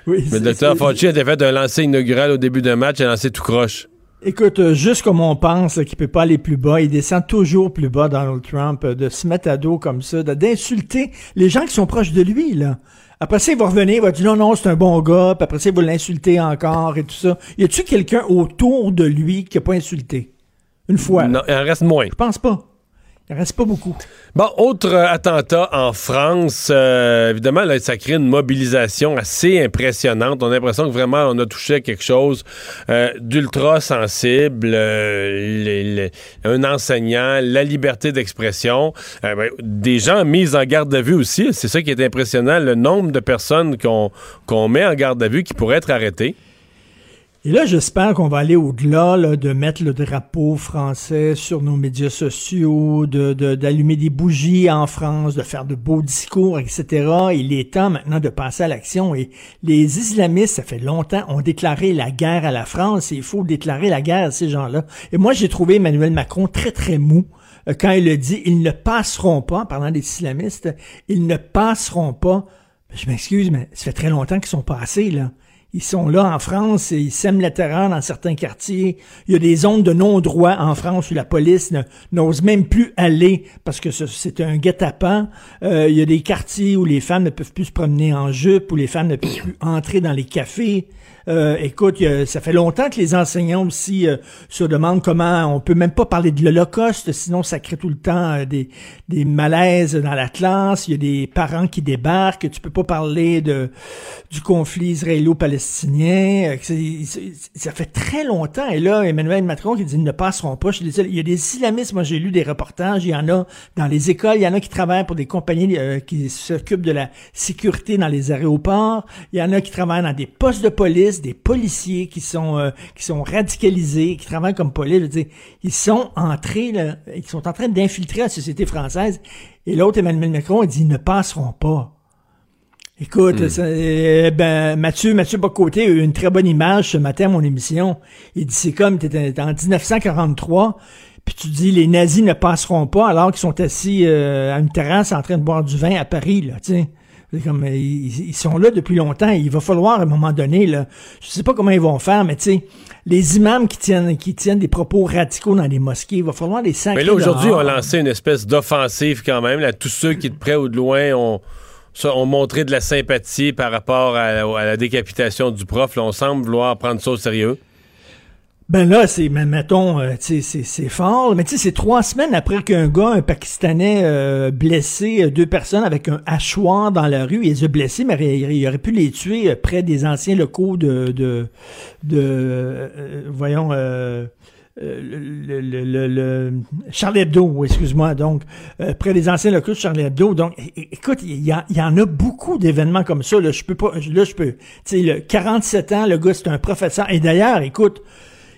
Oui, mais le docteur Fauci a fait un lancer inaugural au début d'un match, il a lancé tout croche. Écoute, euh, juste comme on pense euh, qu'il peut pas aller plus bas, il descend toujours plus bas, Donald Trump, euh, de se mettre à dos comme ça, de, d'insulter les gens qui sont proches de lui, là. Après ça, il va revenir, il va dire non, non, c'est un bon gars, puis après ça, il va l'insulter encore et tout ça. Y a-tu quelqu'un autour de lui qui a pas insulté? Une fois? Là? Non, il en reste moins. Je pense pas. Il reste pas beaucoup. Bon, autre attentat en France. Euh, évidemment, là, ça crée une mobilisation assez impressionnante. On a l'impression que vraiment, on a touché à quelque chose euh, d'ultra sensible. Euh, les, les, un enseignant, la liberté d'expression. Euh, ben, des gens mis en garde à vue aussi. C'est ça qui est impressionnant, le nombre de personnes qu'on, qu'on met en garde à vue qui pourraient être arrêtées. Et là, j'espère qu'on va aller au-delà là, de mettre le drapeau français sur nos médias sociaux, de, de, d'allumer des bougies en France, de faire de beaux discours, et cetera. Il est temps maintenant de passer à l'action. Et les islamistes, ça fait longtemps, ont déclaré la guerre à la France et il faut déclarer la guerre à ces gens-là. Et moi, j'ai trouvé Emmanuel Macron très, très mou quand il a dit « Ils ne passeront pas », en parlant des islamistes, « Ils ne passeront pas ». Je m'excuse, mais ça fait très longtemps qu'ils sont passés, là. Ils sont là en France et ils sèment la terreur dans certains quartiers. Il y a des zones de non-droit en France où la police ne, n'ose même plus aller parce que ce, c'est un guet-apens. Euh, il y a des quartiers où les femmes ne peuvent plus se promener en jupe, où les femmes ne peuvent plus entrer dans les cafés. Euh, écoute, a, ça fait longtemps que les enseignants aussi euh, se demandent comment on peut même pas parler de l'Holocauste, sinon ça crée tout le temps euh, des, des malaises dans la classe. Il y a des parents qui débarquent, tu peux pas parler de du conflit israélo-palestinien. Euh, c'est, c'est, ça fait très longtemps. Et là, Emmanuel Macron qui dit ils ne passeront pas. Je suis désolé. Il y a des islamistes. Moi, j'ai lu des reportages. Il y en a dans les écoles. Il y en a qui travaillent pour des compagnies euh, qui s'occupent de la sécurité dans les aéroports. Il y en a qui travaillent dans des postes de police. Des policiers qui sont euh, qui sont radicalisés, qui travaillent comme police, je veux dire, ils sont entrés, là, ils sont en train d'infiltrer la société française. Et l'autre, Emmanuel Macron, il dit, ils ne passeront pas. Écoute, mmh. ça, euh, ben Mathieu, Mathieu Bocoté a eu une très bonne image ce matin à mon émission. Il dit, c'est comme t'es en dix-neuf cent quarante-trois. Puis tu dis, les nazis ne passeront pas alors qu'ils sont assis euh, à une terrasse en train de boire du vin à Paris, là, tu sais. Comme, ils, ils sont là depuis longtemps. Il va falloir, à un moment donné, là, je sais pas comment ils vont faire, mais tu sais, les imams qui tiennent, qui tiennent des propos radicaux dans les mosquées, il va falloir les sacrer. Mais là, aujourd'hui, dehors. On a lancé une espèce d'offensive quand même. Là, tous ceux qui, de près ou de loin, ont, ont montré de la sympathie par rapport à, à la décapitation du prof. Là, on semble vouloir prendre ça au sérieux. Ben là, c'est, mettons, euh, tu sais, c'est, c'est fort. Mais tu sais, c'est trois semaines après qu'un gars, un Pakistanais, euh, blessé deux personnes avec un hachoir dans la rue. Il les a blessés, mais il, il aurait pu les tuer près des anciens locaux de... de, de euh, voyons... Euh, euh, le, le, le, le Charlie Hebdo, excuse-moi, donc, euh, près des anciens locaux de Charlie Hebdo. Donc, é- écoute, il y, y en a beaucoup d'événements comme ça. Là, je peux pas... Là, je peux... Tu sais, quarante-sept ans, le gars, c'est un professeur. Et d'ailleurs, écoute...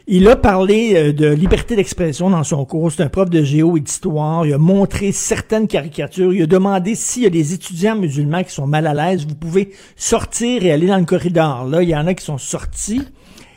Il a parlé de liberté d'expression dans son cours. C'est un prof de géo et d'histoire. Il a montré certaines caricatures. Il a demandé s'il y a des étudiants musulmans qui sont mal à l'aise. Vous pouvez sortir et aller dans le corridor. Là, il y en a qui sont sortis.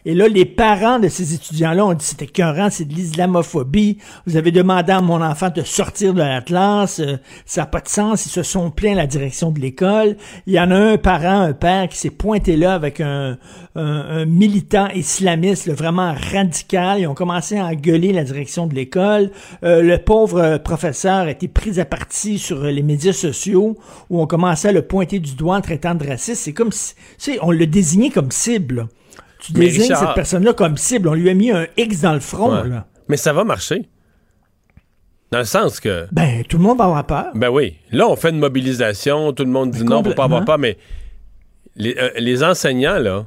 Et là, les parents de ces étudiants-là ont dit « C'est écœurant, c'est de l'islamophobie. Vous avez demandé à mon enfant de sortir de la classe. Euh, ça n'a pas de sens. Ils se sont plaints à la direction de l'école. » Il y en a un parent, un père qui s'est pointé là avec un, un, un militant islamiste là, vraiment radical. Ils ont commencé à engueuler la direction de l'école. Euh, le pauvre professeur a été pris à partie sur les médias sociaux où on commençait à le pointer du doigt en traitant de raciste. C'est comme si, tu sais, on le désignait comme cible, là. Tu mais désignes Richard... cette personne-là comme cible. On lui a mis un X dans le front. Ouais. Là. Mais ça va marcher. Dans le sens que... Ben, tout le monde va avoir peur. Ben oui. Là, on fait une mobilisation. Tout le monde ben dit non, pour pas avoir peur. Mais les, euh, les enseignants, là,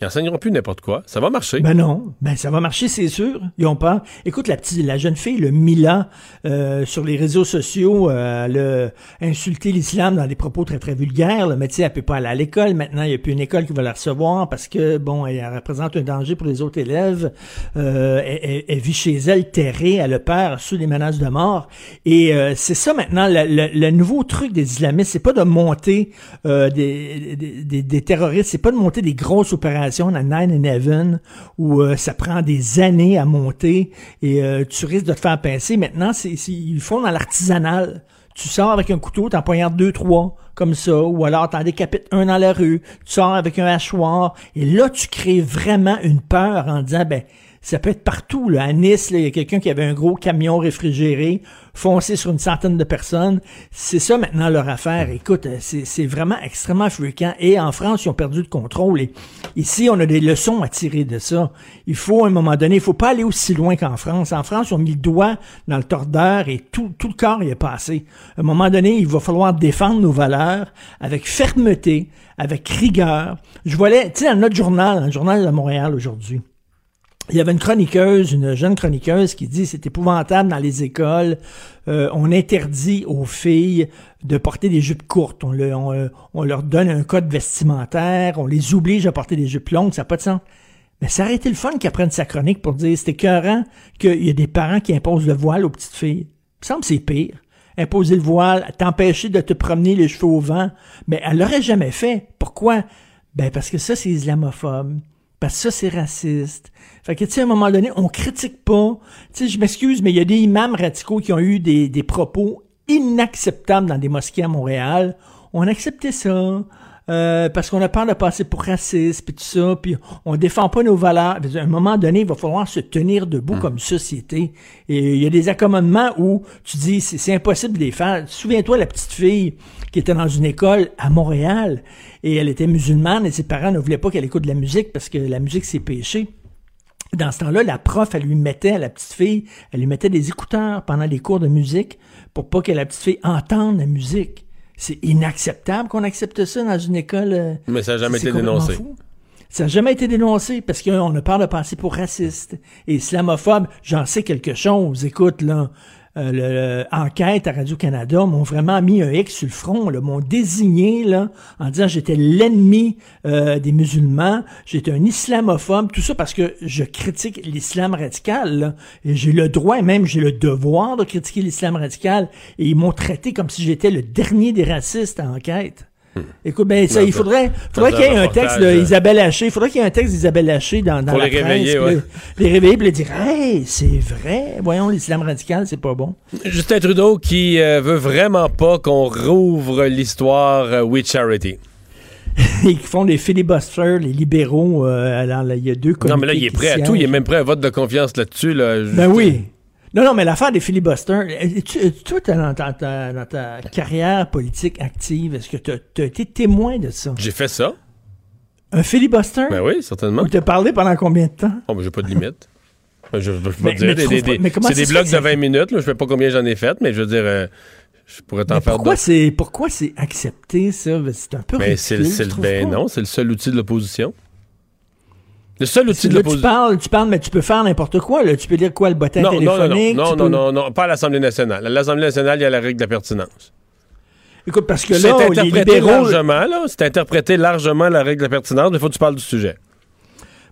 ils enseigneront plus n'importe quoi. Ça va marcher. Ben non. Ben, ça va marcher, c'est sûr. Ils ont peur. Écoute, la petite, la jeune fille, le Mila, euh, sur les réseaux sociaux, euh, elle a insulté l'islam dans des propos très, très vulgaires, là. Mais tu sais, elle peut pas aller à l'école. Maintenant, il n'y a plus une école qui va la recevoir parce que, bon, elle représente un danger pour les autres élèves. Euh, elle, elle, elle vit chez elle, terrée. Elle a peur, sous les menaces de mort. Et euh, c'est ça, maintenant, le, le, le nouveau truc des islamistes. C'est pas de monter euh, des, des, des, des terroristes. C'est pas de monter des grosses opérations. On a nine eleven où euh, ça prend des années à monter et euh, tu risques de te faire pincer. Maintenant, c'est, c'est, ils font dans l'artisanal. Tu sors avec un couteau, t'en poignardes deux, trois, comme ça, ou alors t'en décapites un dans la rue, tu sors avec un hachoir, et là, tu crées vraiment une peur en disant, ben, Ça peut être partout. Là. À Nice, il y a quelqu'un qui avait un gros camion réfrigéré foncé sur une centaine de personnes. C'est ça maintenant leur affaire. Écoute, c'est, c'est vraiment extrêmement fréquent. Et en France, ils ont perdu le contrôle. Et ici, on a des leçons à tirer de ça. Il faut, à un moment donné, il faut pas aller aussi loin qu'en France. En France, ils ont mis le doigt dans le tordeur et tout, tout le corps y est passé. À un moment donné, il va falloir défendre nos valeurs avec fermeté, avec rigueur. Je voyais, tu sais, dans notre journal, dans le journal de Montréal aujourd'hui, il y avait une chroniqueuse, une jeune chroniqueuse qui dit « C'est épouvantable dans les écoles, euh, on interdit aux filles de porter des jupes courtes, on, le, on, on leur donne un code vestimentaire, on les oblige à porter des jupes longues, ça n'a pas de sens. » Mais ça aurait été le fun qu'elle prenne sa chronique pour dire « C'est écœurant qu'il y a des parents qui imposent le voile aux petites filles. » Il me semble que c'est pire. Imposer le voile, t'empêcher de te promener les cheveux au vent. Mais elle l'aurait jamais fait. Pourquoi? Ben parce que ça, c'est islamophobe. Parce que ça, c'est raciste. Fait que, tu sais, à un moment donné, on critique pas. Tu sais, je m'excuse, mais il y a des imams radicaux qui ont eu des, des propos inacceptables dans des mosquées à Montréal. On a accepté ça. Euh, parce qu'on a peur de passer pour raciste, puis tout ça, puis on défend pas nos valeurs. À un moment donné, il va falloir se tenir debout mmh. comme société. Et il y a des accommodements où tu dis, c'est, c'est impossible de les faire. Souviens-toi, la petite fille qui était dans une école à Montréal, et elle était musulmane, et ses parents ne voulaient pas qu'elle écoute de la musique, parce que la musique, c'est péché. Dans ce temps-là, la prof, elle lui mettait, à la petite fille, elle lui mettait des écouteurs pendant les cours de musique, pour pas que la petite fille entende la musique. C'est inacceptable qu'on accepte ça dans une école. Euh, Mais ça n'a jamais été dénoncé. Fou. Ça n'a jamais été dénoncé parce qu'on a peur de passer pour raciste et islamophobe. J'en sais quelque chose. Écoute, là, euh, l'enquête à Radio-Canada m'ont vraiment mis un X sur le front. Là, m'ont désigné là en disant j'étais l'ennemi euh, des musulmans, j'étais un islamophobe, tout ça parce que je critique l'islam radical. Là, et j'ai le droit et même j'ai le devoir de critiquer l'islam radical. Et ils m'ont traité comme si j'étais le dernier des racistes à enquête. Écoute, ben, ça, non, il faudrait, faudrait qu'il y ait un texte d'Isabelle Haché, il faudrait qu'il y ait un texte d'Isabelle Haché dans, dans la presse. Pour les réveiller, ouais. Les réveiller et les dire, hey, c'est vrai, voyons, l'islam radical, c'est pas bon. Justin Trudeau qui euh, veut vraiment pas qu'on rouvre l'histoire euh, We Charity. Ils font des filibusters, les libéraux, euh, alors là, il y a deux comités. Non, mais là, il est prêt à tout, il est même prêt à un vote de confiance là-dessus, là. Juste... Ben oui. Non, non, mais l'affaire des filibusters, tu, toi, t'as, dans, ta, ta, dans ta carrière politique active, est-ce que t'as, t'as été témoin de ça? J'ai fait ça. Un filibuster? Ben oui, certainement. Tu t'as parlé pendant combien de temps? Oh, ben, j'ai pas de limite. je, je peux mais, pas mais dire. Des, des, pas, c'est, c'est des blocs c'est... de vingt minutes, là, je sais pas combien j'en ai fait, mais je veux dire, euh, je pourrais t'en mais faire pourquoi d'autres. C'est, pourquoi c'est accepté, ça? C'est un peu mais ridicule, c'est, c'est, ben pas. Non, c'est le seul outil de l'opposition. Le seul outil de l'opposition. Tu parles, tu parles, mais tu peux faire n'importe quoi, là. Tu peux dire quoi, le bottin non, téléphonique? Non, non, non, peux... non, non, non, pas à l'Assemblée nationale. À l'Assemblée nationale, il y a la règle de la pertinence. Écoute, parce que là, c'est interprété les libéraux... largement, là. C'est interprété largement la règle de la pertinence. Il faut que tu parles du sujet.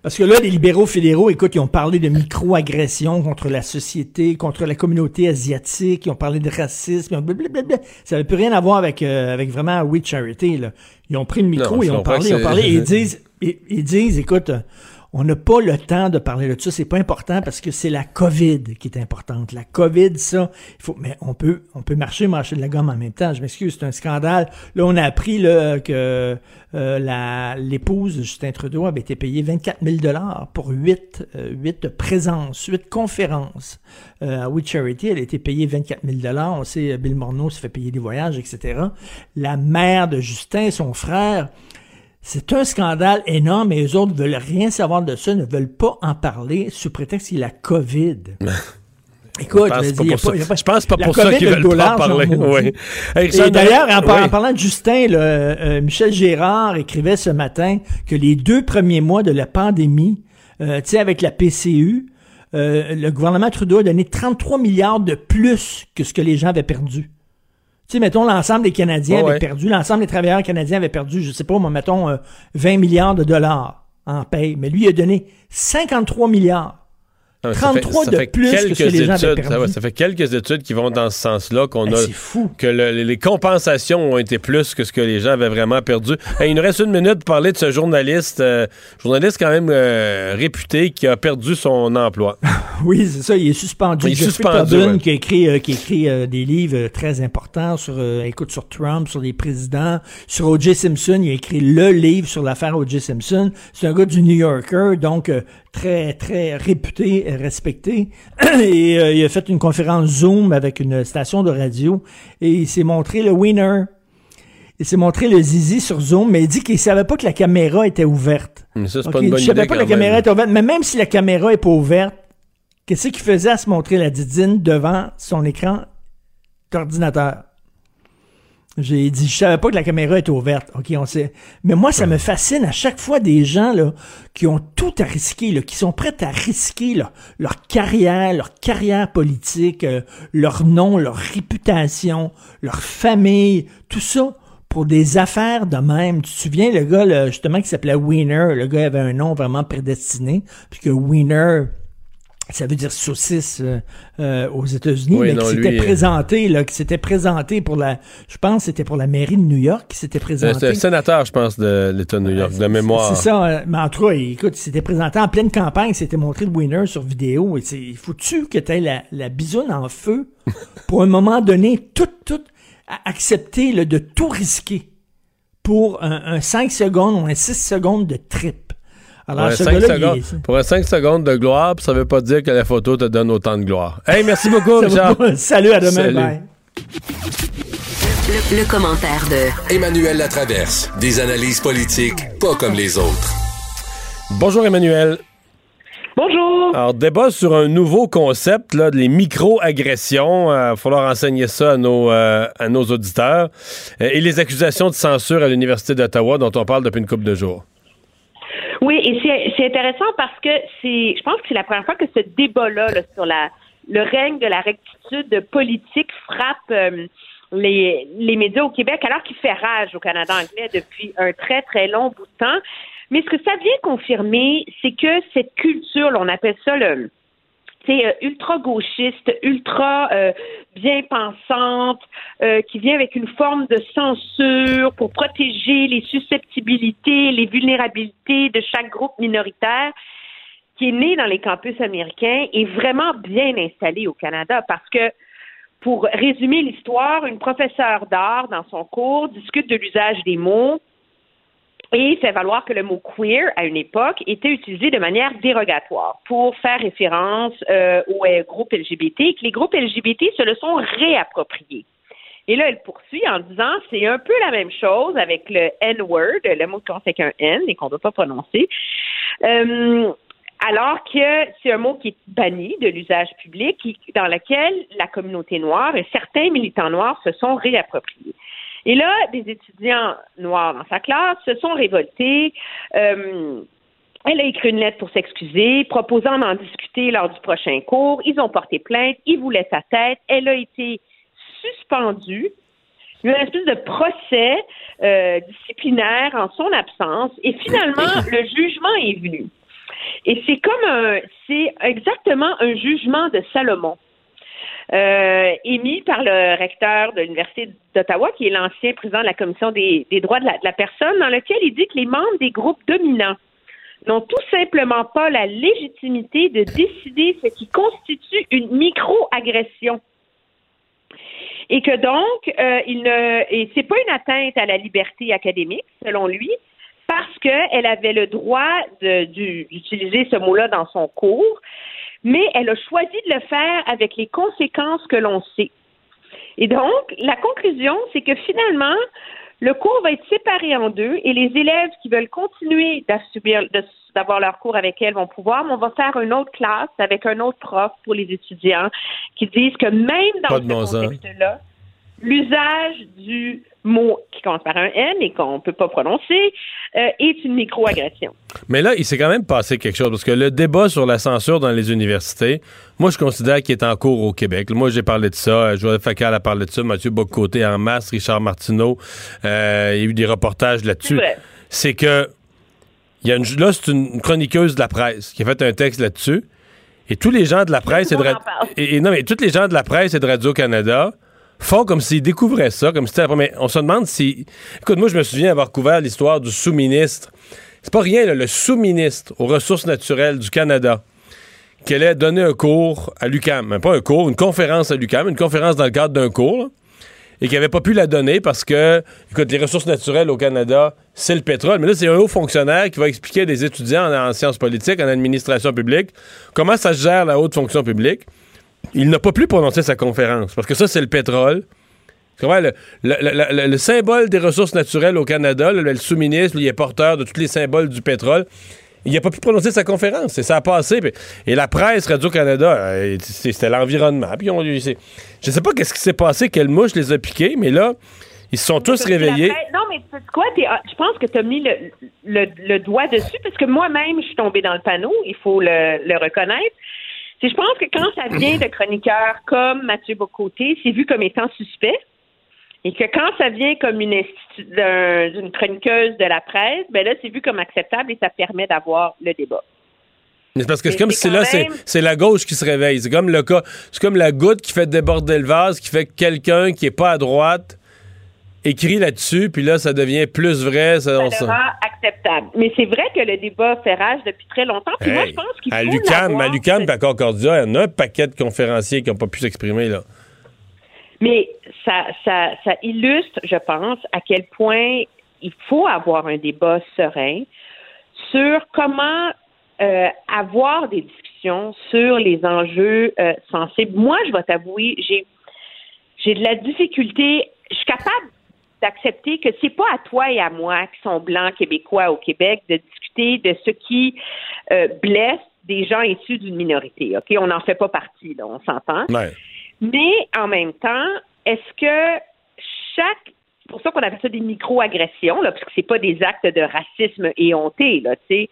Parce que là, les libéraux fédéraux, écoute, ils ont parlé de micro-agressions contre la société, contre la communauté asiatique, ils ont parlé de racisme, ils ont blablabla. Ça n'avait plus rien à voir avec, euh, avec vraiment We Charity, là. Ils ont pris le micro, non, ils ont parlé, ils ont parlé, et ils disent, ils, ils disent, écoute, on n'a pas le temps de parler de ça, c'est pas important parce que c'est la COVID qui est importante. La COVID, ça, il faut, mais on peut, on peut marcher, marcher de la gomme en même temps. Je m'excuse, c'est un scandale. Là, on a appris là, que euh, la, l'épouse de Justin Trudeau avait été payée vingt-quatre mille dollars pour huit, euh, huit présences, huit conférences euh, à We Charity. Elle a été payée vingt-quatre mille dollars. On sait, Bill Morneau se fait payer des voyages, et cetera. La mère de Justin, son frère. C'est un scandale énorme et eux autres ne veulent rien savoir de ça, ne veulent pas en parler sous prétexte qu'il y a la COVID. Écoute, je ne pense pas pour ça qu'ils veulent pas en parler. Oui. Et d'ailleurs, en, par- oui. en parlant de Justin, là, euh, Michel Gérard écrivait ce matin que les deux premiers mois de la pandémie, euh, tu sais, avec la P C U, euh, le gouvernement Trudeau a donné trente-trois milliards de plus que ce que les gens avaient perdu. Tu sais, mettons, l'ensemble des Canadiens oh avaient ouais. perdu, l'ensemble des travailleurs canadiens avaient perdu, je sais pas, moi, mettons, euh, vingt milliards de dollars en paye. Mais lui, il a donné cinquante-trois milliards. Ah, trente-trois ça fait, ça fait de plus que ce que les gens avaient perdu. Ça, ouais, ça fait quelques études qui vont dans ce sens-là qu'on ben, a... C'est fou. Que le, les compensations ont été plus que ce que les gens avaient vraiment perdu. Hey, il nous reste une minute pour parler de ce journaliste, euh, journaliste quand même euh, réputé qui a perdu son emploi. Oui, c'est ça, il est suspendu. Il est Jeffrey suspendu, Tobin, ouais. qui écrit, euh, qui écrit euh, des livres euh, très importants sur, euh, écoute, sur Trump, sur les présidents, sur O J Simpson. Il a écrit le livre sur l'affaire O J Simpson. C'est un gars du New Yorker, donc euh, très, très réputé et respecté. Et euh, il a fait une conférence Zoom avec une station de radio et il s'est montré le winner. Il s'est montré le zizi sur Zoom, mais il dit qu'il savait pas que la caméra était ouverte. Mais ça, c'est okay, pas une bonne idée. Il savait pas que la caméra même. était ouverte, mais même si la caméra est pas ouverte, qu'est-ce qu'il faisait à se montrer la didine devant son écran d'ordinateur? J'ai dit, je savais pas que la caméra était ouverte. OK, on sait. Mais moi, ça ouais. me fascine à chaque fois des gens, là, qui ont tout à risquer, là, qui sont prêts à risquer, là, leur carrière, leur carrière politique, euh, leur nom, leur réputation, leur famille, tout ça, pour des affaires de même. Tu te souviens, le gars, là, justement, qui s'appelait Wiener, le gars avait un nom vraiment prédestiné, puisque Wiener, ça veut dire saucisse euh, euh, aux États-Unis, oui, mais qui s'était lui... présenté, là, qui s'était présenté pour la, je pense, c'était pour la mairie de New York, qui s'était présenté. C'était un sénateur, je pense, de l'État de New York, euh, de la mémoire. C'est ça, mais en tout cas, écoute, il s'était présenté en pleine campagne, il s'était montré le winner sur vidéo, et c'est, il faut-tu que t'aies la, la bisoune en feu pour un moment donné, tout, tout, à accepter, là, de tout risquer pour un, un cinq secondes ou un six secondes de trip. Alors, pour, un secondes, est... pour un cinq secondes de gloire, ça veut pas dire que la photo te donne autant de gloire. Hey, merci beaucoup, Richard. Salut, à demain. Salut. Bye. Le, le commentaire de Emmanuel Latraverse. Des analyses politiques pas comme les autres. Bonjour, Emmanuel. Bonjour. Alors, débat sur un nouveau concept, là, les micro-agressions. Il euh, va falloir enseigner ça à nos, euh, à nos auditeurs. Euh, et les accusations de censure à l'Université d'Ottawa, dont on parle depuis une couple de jours. Oui, et c'est, c'est intéressant parce que c'est, je pense que c'est la première fois que ce débat-là là, sur la, le règne de la rectitude politique frappe euh, les, les médias au Québec, alors qu'il fait rage au Canada anglais depuis un très, très long bout de temps. Mais ce que ça vient confirmer, c'est que cette culture, là, on appelle ça le... c'est ultra-gauchiste, ultra euh, bien-pensante, euh, qui vient avec une forme de censure pour protéger les susceptibilités, les vulnérabilités de chaque groupe minoritaire, qui est né dans les campus américains et vraiment bien installé au Canada. Parce que, pour résumer l'histoire, une professeure d'art, dans son cours, discute de l'usage des mots et fait valoir que le mot « queer », à une époque, était utilisé de manière dérogatoire pour faire référence euh, aux euh, groupes L G B T et que les groupes L G B T se le sont réappropriés. Et là, elle poursuit en disant « c'est un peu la même chose avec le N-word », le mot qui commence avec un N et qu'on ne doit pas prononcer, euh, alors que c'est un mot qui est banni de l'usage public et dans lequel la communauté noire et certains militants noirs se sont réappropriés. Et là, des étudiants noirs dans sa classe se sont révoltés. Euh, elle a écrit une lettre pour s'excuser, proposant d'en discuter lors du prochain cours. Ils ont porté plainte, ils voulaient sa tête. Elle a été suspendue. Il y a eu une espèce de procès euh, disciplinaire en son absence. Et finalement, le jugement est venu. Et c'est comme un, c'est exactement un jugement de Salomon. Euh, émis par le recteur de l'Université d'Ottawa, qui est l'ancien président de la Commission des, des droits de la, de la personne, dans lequel il dit que les membres des groupes dominants n'ont tout simplement pas la légitimité de décider ce qui constitue une micro-agression. Et que donc, euh, il ne, et c'est pas une atteinte à la liberté académique, selon lui, parce qu'elle avait le droit de, de, d'utiliser ce mot-là dans son cours, mais elle a choisi de le faire avec les conséquences que l'on sait. Et donc, la conclusion, c'est que finalement, le cours va être séparé en deux et les élèves qui veulent continuer d'assubir, de, d'avoir leur cours avec elle vont pouvoir, mais on va faire une autre classe avec un autre prof pour les étudiants qui disent que même dans ce contexte-là, l'usage du mot qui commence par un N et qu'on ne peut pas prononcer euh, est une micro-agression. Mais là, il s'est quand même passé quelque chose, parce que le débat sur la censure dans les universités, moi, je considère qu'il est en cours au Québec. Moi, j'ai parlé de ça, Joël Facal a parlé de ça, Mathieu Bocoté en masse, Richard Martineau, euh, il y a eu des reportages là-dessus. C'est, c'est que, y a une, là, c'est une chroniqueuse de la presse qui a fait un texte là-dessus, et tous les gens de la presse et de, ra- et, et, non, mais, tous les gens de la presse et de Radio-Canada font comme s'ils découvraient ça, comme si c'était la première... On se demande si... Écoute, moi, je me souviens avoir couvert l'histoire du sous-ministre. C'est pas rien, là, le sous-ministre aux ressources naturelles du Canada, qui allait donner un cours à l'U Q A M. Pas un cours, une conférence à l'U Q A M, une conférence dans le cadre d'un cours, là. et qui n'avait pas pu la donner parce que, écoute, les ressources naturelles au Canada, c'est le pétrole. Mais là, c'est un haut fonctionnaire qui va expliquer à des étudiants en, en sciences politiques, en administration publique, comment ça se gère la haute fonction publique. Il n'a pas pu prononcer sa conférence parce que ça, c'est le pétrole. Le, le, le, le, le symbole des ressources naturelles au Canada, le, le sous-ministre, il est porteur de tous les symboles du pétrole. Il n'a pas pu prononcer sa conférence. Et ça a passé. Pis, et la presse Radio-Canada, euh, c'était l'environnement. Puis on, c'est, je ne sais pas qu'est-ce qui s'est passé, quelle mouche les a piqués, mais là, ils se sont tous réveillés. Non, mais tu sais quoi? Je pense que tu as mis le, le, le doigt dessus, parce que moi-même, je suis tombée dans le panneau. Il faut le, le reconnaître. Je pense que quand ça vient de chroniqueurs comme Mathieu Bocoté, c'est vu comme étant suspect. Et que quand ça vient comme une, d'un, une chroniqueuse de la presse, ben là, c'est vu comme acceptable et ça permet d'avoir le débat. Mais c'est parce que c'est comme si là, même... c'est, c'est la gauche qui se réveille. C'est comme le cas, c'est comme la goutte qui fait déborder le vase, qui fait que quelqu'un qui n'est pas à droite écrit là-dessus, puis là, ça devient plus vrai. Ça, ça, ça. Rend acceptable. Mais c'est vrai que le débat fait rage depuis très longtemps. Puis hey, moi, je pense qu'il faut l'avoir. À l'U Q A M et à Concordia, il y en a un paquet de conférenciers qui n'ont pas pu s'exprimer, là. Mais ça, ça, ça illustre, je pense, à quel point il faut avoir un débat serein sur comment euh, avoir des discussions sur les enjeux euh, sensibles. Moi, je vais t'avouer, j'ai, j'ai de la difficulté. Je suis capable d'accepter que c'est pas à toi et à moi qui sont blancs québécois au Québec de discuter de ce qui euh, blesse des gens issus d'une minorité. Ok, on n'en fait pas partie, là, on s'entend. Ouais. Mais en même temps, est-ce que chaque... C'est pour ça qu'on appelle ça des micro-agressions, là, parce que c'est pas des actes de racisme éhonté, là, tu sais.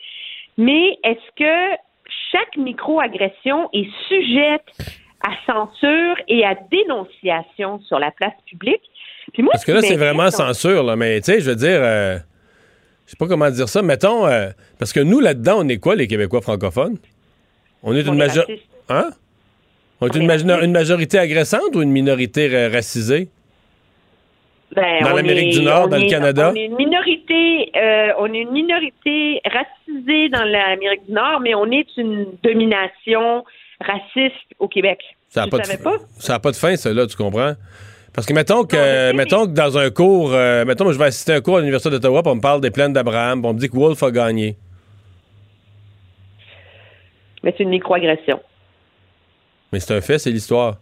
Mais est-ce que chaque micro-agression est sujette à censure et à dénonciation sur la place publique? Puis moi, parce que là, c'est vraiment ton... censure, là, mais tu sais, je veux dire... Euh, je sais pas comment dire ça, mettons... Euh, parce que nous, là-dedans, on est quoi, les Québécois francophones? On est une majorité... Hein? On est une, major- une majorité agressante ou une minorité r- racisée? Ben, dans l'Amérique est, du Nord, dans est, le Canada? On est une minorité, euh, on est une minorité racisée dans l'Amérique du Nord, mais on est une domination raciste au Québec. Ça n'a pas, f- pas de fin, ça, là, tu comprends? Parce que mettons que, non, mais, mettons que dans un cours, euh, mettons que je vais assister à un cours à l'Université d'Ottawa, puis on me parle des plaines d'Abraham, puis on me dit que Wolfe a gagné. Mais c'est une microagression. Mais c'est un fait, c'est l'histoire.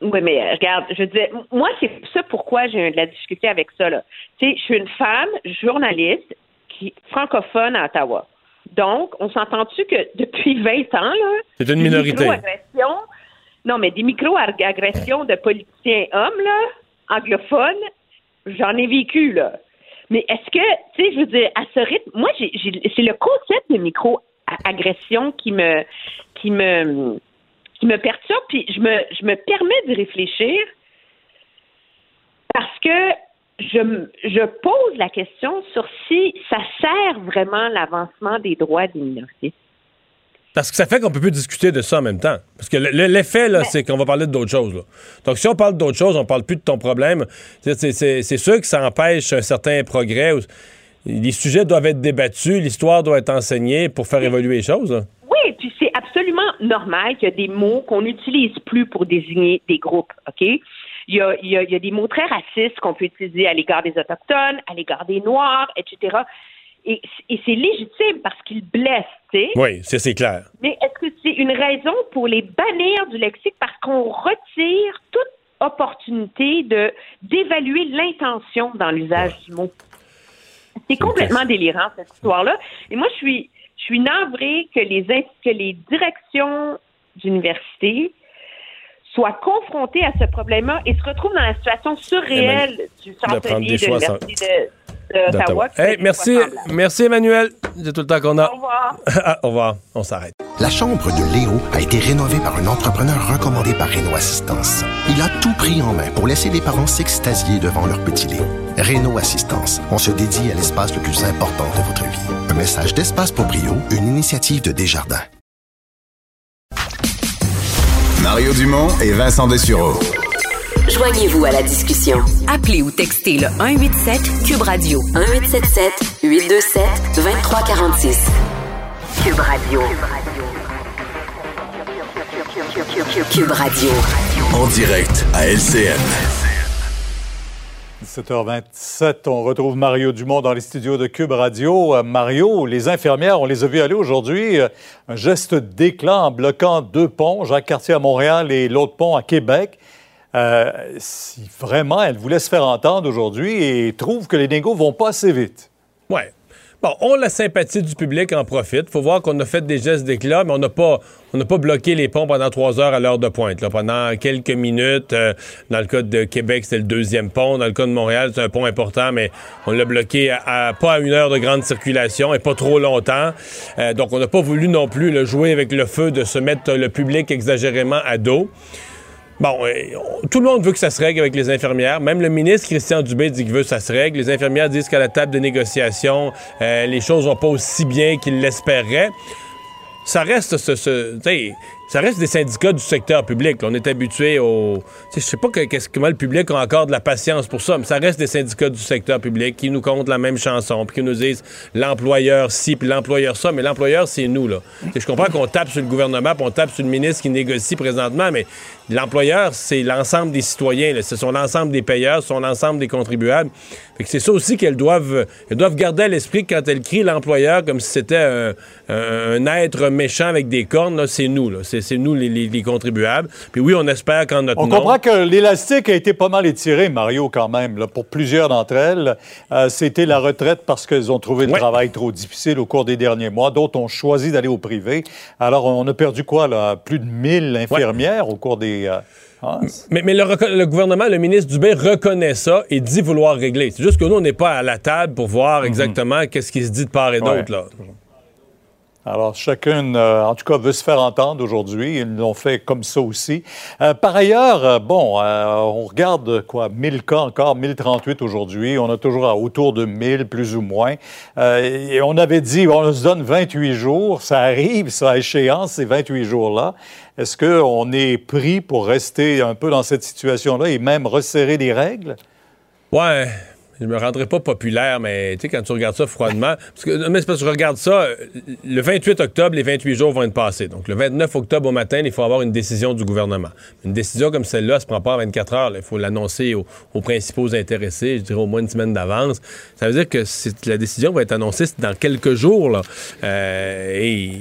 Oui, mais regarde, je disais, moi, c'est ça pourquoi j'ai eu de la difficulté avec ça, là. Tu sais, je suis une femme journaliste qui francophone à Ottawa. Donc, on s'entend-tu que depuis vingt ans, là... C'est une minorité. Non, mais des micro-agressions de politiciens hommes, là, anglophones, j'en ai vécu, là. Mais est-ce que, tu sais, je veux dire, à ce rythme, moi, j'ai, j'ai, c'est le concept de micro agression qui me qui me qui me perturbe, puis je me je me permets de réfléchir parce que je je pose la question sur si ça sert vraiment l'avancement des droits des minorités. Parce que ça fait qu'on peut plus discuter de ça en même temps. Parce que le, le, l'effet, là, mais... c'est qu'on va parler d'autres choses, là. Donc, si on parle d'autres choses, on parle plus de ton problème. C'est, c'est, c'est, c'est sûr que ça empêche un certain progrès. Ou... Les sujets doivent être débattus, l'histoire doit être enseignée pour faire évoluer les choses, là. Oui, puis c'est absolument normal qu'il y a des mots qu'on n'utilise plus pour désigner des groupes, OK? Il y a, il y a, il y a des mots très racistes qu'on peut utiliser à l'égard des Autochtones, à l'égard des Noirs, et cetera. Et, et c'est légitime parce qu'ils blessent, tu sais. Oui, ça, c'est clair. Mais est-ce que c'est une raison pour les bannir du lexique parce qu'on retire toute opportunité de, d'évaluer l'intention dans l'usage ouais. du mot? C'est complètement délirant, cette histoire-là. Et moi, je suis, je suis navrée que les, que les directions d'université soient confrontées à ce problème-là et se retrouvent dans la situation surréelle du centre-ville de l'Université d'Ottawa. Hey, merci, merci, Emmanuel. C'est tout le temps qu'on a. Au revoir. Au revoir. On s'arrête. La chambre de Léo a été rénovée par un entrepreneur recommandé par Réno Assistance. Il a tout pris en main pour laisser les parents s'extasier devant leur petit Léo. Réno Assistance, on se dédie à l'espace le plus important de votre vie. Un message d'Espace pour Brio, une initiative de Desjardins. Mario Dumont et Vincent Dessureault. Joignez-vous à la discussion. Appelez ou textez le un huit sept Q U B Radio. un huit sept sept huit deux sept deux trois quatre six. Q U B Radio. Q U B Radio. Q U B Radio. En direct à L C N. dix-sept heures vingt-sept, on retrouve Mario Dumont dans les studios de Q U B Radio. Euh, Mario, les infirmières, on les a vues aller aujourd'hui. Euh, un geste d'éclat en bloquant deux ponts, Jacques-Cartier à Montréal et l'autre pont à Québec. Euh, si vraiment elles voulaient se faire entendre aujourd'hui et trouvent que les négos vont pas assez vite. Oui. Bon, on la sympathie du public en profite. Faut voir qu'on a fait des gestes d'éclat, mais on n'a pas, on n'a pas bloqué les ponts pendant trois heures à l'heure de pointe. Là, pendant quelques minutes, euh, dans le cas de Québec, c'était le deuxième pont. Dans le cas de Montréal, c'est un pont important, mais on l'a bloqué à, à, pas à une heure de grande circulation et pas trop longtemps. Euh, donc, on n'a pas voulu non plus là, jouer avec le feu de se mettre le public exagérément à dos. Bon, tout le monde veut que ça se règle avec les infirmières. Même le ministre Christian Dubé dit qu'il veut que ça se règle. Les infirmières disent qu'à la table de négociation, euh, les choses vont pas aussi bien qu'ils l'espéraient. Ça reste ce, ce t'sais, ça reste des syndicats du secteur public. On est habitué au... Je sais pas que, qu'est-ce, comment le public a encore de la patience pour ça, mais ça reste des syndicats du secteur public qui nous comptent la même chanson, puis qui nous disent l'employeur ci, puis l'employeur ça, mais l'employeur, c'est nous, là. Je comprends qu'on tape sur le gouvernement, puis on tape sur le ministre qui négocie présentement, mais l'employeur, c'est l'ensemble des citoyens, là. Ce sont l'ensemble des payeurs, ce sont l'ensemble des contribuables. Fait que c'est ça aussi qu'elles doivent, elles doivent garder à l'esprit quand elles crient l'employeur comme si c'était un, un, un être méchant avec des cornes, là, c'est nous, là. C'est, c'est nous les, les, les contribuables. Puis oui, on espère qu'en notre nom... On comprend que l'élastique a été pas mal étiré, Mario, quand même, là, pour plusieurs d'entre elles. Euh, c'était la retraite parce qu'elles ont trouvé le ouais. travail trop difficile au cours des derniers mois. D'autres ont choisi d'aller au privé. Alors, on a perdu quoi, là? Plus de mille infirmières ouais. au cours des... Euh... Mais, mais le, reco- le gouvernement, le ministre Dubé reconnaît ça et dit vouloir régler. C'est juste que nous, on n'est pas à la table pour voir exactement mm-hmm. qu'est-ce qui se dit de part et d'autre. Ouais. Là. Alors, chacune, euh, en tout cas, veut se faire entendre aujourd'hui. Ils l'ont fait comme ça aussi. Euh, par ailleurs, euh, bon, euh, on regarde, quoi, mille cas encore, mille trente-huit aujourd'hui. On a toujours à, autour de mille, plus ou moins. Euh, et on avait dit, on se donne vingt-huit jours. Ça arrive, ça, à échéance, ces vingt-huit jours-là. Est-ce qu'on est pris pour rester un peu dans cette situation-là et même resserrer les règles? Ouais. Je me rendrai pas populaire, mais tu sais, quand tu regardes ça froidement... Parce que, mais c'est parce que je regarde ça, le vingt-huit octobre, les vingt-huit jours vont être passés. Donc, le vingt-neuf octobre au matin, il faut avoir une décision du gouvernement. Une décision comme celle-là ne se prend pas à vingt-quatre heures. Là. Il faut l'annoncer aux, aux principaux intéressés, je dirais au moins une semaine d'avance. Ça veut dire que c'est, la décision va être annoncée dans quelques jours. Là. Euh, et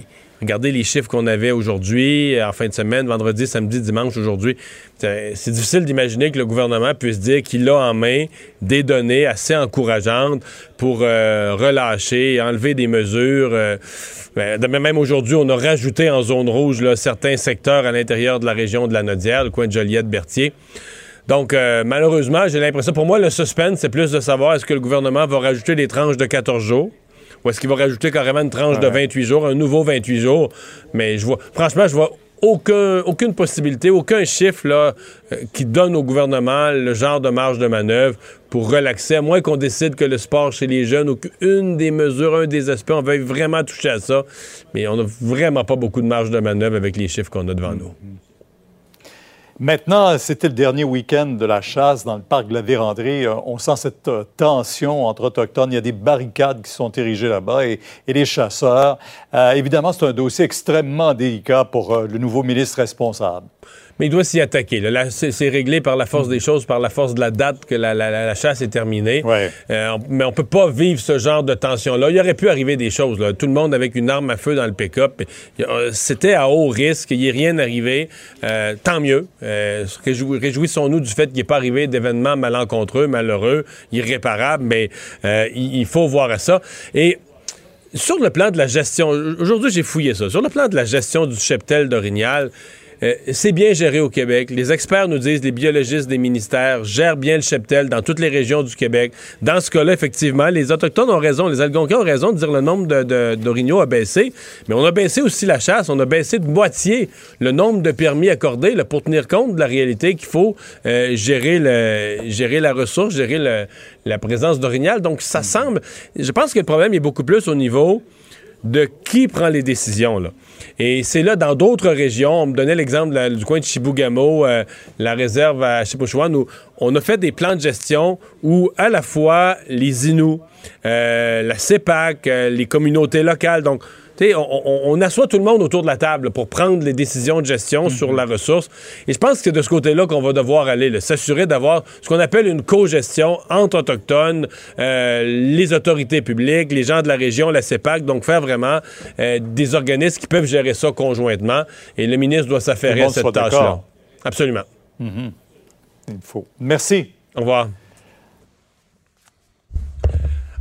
regardez les chiffres qu'on avait aujourd'hui, en fin de semaine, vendredi, samedi, dimanche, aujourd'hui. C'est difficile d'imaginer que le gouvernement puisse dire qu'il a en main des données assez encourageantes pour euh, relâcher, enlever des mesures. Euh, même aujourd'hui, on a rajouté en zone rouge là, certains secteurs à l'intérieur de la région de la Nodière, le coin de Joliette-Berthier. Donc, euh, malheureusement, j'ai l'impression, pour moi, le suspense, c'est plus de savoir est-ce que le gouvernement va rajouter des tranches de quatorze jours. Ou est-ce qu'il va rajouter carrément une tranche ouais. de vingt-huit jours, un nouveau vingt-huit jours? Mais je vois, franchement, je vois aucun, aucune possibilité, aucun chiffre là, euh, qui donne au gouvernement le genre de marge de manœuvre pour relaxer, à moins qu'on décide que le sport chez les jeunes ou qu'une des mesures, un des aspects, on veuille vraiment toucher à ça. Mais on n'a vraiment pas beaucoup de marge de manœuvre avec les chiffres qu'on a devant nous. Maintenant, c'était le dernier week-end de la chasse dans le parc de La Vérendrye. On sent cette euh, tension entre Autochtones. Il y a des barricades qui sont érigées là-bas et, et les chasseurs. Euh, évidemment, c'est un dossier extrêmement délicat pour euh, le nouveau ministre responsable. Mais il doit s'y attaquer. Là, là c'est, c'est réglé par la force des choses, par la force de la date que la, la, la chasse est terminée. Ouais. Euh, on, mais on peut pas vivre ce genre de tension-là. Il aurait pu arriver des choses. Là. Tout le monde avec une arme à feu dans le pick-up. C'était à haut risque. Il n'y est rien arrivé. Euh, tant mieux. Euh, réjou- réjouissons-nous du fait qu'il n'est pas arrivé d'événements malencontreux, malheureux, irréparables, mais euh, il faut voir à ça. Et sur le plan de la gestion, aujourd'hui j'ai fouillé ça, sur le plan de la gestion du cheptel d'orignal, euh, c'est bien géré au Québec. Les experts nous disent, les biologistes des ministères gèrent bien le cheptel dans toutes les régions du Québec. Dans ce cas-là, effectivement, les Autochtones ont raison, les Algonquins ont raison de dire le nombre de, de, d'orignaux a baissé, mais on a baissé aussi la chasse, on a baissé de moitié le nombre de permis accordés là, pour tenir compte de la réalité qu'il faut euh, gérer, le, gérer la ressource, gérer le, la présence d'orignal. Donc, ça semble... Je pense que le problème est beaucoup plus au niveau de qui prend les décisions, là. Et c'est là, dans d'autres régions, on me donnait l'exemple la, du coin de Chibougamau, euh, la réserve à Chipouchouane, où on a fait des plans de gestion où, à la fois, les Inuits, euh, la CEPAC, euh, les communautés locales, donc tu sais, on, on, on assoit tout le monde autour de la table là, pour prendre les décisions de gestion mm-hmm. sur la ressource. Et je pense que c'est de ce côté-là qu'on va devoir aller, là, s'assurer d'avoir ce qu'on appelle une co-gestion entre autochtones, euh, les autorités publiques, les gens de la région, la CEPAC, donc faire vraiment euh, des organismes qui peuvent gérer ça conjointement. Et le ministre doit s'affairer à cette tâche-là. D'accord. Absolument. Mm-hmm. Il faut. Merci. Au revoir.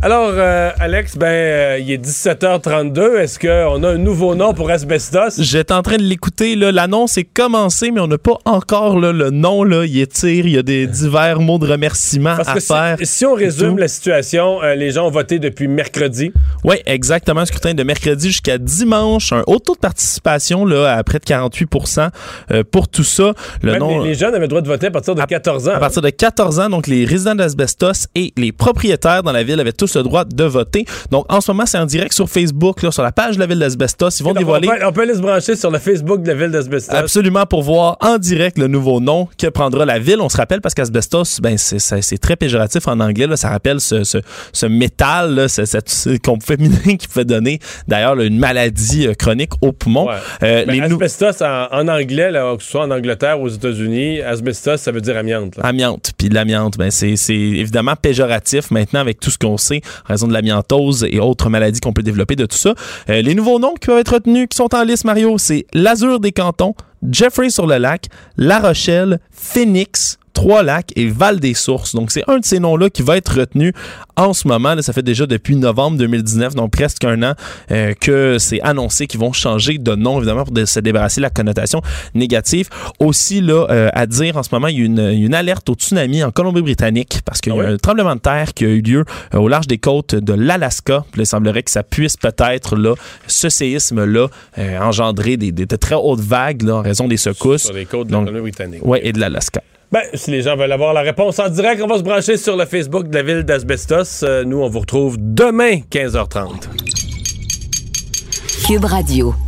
Alors, euh, Alex, ben, euh, il est dix-sept heures trente-deux. Est-ce qu'on a un nouveau nom pour asbestos? J'étais en train de l'écouter. Là. L'annonce est commencée, mais on n'a pas encore là, le nom. Là. Il étire. Il y a des divers mots de remerciement Parce à que faire. Si, si on résume la situation, euh, les gens ont voté depuis mercredi. Oui, exactement. Scrutin de mercredi jusqu'à dimanche. Un haut taux de participation là, à près de quarante-huit pour cent euh, pour tout ça. Le Même nom, les, les jeunes avaient le droit de voter à partir de quatorze ans. À hein. partir de quatorze ans, donc les résidents d'asbestos et les propriétaires dans la ville avaient tous le droit de voter. Donc, en ce moment, c'est en direct sur Facebook, là, sur la page de la Ville d'Asbestos. Ils vont donc, dévoiler... On peut, on peut aller se brancher sur le Facebook de la Ville d'Asbestos. Absolument, pour voir en direct le nouveau nom que prendra la Ville. On se rappelle, parce qu'asbestos, ben, c'est, c'est, c'est très péjoratif en anglais. Là. Ça rappelle ce, ce, ce métal là, c'est, c'est, qu'on pouvait miner, qui pouvait donner, d'ailleurs, là, une maladie chronique au poumon. Ouais. Euh, ben, les asbestos, nou- en, en anglais, là, que ce soit en Angleterre ou aux États-Unis, asbestos, ça veut dire amiante. Là. Amiante. Puis l'amiante, ben, c'est, c'est évidemment péjoratif maintenant avec tout ce qu'on sait en raison de l'amiantose et autres maladies qu'on peut développer de tout ça. Euh, les nouveaux noms qui peuvent être retenus, qui sont en liste, Mario, c'est l'Azur des Cantons, Jeffrey-sur-le-Lac, La Rochelle, Phoenix, Trois-Lacs et Val-des-Sources. Donc, c'est un de ces noms-là qui va être retenu en ce moment. Là, ça fait déjà depuis novembre deux mille dix-neuf, donc presque un an, euh, que c'est annoncé qu'ils vont changer de nom, évidemment, pour de se débarrasser de la connotation négative. Aussi, là, euh, à dire, en ce moment, il y a une, une alerte au tsunami en Colombie-Britannique parce qu'il y a oui. un tremblement de terre qui a eu lieu euh, au large des côtes de l'Alaska. Puis, il semblerait que ça puisse peut-être, là, ce séisme-là, euh, engendrer des, des, de très hautes vagues, là, en raison des secousses. Sur les côtes de la Colombie-Britannique. Oui, et de l'Alaska. Ben, si les gens veulent avoir la réponse en direct, on va se brancher sur le Facebook de la Ville d'Asbestos. Euh, nous, on vous retrouve demain, quinze heures trente. Q U B Radio.